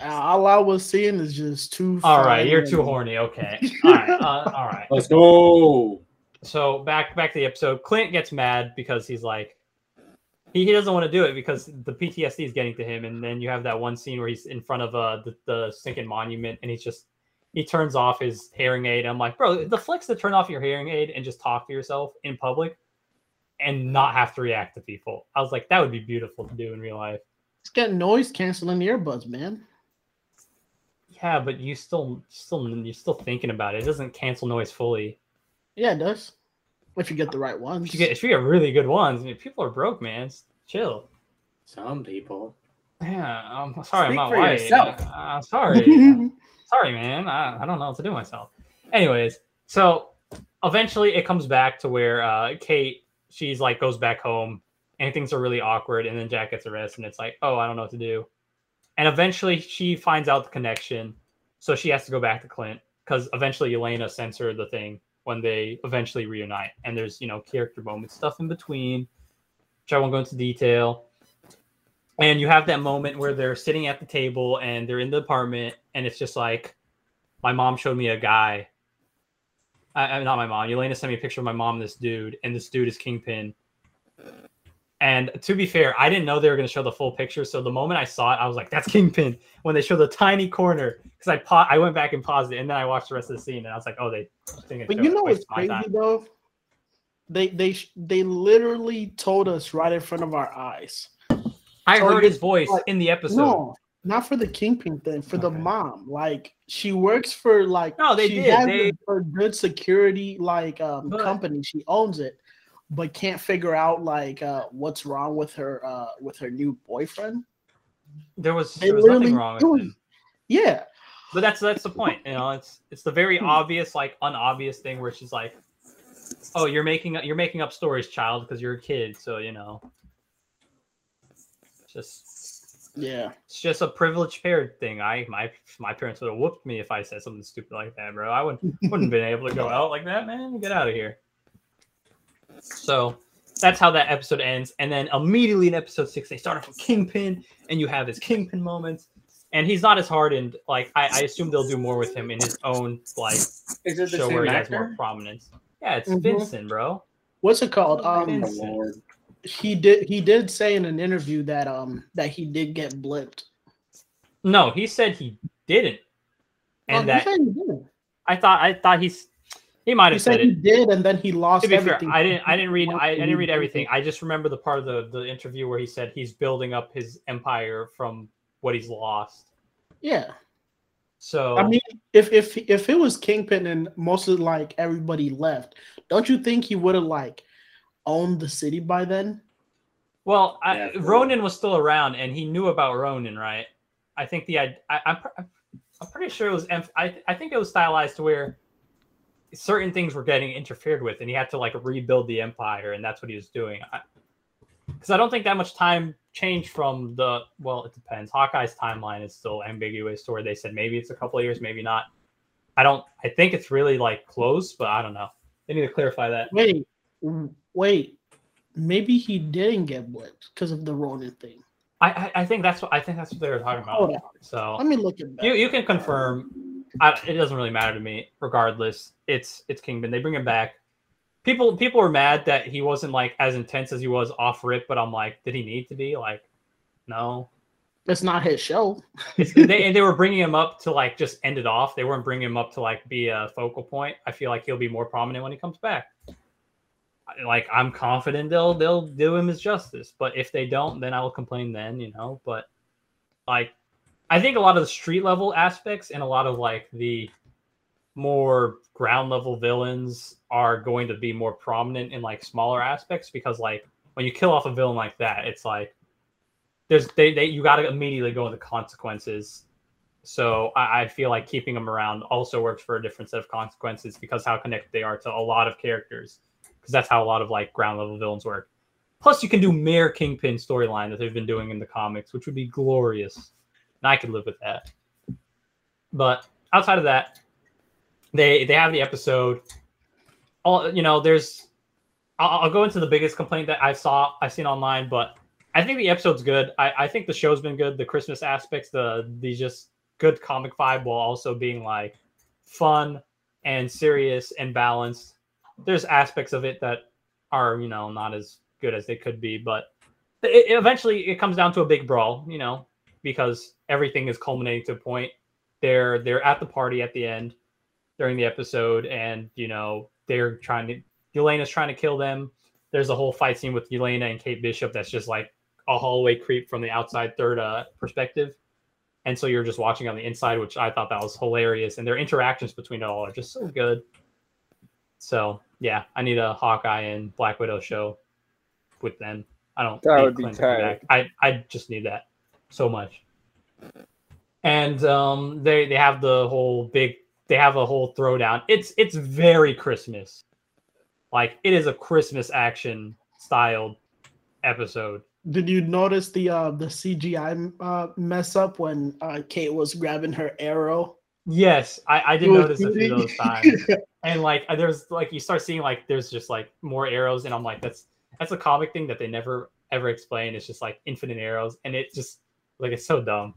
All I was seeing is just too. All right, you're too horny. Okay. All right. All right. Let's go. So back to the episode. Clint gets mad because he's like, he doesn't want to do it because the PTSD is getting to him. And then you have that one scene where he's in front of the sinking monument, and he's just. He turns off his hearing aid. I'm like, bro, the flex to turn off your hearing aid and just talk to yourself in public and not have to react to people. I was like, that would be beautiful to do in real life. It's got noise canceling earbuds, man. Yeah, but you're still thinking about it. It doesn't cancel noise fully. Yeah, it does. If you get the right ones. If you get really good ones. I mean, people are broke, man. It's chill. Some people. Yeah, I'm sorry. Speak I'm not white. I'm sorry. Sorry, man. I don't know what to do myself. Anyways, so eventually it comes back to where Kate, she's like, goes back home and things are really awkward. And then Jack gets arrested and it's like, oh, I don't know what to do. And eventually she finds out the connection. So she has to go back to Clint because eventually Yelena sends her the thing when they eventually reunite. And there's, you know, character moments, stuff in between, which I won't go into detail. And you have that moment where they're sitting at the table and they're in the apartment, and it's just like, my mom showed me a guy. Not my mom. Yelena sent me a picture of my mom, this dude, and this dude is Kingpin. And to be fair, I didn't know they were going to show the full picture. So the moment I saw it, I was like, that's Kingpin. When they show the tiny corner, because I went back and paused it, and then I watched the rest of the scene, and I was like, oh, they. But you know what's crazy though? They literally told us right in front of our eyes. I heard his voice in the episode. No, not for the Kingpin thing, for the mom. Like, she works for, like, no, they did. Has her good security, like, company. She owns it, but can't figure out, like, what's wrong with her new boyfriend. There was nothing wrong with him. Yeah. But that's the point, you know. It's the very obvious, like, unobvious thing where she's like, oh, you're making up stories, child, because you're a kid, so, you know. Just yeah, it's just a privileged parent thing. My parents would have whooped me if I said something stupid like that, bro. I wouldn't have been able to go out like that, man. Get out of here. So that's how that episode ends. And then immediately in episode 6, they start off with Kingpin, and you have his Kingpin moments. And he's not as hardened. Like I assume they'll do more with him in his own like show where he has more prominence. Yeah, it's Vincent, bro. What's it called? Vincent. He did say in an interview that he did get blipped. No, he said he didn't. And that he didn't. I thought he might have said it. He did, and then he lost everything. I didn't read everything. I just remember the part of the interview where he said he's building up his empire from what he's lost. Yeah. So I mean, if it was Kingpin and most of like everybody left, don't you think he would have like owned the city by then? Well, yeah, Ronan was still around, and he knew about Ronan, right? I think I'm pretty sure it was. I think it was stylized to where certain things were getting interfered with, and he had to like rebuild the empire, and that's what he was doing. Because I don't think that much time change from the, well, it depends. Hawkeye's timeline is still ambiguous to where they said maybe it's a couple of years, maybe not. I think it's really like close, but I don't know. They need to clarify that. Wait. Maybe he didn't get blipped because of the Ronin thing. I think that's what they were talking about. Oh, yeah. So let me look at that. You can confirm. It doesn't really matter to me. Regardless, it's Kingpin. They bring him back. People are mad that he wasn't like as intense as he was off rip, but I'm like, did he need to be? Like, no. That's not his show. And they were bringing him up to like just end it off. They weren't bringing him up to like be a focal point. I feel like he'll be more prominent when he comes back. Like, I'm confident they'll do him his justice, but if they don't, then I will complain then, you know. But like, I think a lot of the street level aspects and a lot of like the more ground level villains are going to be more prominent in like smaller aspects, because like when you kill off a villain like that, it's like there's you got to immediately go into consequences. So I feel like keeping them around also works for a different set of consequences because how connected they are to a lot of characters. Because that's how a lot of like ground level villains work. Plus, you can do Mayor Kingpin storyline that they've been doing in the comics, which would be glorious, and I could live with that. But outside of that, they have the episode. All you know, there's. I'll go into the biggest complaint that I've seen online, but I think the episode's good. I think the show's been good. The Christmas aspects, the just good comic vibe, while also being like fun and serious and balanced. There's aspects of it that are, you know, not as good as they could be, but eventually it comes down to a big brawl, you know, because everything is culminating to a point. They're at the party at the end during the episode, and you know they're Yelena's trying to kill them. There's a whole fight scene with Yelena and Kate Bishop that's just like a hallway creep from the outside third perspective, and so you're just watching on the inside, which I thought that was hilarious, and their interactions between it all are just so good. So yeah, I need a Hawkeye and Black Widow show with them. I don't. That would be tight. I just need that so much. And they have the whole big. They have a whole throwdown. It's very Christmas. Like, it is a Christmas action styled episode. Did you notice the CGI mess up when Kate was grabbing her arrow? Yes, I did notice a few of those times. And like, there's like, you start seeing like there's just like more arrows, and I'm like, that's a comic thing that they never ever explain. It's just like infinite arrows, and it just like, it's so dumb.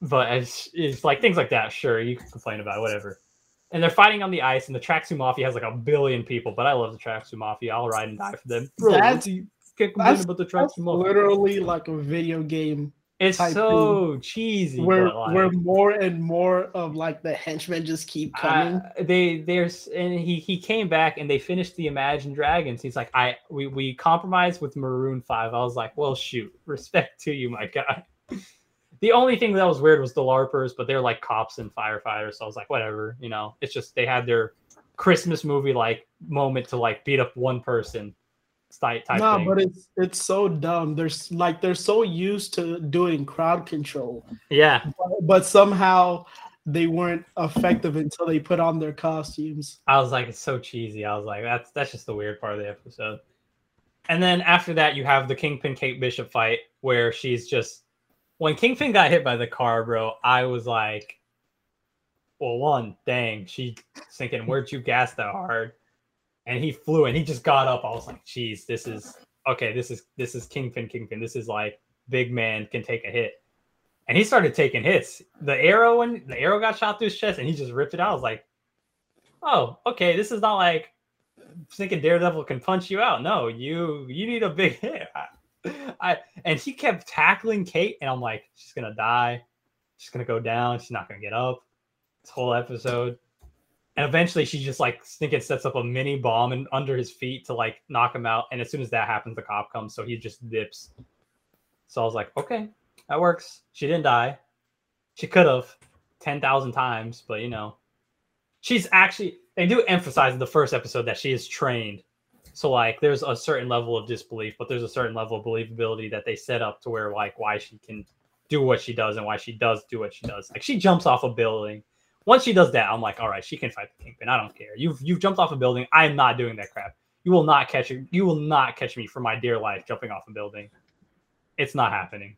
But it's like things like that. Sure, you can complain about it, whatever. And they're fighting on the ice, and the Tracksuit Mafia has like a billion people, but I love the Tracksuit Mafia. I'll ride and die for them. That's literally like a video game. It's so cheesy. Where more and more of like the henchmen just keep coming. He came back and they finished the Imagine Dragons. He's like, we compromised with Maroon 5. I was like, well, shoot, respect to you, my guy. The only thing that was weird was the LARPers, but they're like cops and firefighters. So I was like, whatever, you know. It's just they had their Christmas movie like moment to like beat up one person. Type thing. But it's so dumb. They're so used to doing crowd control. Yeah. But somehow they weren't effective until they put on their costumes. I was like, it's so cheesy. I was like, that's just the weird part of the episode. And then after that, you have the Kingpin Kate Bishop fight, where she's just, when Kingpin got hit by the car, bro, I was like, well, one, dang, she's thinking, where'd you gas that hard? And he flew, and he just got up. I was like, "Geez, this is okay. This is Kingpin. This is like big man can take a hit." And he started taking hits. The arrow got shot through his chest, and he just ripped it out. I was like, "Oh, okay. This is not like thinking Daredevil can punch you out. No, you need a big hit." And he kept tackling Kate, and I'm like, "She's gonna die. She's gonna go down. She's not gonna get up." This whole episode. And eventually she just like thinking sets up a mini bomb and under his feet to like knock him out. And as soon as that happens, the cop comes. So he just dips. So I was like, okay, that works. She didn't die. She could have 10,000 times, but you know, she's actually, they do emphasize in the first episode that she is trained. So like, there's a certain level of disbelief, but there's a certain level of believability that they set up to where like why she can do what she does and why she does do what she does. Like, she jumps off a building. Once she does that, I'm like, all right, she can fight the Kingpin. I don't care. You've jumped off a building. I am not doing that crap. You will not catch me for my dear life jumping off a building. It's not happening.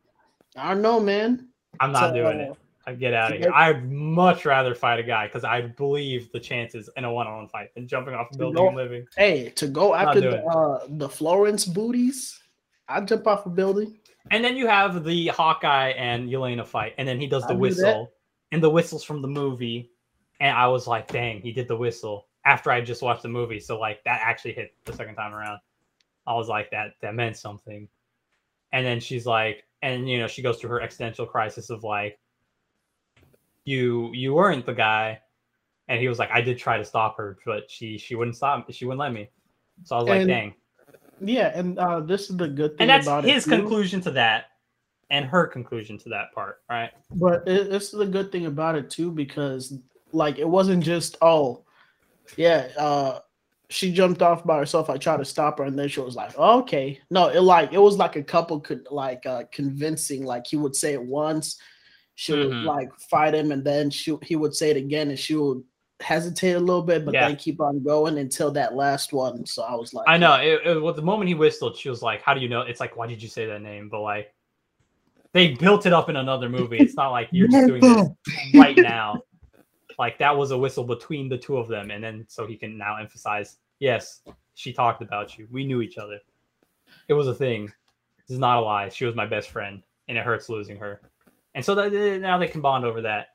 I don't know, man. I'm not doing it. I get out of here. I'd much rather fight a guy because I believe the chances in a one-on-one fight than jumping off a building and living. Hey, to go after the Florence booties, I'd jump off a building. And then you have the Hawkeye and Yelena fight, and then he does the whistle. And the whistle's from the movie. And I was like, dang, he did the whistle after I just watched the movie. So, like, that actually hit the second time around. I was like, that meant something. And then she's like, and, you know, she goes through her existential crisis of, like, you weren't the guy. And he was like, I did try to stop her, but she wouldn't stop. She wouldn't let me. So I was like, dang. Yeah, and this is the good thing about it. And that's his conclusion to that and her conclusion to that part, right? But this is the good thing about it, too, because, like, it wasn't just, oh, yeah, she jumped off by herself. I tried to stop her, and then she was like, oh, okay. No, it was like a couple could, like, convincing. Like, he would say it once. She would, like, fight him, and then he would say it again, and she would hesitate a little bit, but then keep on going until that last one. So I was like... I know. The moment he whistled, she was like, how do you know? It's like, why did you say that name? But, like, they built it up in another movie. It's not like you're just doing this right now. Like, that was a whistle between the two of them. And then so he can now emphasize, yes, she talked about you. We knew each other. It was a thing. This is not a lie. She was my best friend, and it hurts losing her. And so now they can bond over that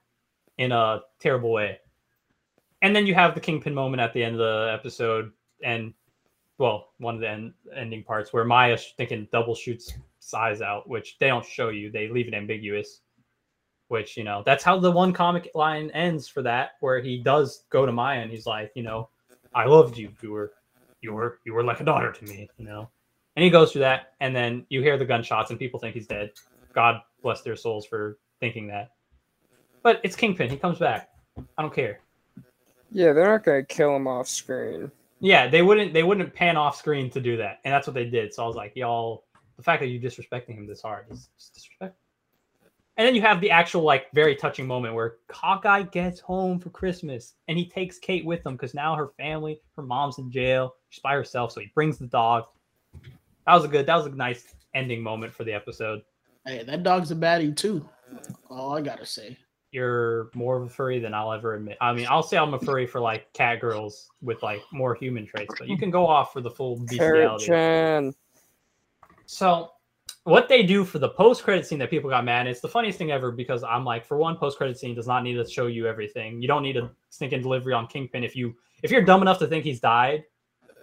in a terrible way. And then you have the Kingpin moment at the end of the episode. And, well, one of the ending parts where Maya's thinking double shoots size out, which they don't show you. They leave it ambiguous. Which, you know, that's how the one comic line ends for that, where he does go to Maya and he's like, you know, I loved you. You were like a daughter to me, you know. And he goes through that, and then you hear the gunshots and people think he's dead. God bless their souls for thinking that. But it's Kingpin. He comes back. I don't care. Yeah, they're not going to kill him off screen. Yeah, they wouldn't pan off screen to do that. And that's what they did. So I was like, y'all, the fact that you're disrespecting him this hard is disrespectful. And then you have the actual, like, very touching moment where Hawkeye gets home for Christmas and he takes Kate with him because now her family, her mom's in jail. She's by herself, so he brings the dog. That was a nice ending moment for the episode. Hey, that dog's a baddie too. All I gotta say. You're more of a furry than I'll ever admit. I mean, I'll say I'm a furry for, like, cat girls with, like, more human traits, but you can go off for the full bestiality. So what they do for the post-credit scene that people got mad, it's the funniest thing ever because I'm like, for one, post-credit scene does not need to show you everything. You don't need a stinking delivery on Kingpin. If you're dumb enough to think he's died,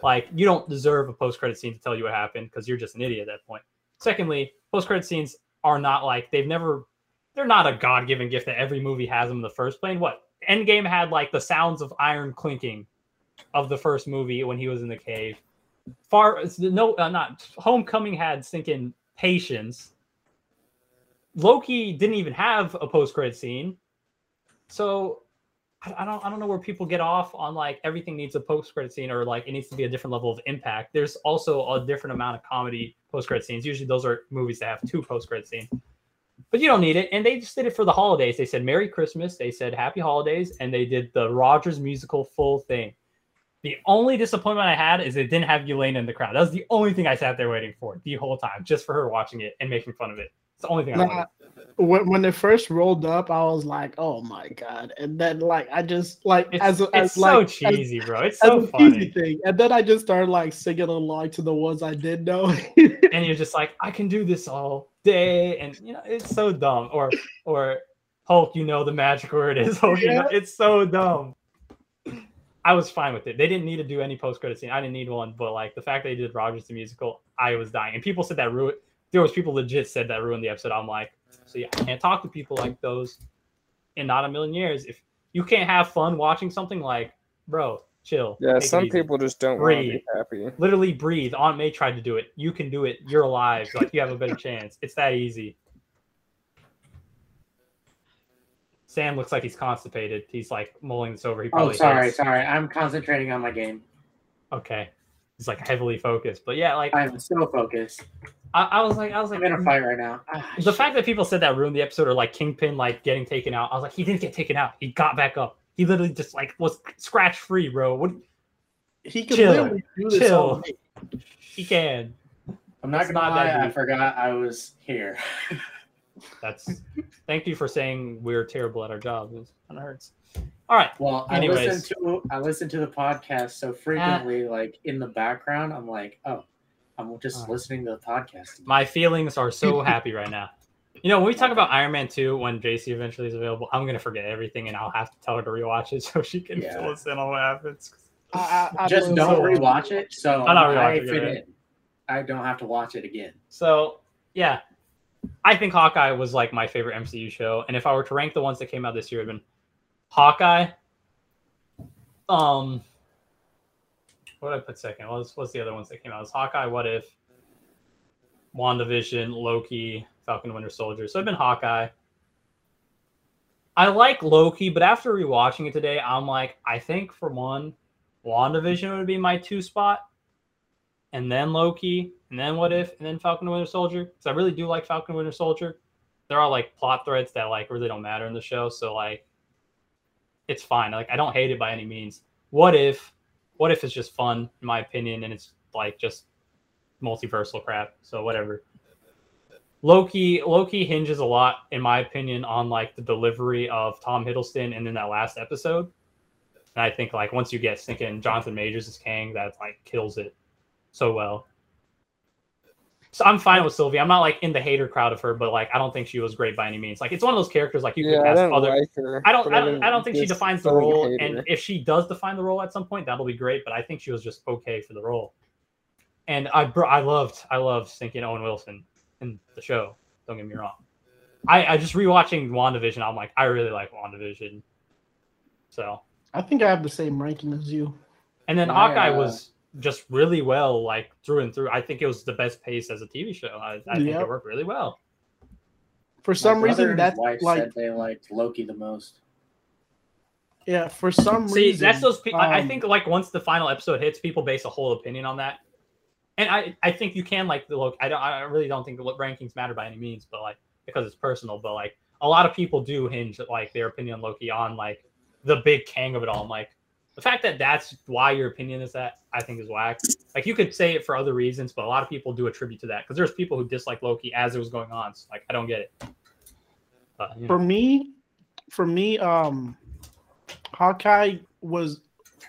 like, you don't deserve a post-credit scene to tell you what happened because you're just an idiot at that point. Secondly, post-credit scenes are not like, they're not a God-given gift that every movie has them in the first place. What? Endgame had, like, the sounds of iron clinking of the first movie when he was in the cave. Homecoming had stinking patience. Loki didn't even have a post-credit scene, so I don't know where people get off on, like, everything needs a post-credit scene or, like, it needs to be a different level of impact. There's also a different amount of comedy post-credit scenes. Usually those are movies that have two post-credit scenes, but you don't need it. And they just did it for the holidays. They said Merry Christmas, they said Happy Holidays, and they did the Rogers musical full thing. The only disappointment I had is it didn't have Yelena in the crowd. That was the only thing I sat there waiting for the whole time, just for her watching it and making fun of it. It's the only thing I wanted. When it first rolled up, I was like, "Oh my god!" And then, like, I just like it's so cheesy, bro. It's so funny. And then I just started, like, singing along to the ones I did know. And you're just like, "I can do this all day," and you know it's so dumb. Or Hulk, you know the magic word is Hulk. Yeah. You know, it's so dumb. I was fine with it. They didn't need to do any post-credit scene. I didn't need one, but, like, the fact they did Rogers the musical, I was dying. And people said that ruined. There was people legit said that ruined the episode. I'm like, so yeah, I can't talk to people like those in not a million years. If you can't have fun watching something, like, bro, chill. Yeah, some people just don't want to be happy. Literally breathe. Aunt May tried to do it. You can do it. You're alive. Like, you have a better chance. It's that easy. Sam looks like he's constipated. He's, like, mulling this over. He probably sorry. I'm concentrating on my game. Okay. He's, like, heavily focused. But yeah, like, I'm so focused. I was like, I'm in a fight right now. The fact that people said that ruined the episode, or, like, Kingpin, like, getting taken out. I was like, he didn't get taken out. He got back up. He literally just, like, was scratch free, bro. He can literally do this all day. He can. I'm not gonna lie, I forgot I was here. That's thank you for saying we're terrible at our job. It kind of hurts. All right. Well, anyways. I listen to the podcast so frequently, like in the background, I'm like, oh, I'm just listening to the podcast. My feelings are so happy right now. You know, when we talk about Iron Man 2, when JC eventually is available, I'm going to forget everything, and I'll have to tell her to rewatch it so she can fill us in on what happens. Just don't rewatch it, so I fit in. I don't have to watch it again. So, yeah. I think Hawkeye was, like, my favorite MCU show, and if I were to rank the ones that came out this year, it would have been Hawkeye. What did I put second? What's the other ones that came out? It was Hawkeye, What If, WandaVision, Loki, Falcon Winter Soldier. So I've been Hawkeye. I like Loki, but after rewatching it today, I'm like, I think for one, WandaVision would be my 2 spot, and then Loki, and then What If, and then Falcon Winter Soldier. Because I really do like Falcon Winter Soldier. There are like plot threads that like really don't matter in the show, so like it's fine. Like I don't hate it by any means. What If is just fun, in my opinion, and it's like just multiversal crap. So whatever. Loki hinges a lot, in my opinion, on like the delivery of Tom Hiddleston and then that last episode. And I think like once you get thinking Jonathan Majors is Kang, that like kills it so well. So I'm fine with Sylvie. I'm not like in the hater crowd of her, but like I don't think she was great by any means. Like it's one of those characters like you could cast other. Like her, I don't think she defines the role. And if she does define the role at some point, that'll be great. But I think she was just okay for the role. And I loved thinking Owen Wilson in the show. Don't get me wrong. I just rewatching WandaVision. I'm like, I really like WandaVision. So I think I have the same ranking as you. And then Hawkeye was just really well, like through and through. I think it was the best pace as a TV show. I think it worked really well. For some reason, that's like they liked Loki the most. Yeah, for some reason. See, that's those people. I think like once the final episode hits, people base a whole opinion on that. And I think you can like the Loki. I really don't think the rankings matter by any means, but like because it's personal. But like a lot of people do hinge like their opinion on Loki on like the big Kang of it all. I'm like, the fact that that's why your opinion is that, I think is whack. Like, you could say it for other reasons, but a lot of people do attribute to that because there's people who dislike Loki as it was going on. So, like, I don't get it. But, you know. For me, Hawkeye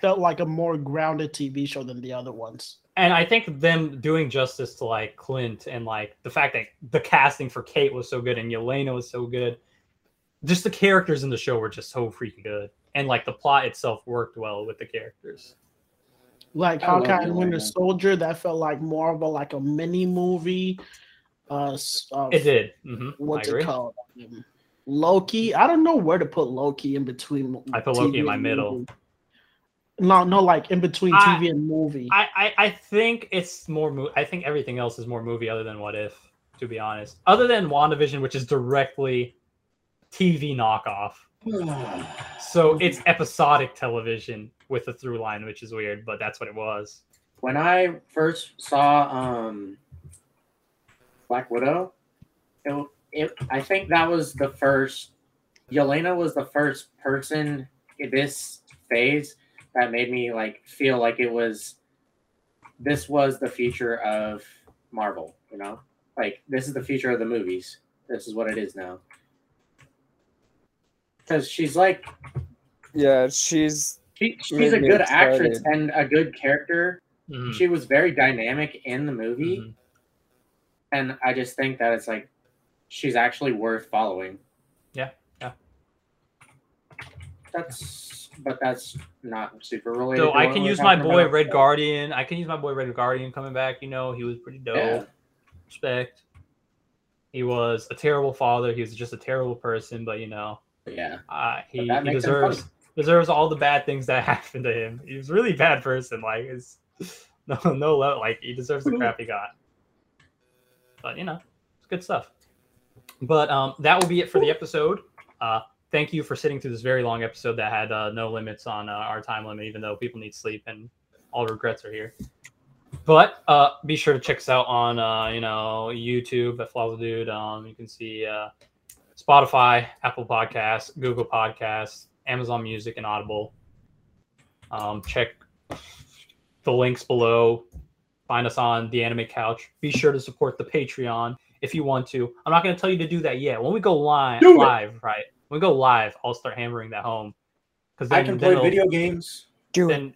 felt like a more grounded TV show than the other ones. And I think them doing justice to, like, Clint and, like, the fact that the casting for Kate was so good and Yelena was so good. Just the characters in the show were just so freaking good. And, like, the plot itself worked well with the characters. Like, Hawkeye and Winter Soldier, that felt like more of a, like, a mini-movie. It did. Mm-hmm. What's it called? Loki. I don't know where to put Loki in between. I put Loki in my middle. No, like, in between TV and movie. I think it's more movie. I think everything else is more movie other than What If, to be honest. Other than WandaVision, which is directly TV knockoff. So it's episodic television with a through line, which is weird, but that's what it was. When I first saw Black Widow, I think that was the first. Yelena was the first person in this phase that made me like feel like it was. This was the future of Marvel, you know, like this is the future of the movies. This is what it is now. Because she's like, yeah, she's a good actress and a good character. Mm-hmm. She was very dynamic in the movie, mm-hmm. and I just think that it's like she's actually worth following. Yeah. That's not super related. So I can use my boy Red Guardian. Coming back. You know, he was pretty dope. Yeah. Respect. He was a terrible father. He was just a terrible person, but you know. Yeah, he deserves all the bad things that happened to him. He was a really bad person. Like, it's no love. Like, he deserves the crap he got. But you know, it's good stuff. But that will be it for the episode. Thank you for sitting through this very long episode that had no limits on our time limit, even though people need sleep and all regrets are here. But be sure to check us out on YouTube at Flawless Dude. You can see. Spotify, Apple Podcasts, Google Podcasts, Amazon Music, and Audible. Check the links below. Find us on the Anime Couch. Be sure to support the Patreon if you want to. I'm not going to tell you to do that yet. When we go live, right? When we go live, I'll start hammering that home. Because I can play video games. Then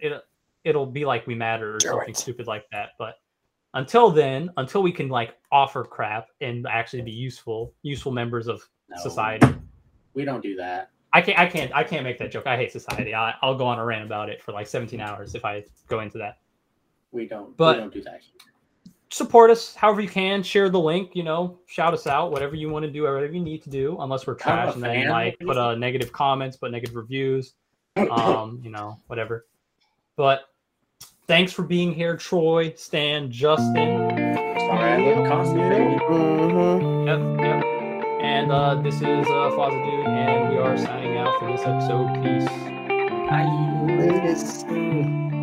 it'll be like we matter or something stupid like that. But until then, until we can like offer crap and actually be useful members of society, we don't do that. I can't make that joke. I hate society. I'll go on a rant about it for like 17 hours if I go into that. We don't do that. Support us however you can. Share the link. You know, shout us out. Whatever you want to do, whatever you need to do. Unless we're trash, and then like put negative comments, put negative reviews. You know, whatever. But thanks for being here, Troy, Stan, Justin. Sorry, I live constantly. Yep. And this is Flaza Dude, and we are signing out for this episode. Peace. Bye.